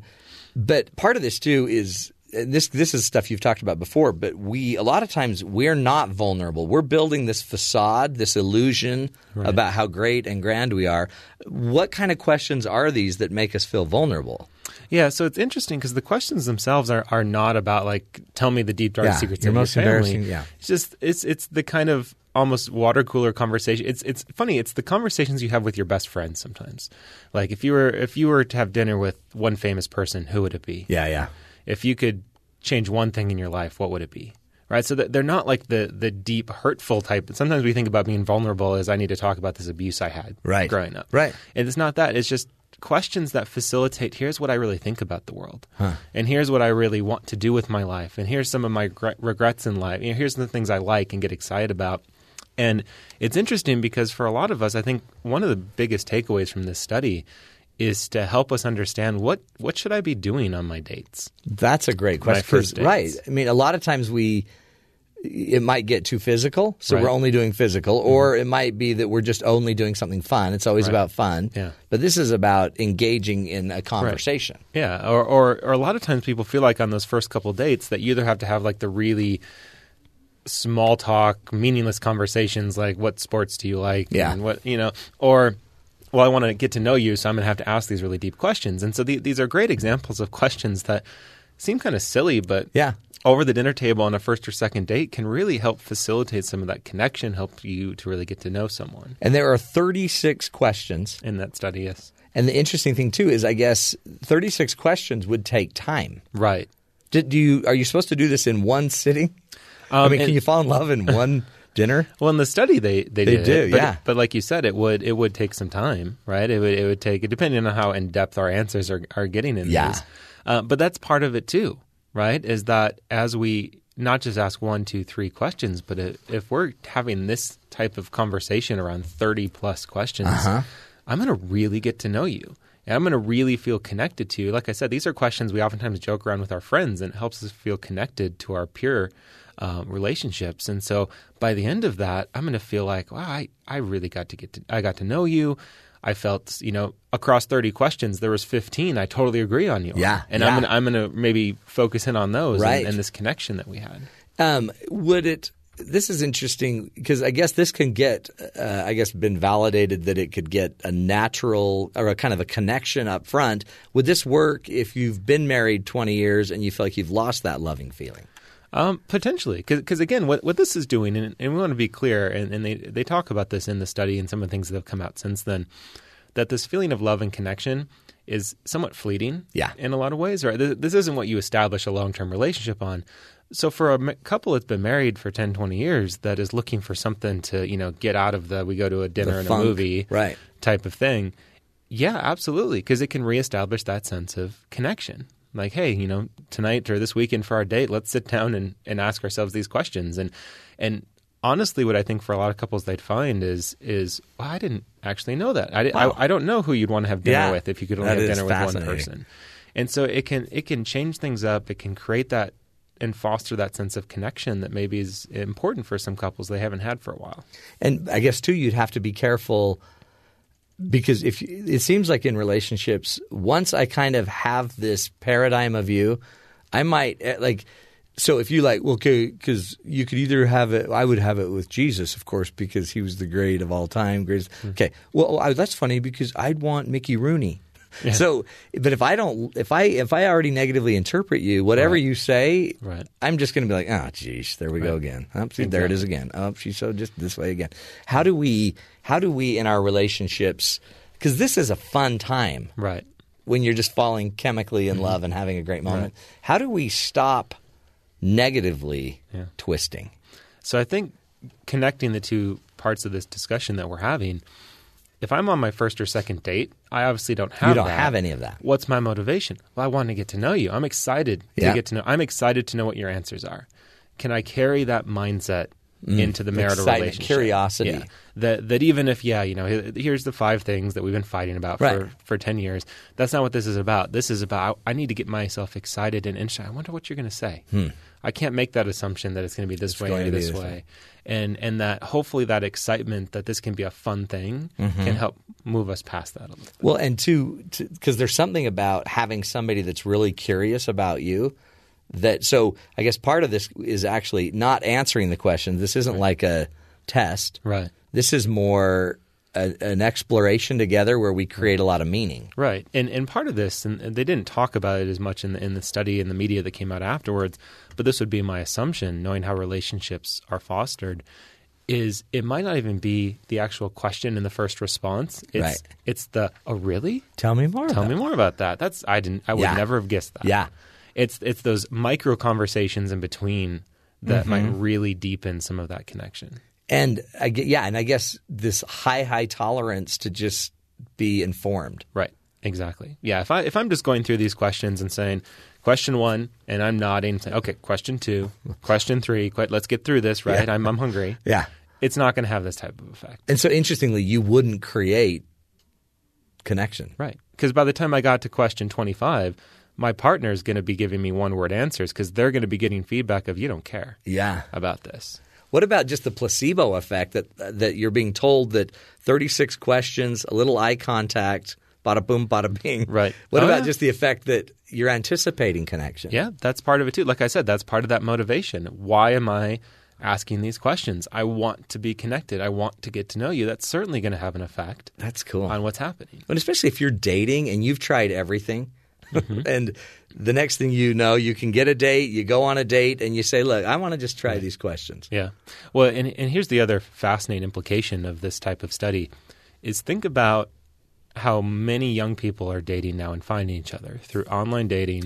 But part of this too is this is stuff you've talked about before, but a lot of times we're not vulnerable. We're building this facade, this illusion about how great and grand we are. What kind of questions are these that make us feel vulnerable? Yeah, so it's interesting because the questions themselves are not about like, tell me the deep dark secrets of your family. Embarrassing, It's just it's the kind of almost water cooler conversation. It's funny. It's the conversations you have with your best friends sometimes. Like if you were to have dinner with one famous person, who would it be? Yeah, yeah. If you could change one thing in your life, what would it be? Right. So they're not like the deep, hurtful type. Sometimes we think about being vulnerable as I need to talk about this abuse I had growing up. Right. And it's not that. It's just questions that facilitate, here's what I really think about the world. Huh. And here's what I really want to do with my life. And here's some of my regrets in life. You know, here's the things I like and get excited about. And it's interesting because for a lot of us, I think one of the biggest takeaways from this study is to help us understand what should I be doing on my dates? That's a great question. My first dates. Right. I mean, a lot of times it might get too physical, so we're only doing physical, or it might be that we're just only doing something fun. It's always about fun. Yeah. But this is about engaging in a conversation. Right. Yeah, or a lot of times people feel like on those first couple dates that you either have to have like the really small talk, meaningless conversations like what sports do you like and what, you know, or well, I want to get to know you, so I'm going to have to ask these really deep questions. And so these are great examples of questions that seem kind of silly, but over the dinner table on a first or second date can really help facilitate some of that connection, help you to really get to know someone. And there are 36 questions. In that study, yes. And the interesting thing, too, is I guess 36 questions would take time. Right. Are you supposed to do this in one sitting? Can you fall in love in one dinner? Well, in the study, they did. But, but like you said, it would take some time, right? It would take, depending on how in-depth our answers are getting in these. But that's part of it, too. Right, is that as we not just ask 1, 2, 3 questions, but if we're having this type of conversation around 30-plus questions, I'm going to really get to know you. And I'm going to really feel connected to you. Like I said, these are questions we oftentimes joke around with our friends, and it helps us feel connected to our peer relationships. And so by the end of that, I'm going to feel like, wow, I really got to know you. I felt, you know, across 30 questions, there was 15 I totally agree on you. Yeah, and I'm going to maybe focus in on those and this connection that we had. This is interesting because I guess this can get, been validated that it could get a natural or a kind of a connection up front. Would this work if you've been married 20 years and you feel like you've lost that loving feeling? Potentially, because again, what this is doing, and we want to be clear, and they talk about this in the study and some of the things that have come out since then, that this feeling of love and connection is somewhat fleeting in a lot of ways. Right? This isn't what you establish a long-term relationship on. So for a couple that's been married for 10, 20 years that is looking for something to, you know, get out of we go to a dinner and a movie type of thing, yeah, absolutely, because it can reestablish that sense of connection. Like, hey, you know, tonight or this weekend for our date, let's sit down and ask ourselves these questions. And honestly, what I think for a lot of couples they'd find is well, I didn't actually know that. I don't know who you'd want to have dinner with if you could only have dinner with one person. And so it can change things up. It can create that and foster that sense of connection that maybe is important for some couples they haven't had for a while. And I guess, too, you'd have to be careful because it seems like in relationships, once I kind of have this paradigm of you, I might like – so if you like – well, because you could either have it – I would have it with Jesus, of course, because he was the great of all time. Greatest. Okay. Well, that's funny because I'd want Mickey Rooney. Yeah. So – but if I don't – if I already negatively interpret you, whatever you say, I'm just going to be like, oh, geez, there we go again. Oh, see, there it is again. Oh, she's so just this way again. How do we in our relationships – because this is a fun time when you're just falling chemically in love and having a great moment. Right. How do we stop negatively twisting? So I think connecting the two parts of this discussion that we're having, if I'm on my first or second date, I obviously don't have that. You don't have any of that. What's my motivation? Well, I want to get to know you. I'm excited to get to know – I'm excited to know what your answers are. Can I carry that mindset into the marital relationship. Curiosity. Yeah. That even if, here's the 5 things that we've been fighting about for 10 years, that's not what this is about. This is about, I need to get myself excited and interested. I wonder what you're going to say. I can't make that assumption that it's going to be this way or this way. And that hopefully that excitement that this can be a fun thing can help move us past that a little bit. Well, and because there's something about having somebody that's really curious about you. So I guess part of this is actually not answering the question. This isn't like a test. Right. This is more an exploration together where we create a lot of meaning. Right. And part of this, and they didn't talk about it as much in the study and the media that came out afterwards, but this would be my assumption, knowing how relationships are fostered, is it might not even be the actual question in the first response. It's the, oh, really? Tell me more about that. I would never have guessed that. Yeah. It's those micro conversations in between that might really deepen some of that connection. And I guess this high tolerance to just be informed. Right. Exactly. Yeah. If I'm just going through these questions and saying question 1 and I'm nodding, saying, okay, question 2, question 3, let's get through this. Right. Yeah. I'm hungry. Yeah. It's not going to have this type of effect. And so interestingly, you wouldn't create connection. Right. Because by the time I got to question 25. My partner is going to be giving me one-word answers because they're going to be getting feedback of you don't care about this. What about just the placebo effect that you're being told that 36 questions, a little eye contact, bada boom, bada bing. Right. What about just the effect that you're anticipating connection? Yeah, that's part of it too. Like I said, that's part of that motivation. Why am I asking these questions? I want to be connected. I want to get to know you. That's certainly going to have an effect on what's happening. And especially if you're dating and you've tried everything. And the next thing you know, you can get a date, you go on a date, and you say, look, I want to just try these questions. Yeah. Well, and here's the other fascinating implication of this type of study is think about how many young people are dating now and finding each other through online dating,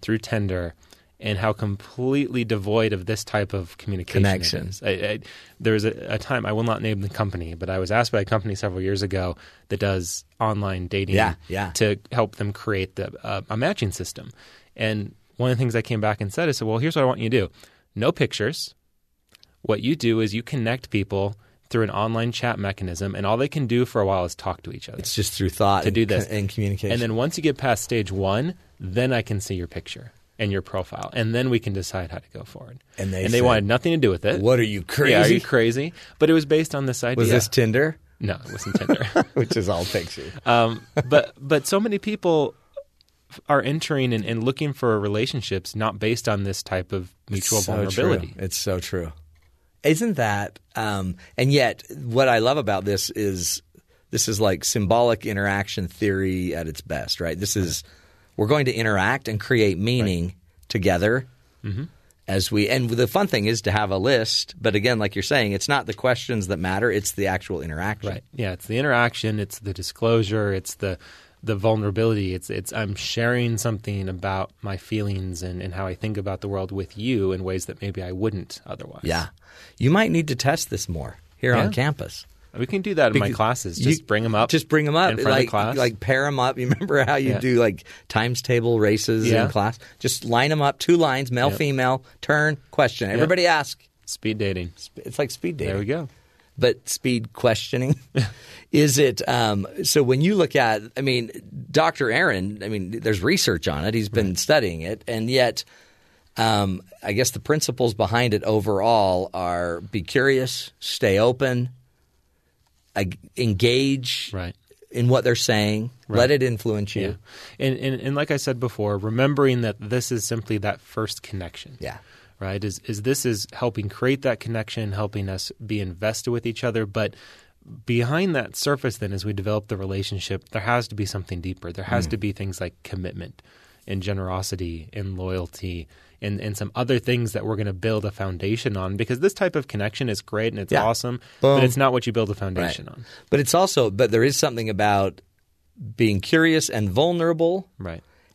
through Tinder, and how completely devoid of this type of communication it is. There was a time, I will not name the company, but I was asked by a company several years ago that does online dating to help them create a matching system. And one of the things I came back and said, I said, well, here's what I want you to do. No pictures. What you do is you connect people through an online chat mechanism, and all they can do for a while is talk to each other. It's just through thought and communication. And then once you get past stage 1, then I can see your picture and your profile, and then we can decide how to go forward. And they wanted nothing to do with it. What, are you crazy? Yeah, are you crazy? But it was based on this idea. Was this Tinder? No, it wasn't Tinder. Which is all pictures. But so many people are entering and looking for relationships not based on this type of mutual vulnerability. True. It's so true. Isn't that and yet what I love about this is like symbolic interaction theory at its best, right? This is we're going to interact and create meaning together as we – and the fun thing is to have a list. But again, like you're saying, it's not the questions that matter. It's the actual interaction. Right. Yeah, it's the interaction. It's the disclosure. It's the vulnerability. It's I'm sharing something about my feelings and how I think about the world with you in ways that maybe I wouldn't otherwise. Yeah. You might need to test this more here on campus. We can do that in my classes. Just bring them up. In front of class. Like pair them up. You remember how you do like times table races in class? Just line them up, 2 lines, male, female, turn, question. Everybody ask. Speed dating. It's like speed dating. There we go. But speed questioning. Is it so when you look at – I mean Dr. Aaron, there's research on it. He's been studying it. And yet I guess the principles behind it overall are be curious, stay open. Engage in what they're saying. Right. Let it influence you. Yeah. And like I said before, remembering that this is simply that first connection. Yeah. Right? This is helping create that connection, helping us be invested with each other. But behind that surface then as we develop the relationship, there has to be something deeper. There has to be things like commitment and generosity and loyalty and some other things that we're going to build a foundation on because this type of connection is great and it's awesome, but it's not what you build a foundation on. But it's also – but there is something about being curious and vulnerable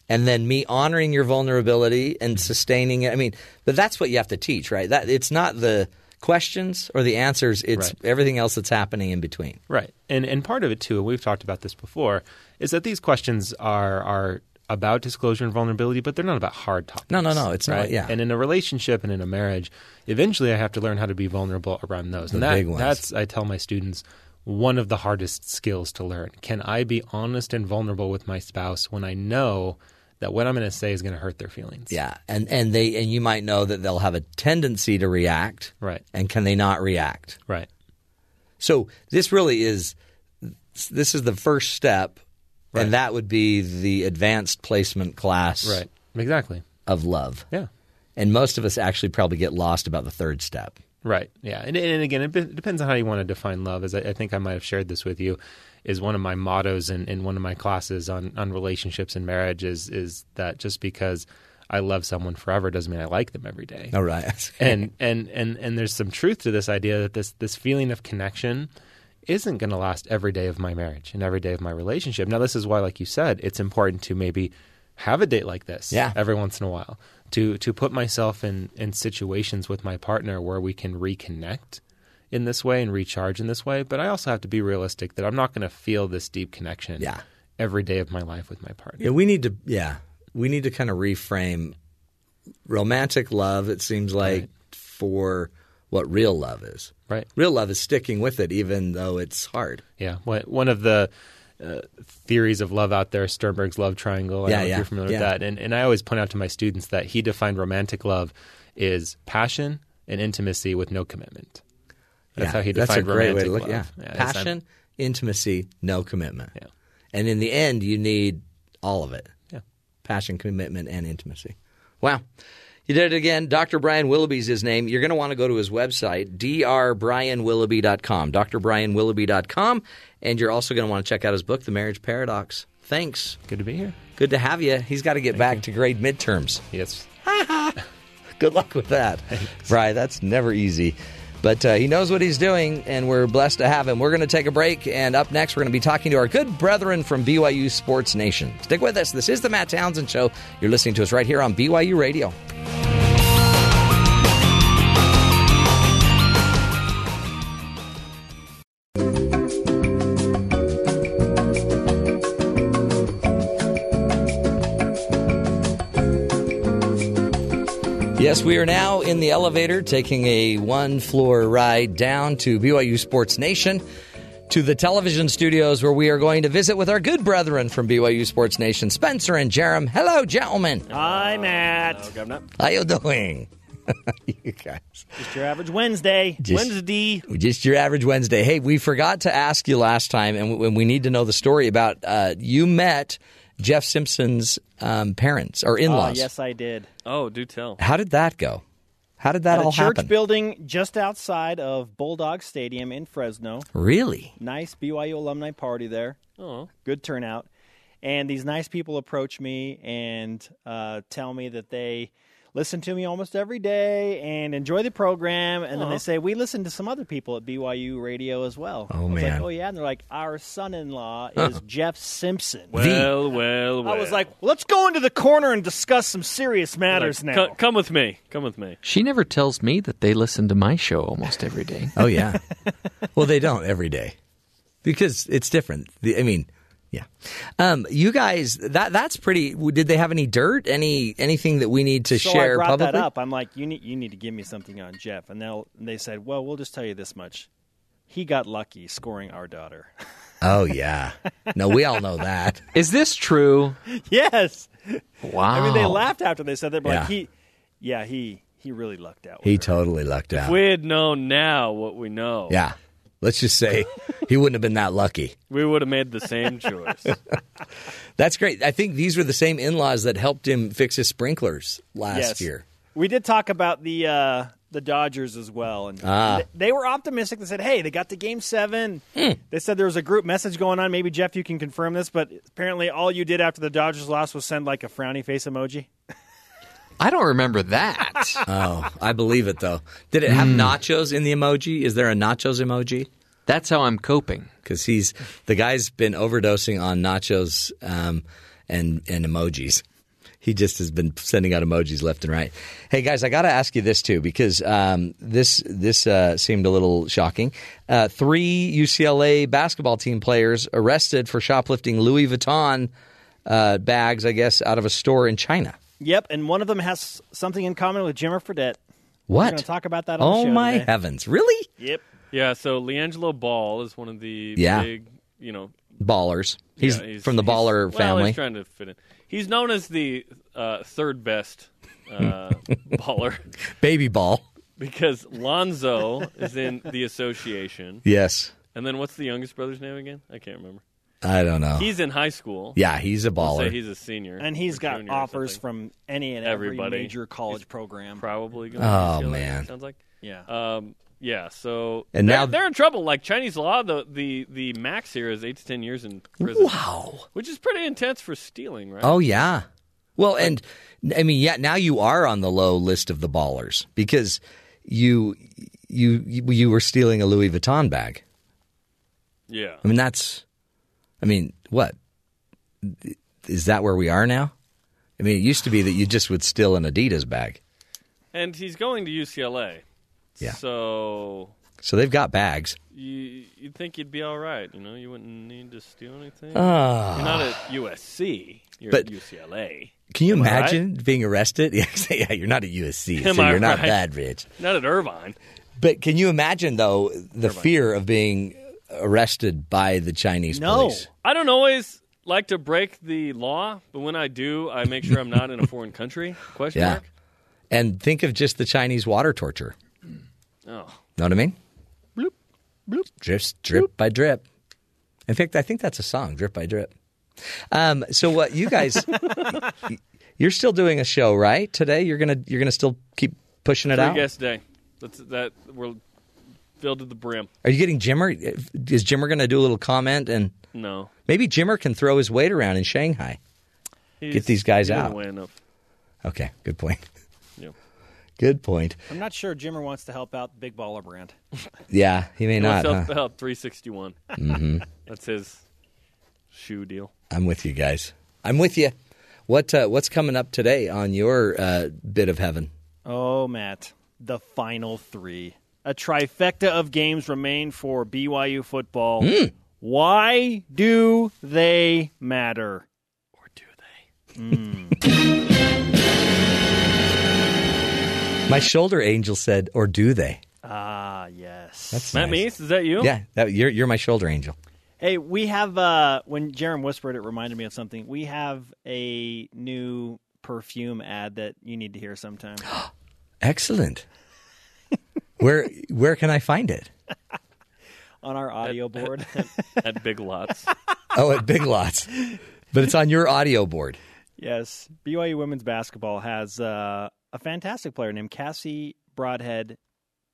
and then me honoring your vulnerability and sustaining it. But that's what you have to teach, right? That it's not the questions or the answers. It's everything else that's happening in between. Right. And part of it too, and we've talked about this before, is that these questions are about disclosure and vulnerability, but they're not about hard topics. No. It's right? not. Yeah. And in a relationship and in a marriage, eventually I have to learn how to be vulnerable around those. The big ones. That's, I tell my students, one of the hardest skills to learn. Can I be honest and vulnerable with my spouse when I know that what I'm going to say is going to hurt their feelings? Yeah. And you might know that they'll have a tendency to react. Right. And can they not react? Right. So this really is – this is the first step. Right. And that would be the advanced placement class. Right. Exactly. Of love. Yeah. And most of us actually probably get lost about the third step. Right. Yeah. And again, it depends on how you want to define love. As I think I might have shared this with you, is one of my mottos in one of my classes on relationships and marriage is that just because I love someone forever doesn't mean I like them every day. All right. and there's some truth to this idea that this feeling of connection isn't going to last every day of my marriage and every day of my relationship. Now, this is why, like you said, it's important to maybe have a date like this every once in a while, to put myself in situations with my partner where we can reconnect in this way and recharge in this way. But I also have to be realistic that I'm not going to feel this deep connection every day of my life with my partner. Yeah, we need to kind of reframe romantic love, it seems like, for what real love is. Right. Real love is sticking with it even though it's hard. Yeah. One of the theories of love out there, Sternberg's love triangle. I don't know if you're familiar with that. And I always point out to my students that he defined romantic love is passion and intimacy with no commitment. That's how he defined romantic love. That's a great way to look. Yeah. Passion, intimacy, no commitment. Yeah. And in the end, you need all of it. Yeah. Passion, commitment, and intimacy. Wow. You did it again. Dr. Brian Willoughby is his name. You're going to want to go to his website, drbrianwilloughby.com, drbrianwilloughby.com. And you're also going to want to check out his book, The Marriage Paradox. Thanks. Good to be here. Good to have you. He's got to get back to grade midterms. Yes. Good luck with that. Thanks. Brian, that's never easy. But he knows what he's doing, and we're blessed to have him. We're going to take a break, and up next we're going to be talking to our good brethren from BYU Sports Nation. Stick with us. This is the Matt Townsend Show. You're listening to us right here on BYU Radio. Yes, we are now in the elevator taking a one-floor ride down to BYU Sports Nation, to the television studios where we are going to visit with our good brethren from BYU Sports Nation, Spencer and Jerem. Hello, gentlemen. Hi, Matt. Hello, Governor. How you doing? You guys. Just your average Wednesday. Just your average Wednesday. Hey, we forgot to ask you last time, and we need to know the story about you met Jeff Simpson's parents or in-laws. Yes, I did. Oh, do tell. How did that go? How did that all happen? At a church building just outside of Bulldog Stadium in Fresno. Really? Nice BYU alumni party there. Oh. Good turnout. And these nice people approach me and tell me that they listen to me almost every day and enjoy the program. And then they say, we listen to some other people at BYU Radio as well. Oh, man. Like, oh, yeah. And they're like, our son-in-law is Jeff Simpson. Well. I was like, let's go into the corner and discuss some serious matters now. Come with me. She never tells me that they listen to my show almost every day. Oh, yeah. Well, they don't every day because it's different. You guys, that's pretty. Did they have any dirt? Anything that we need to share publicly? So I brought that up. I'm like, you need to give me something on Jeff, and they said, well, we'll just tell you this much: he got lucky scoring our daughter. Oh yeah, no, we all know that. Is this true? Yes. Wow. I mean, they laughed after they said that, but he really lucked out. He totally lucked out. If we had known now what we know, let's just say he wouldn't have been that lucky. We would have made the same choice. That's great. I think these were the same in-laws that helped him fix his sprinklers last year. We did talk about the Dodgers as well. And they were optimistic. They said, hey, they got to Game 7. They said there was a group message going on. Maybe, Jeff, you can confirm this, but apparently all you did after the Dodgers lost was send like a frowny face emoji. I don't remember that. Oh, I believe it, though. Did it have nachos in the emoji? Is there a nachos emoji? That's how I'm coping. Because the guy's been overdosing on nachos and emojis. He just has been sending out emojis left and right. Hey, guys, I got to ask you this, too, because this seemed a little shocking. Three UCLA basketball team players arrested for shoplifting Louis Vuitton bags, I guess, out of a store in China. Yep, and one of them has something in common with Jimmer Fredette. What? We're going to talk about that on the show today. Heavens, really? Yep. Yeah, so LiAngelo Ball is one of the big, you know... Ballers. He's from the baller family. Well, he's trying to fit in. He's known as the third best baller. Baby ball. Because Lonzo is in The Association. Yes. And then what's the youngest brother's name again? I can't remember. I don't know. He's in high school. Yeah, he's a baller. We'll say he's a senior. And he's got offers from any and every major college program. Probably going to UCLA, man. It sounds like. Yeah. Yeah, so and now they're in trouble. Like Chinese law, the max here is 8 to 10 years in prison. Wow. Which is pretty intense for stealing, right? Oh, yeah. Well, and I mean, yeah, now you are on the low list of the ballers because you were stealing a Louis Vuitton bag. Yeah. I mean, what? Is that where we are now? I mean, it used to be that you just would steal an Adidas bag. And he's going to UCLA. Yeah. So they've got bags. You'd think you'd be all right. You know, you wouldn't need to steal anything. You're not at USC. You're at UCLA. Can you imagine being arrested? Yeah, you're not at USC, you're not that rich. Not at Irvine. But can you imagine, though, the fear of being arrested by the Chinese police? No. I don't always like to break the law, but when I do, I make sure I'm not in a foreign country. Question mark. And think of just the Chinese water torture. Oh. Know what I mean? Bloop, bloop. Drip by drip. In fact, I think that's a song, Drip by Drip. So what you guys, you're still doing a show, right? Today you're gonna still keep pushing it out? Free guest day. That we're filled to the brim. Are you getting Jimmer? Is Jimmer going to do a little comment? And no. Maybe Jimmer can throw his weight around in Shanghai. Get these guys out. Way enough. Okay, good point. Good point. I'm not sure Jimmer wants to help out Big Baller Brand. Yeah, he may not. He wants to help 361. Mm-hmm. That's his shoe deal. I'm with you guys. I'm with you. What's coming up today on your bit of heaven? Oh, Matt, the final three. A trifecta of games remain for BYU football. Mm. Why do they matter? Or do they? Mm. My shoulder angel said, or do they? Ah, yes. That's Matt Meese, is that you? Yeah, you're my shoulder angel. Hey, we have, when Jerem whispered, it reminded me of something. We have a new perfume ad that you need to hear sometime. Excellent. Where can I find it? On our audio board. At Big Lots. Oh, at Big Lots. But it's on your audio board. Yes. BYU women's basketball has... a fantastic player named Cassie Broadhead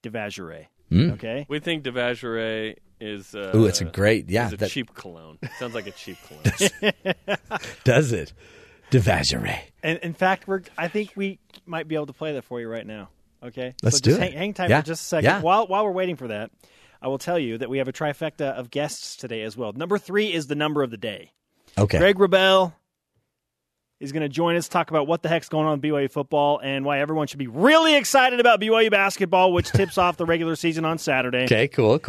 DeVageray. Mm. Okay, we think DeVageray is it's a great cheap cologne. It sounds like a cheap cologne. Does it? DeVageray. And in fact, I think we might be able to play that for you right now. Okay, let's do it. Hang tight for just a second. Yeah. While we're waiting for that, I will tell you that we have a trifecta of guests today as well. Number 3 is the number of the day. Okay, Greg Rebell. Is going to join us, talk about what the heck's going on with BYU football and why everyone should be really excited about BYU basketball, which tips off the regular season on Saturday. Okay, cool.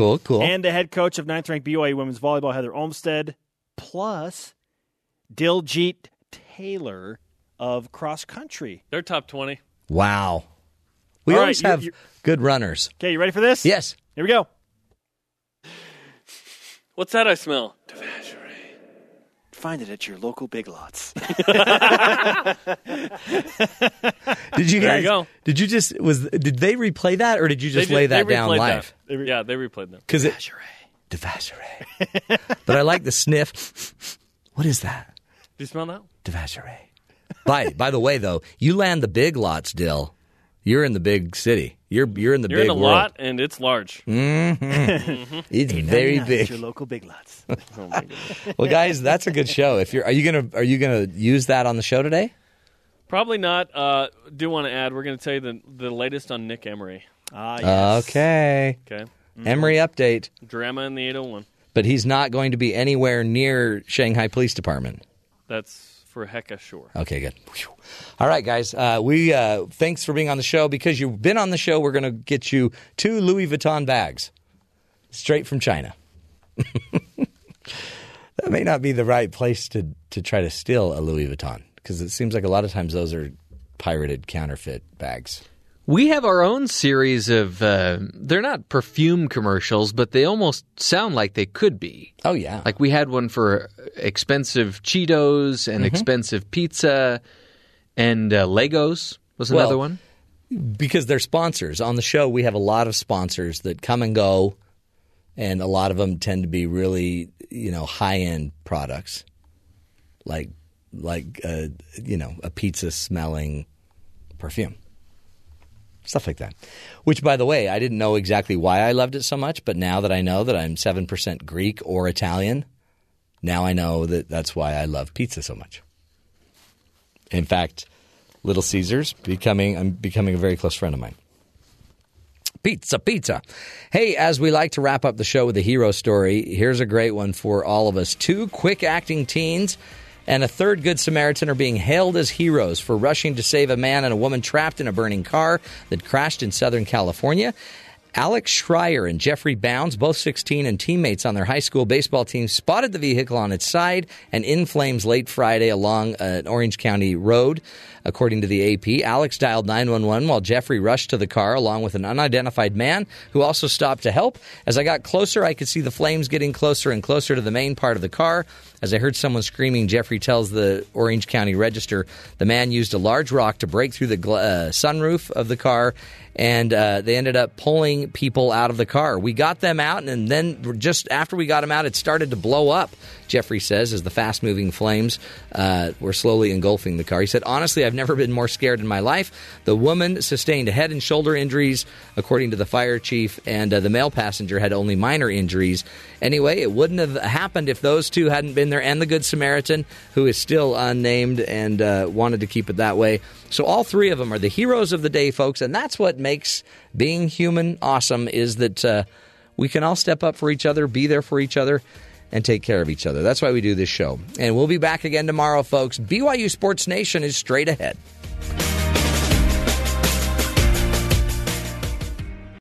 And the head coach of 9th-ranked BYU women's volleyball, Heather Olmstead, plus Diljit Taylor of cross country. They're top 20. Wow. We always have good runners. Okay, you ready for this? Yes. Here we go. What's that I smell? Find it at your local Big Lots. Did they replay that or did you just lay that down live? That. They replayed that. DeVageray. But I like the sniff. What is that? Do you smell that? DeVageray. By the way, though, you land the Big Lots deal. You're in the big city. You're in the big world. You're in a lot, and it's large. Mm-hmm. Mm-hmm. It's very big. It's your local Big Lots. Oh my goodness. Well, guys, that's a good show. Are you gonna use that on the show today? Probably not. Do want to add? We're going to tell you the latest on Nick Emery. Ah, yes. Okay. Mm-hmm. Emery update. Drama in the 801. But he's not going to be anywhere near Shanghai Police Department. That's. For hecka sure. Okay, good. All right, guys. We thanks for being on the show. Because you've been on the show, we're going to get you 2 Louis Vuitton bags straight from China. that may not be the right place to try to steal a Louis Vuitton, because it seems like a lot of times those are pirated counterfeit bags. We have our own series of they're not perfume commercials, but they almost sound like they could be. Oh, yeah. Like we had one for expensive Cheetos and expensive pizza, and Legos was another one. Because they're sponsors. On the show, we have a lot of sponsors that come and go, and a lot of them tend to be really, you know, high-end products, like you know, a pizza-smelling perfume. Stuff like that, which, by the way, I didn't know exactly why I loved it so much. But now that I know that I'm 7% Greek or Italian, now I know that that's why I love pizza so much. In fact, Little Caesars becoming a very close friend of mine. Pizza, pizza. Hey, as we like to wrap up the show with a hero story, here's a great one for all of us. Two quick-acting teens and a third Good Samaritan are being hailed as heroes for rushing to save a man and a woman trapped in a burning car that crashed in Southern California. Alex Schreier and Jeffrey Bounds, both 16 and teammates on their high school baseball team, spotted the vehicle on its side and in flames late Friday along an Orange County road, according to the AP. Alex dialed 911 while Jeffrey rushed to the car along with an unidentified man who also stopped to help. As I got closer, I could see the flames getting closer and closer to the main part of the car. As I heard someone screaming, Jeffrey tells the Orange County Register the man used a large rock to break through the sunroof of the car, and they ended up pulling people out of the car. We got them out, and then just after we got them out, it started to blow up, Jeffrey says, as the fast-moving flames were slowly engulfing the car. He said, honestly, I've never been more scared in my life. The woman sustained head and shoulder injuries, according to the fire chief, and the male passenger had only minor injuries. Anyway, it wouldn't have happened if those two hadn't been there, and the Good Samaritan, who is still unnamed and wanted to keep it that way. So all three of them are the heroes of the day, folks, and that's what makes being human awesome, is that we can all step up for each other, be there for each other, and take care of each other. That's why we do this show. And we'll be back again tomorrow, folks. BYU Sports Nation is straight ahead.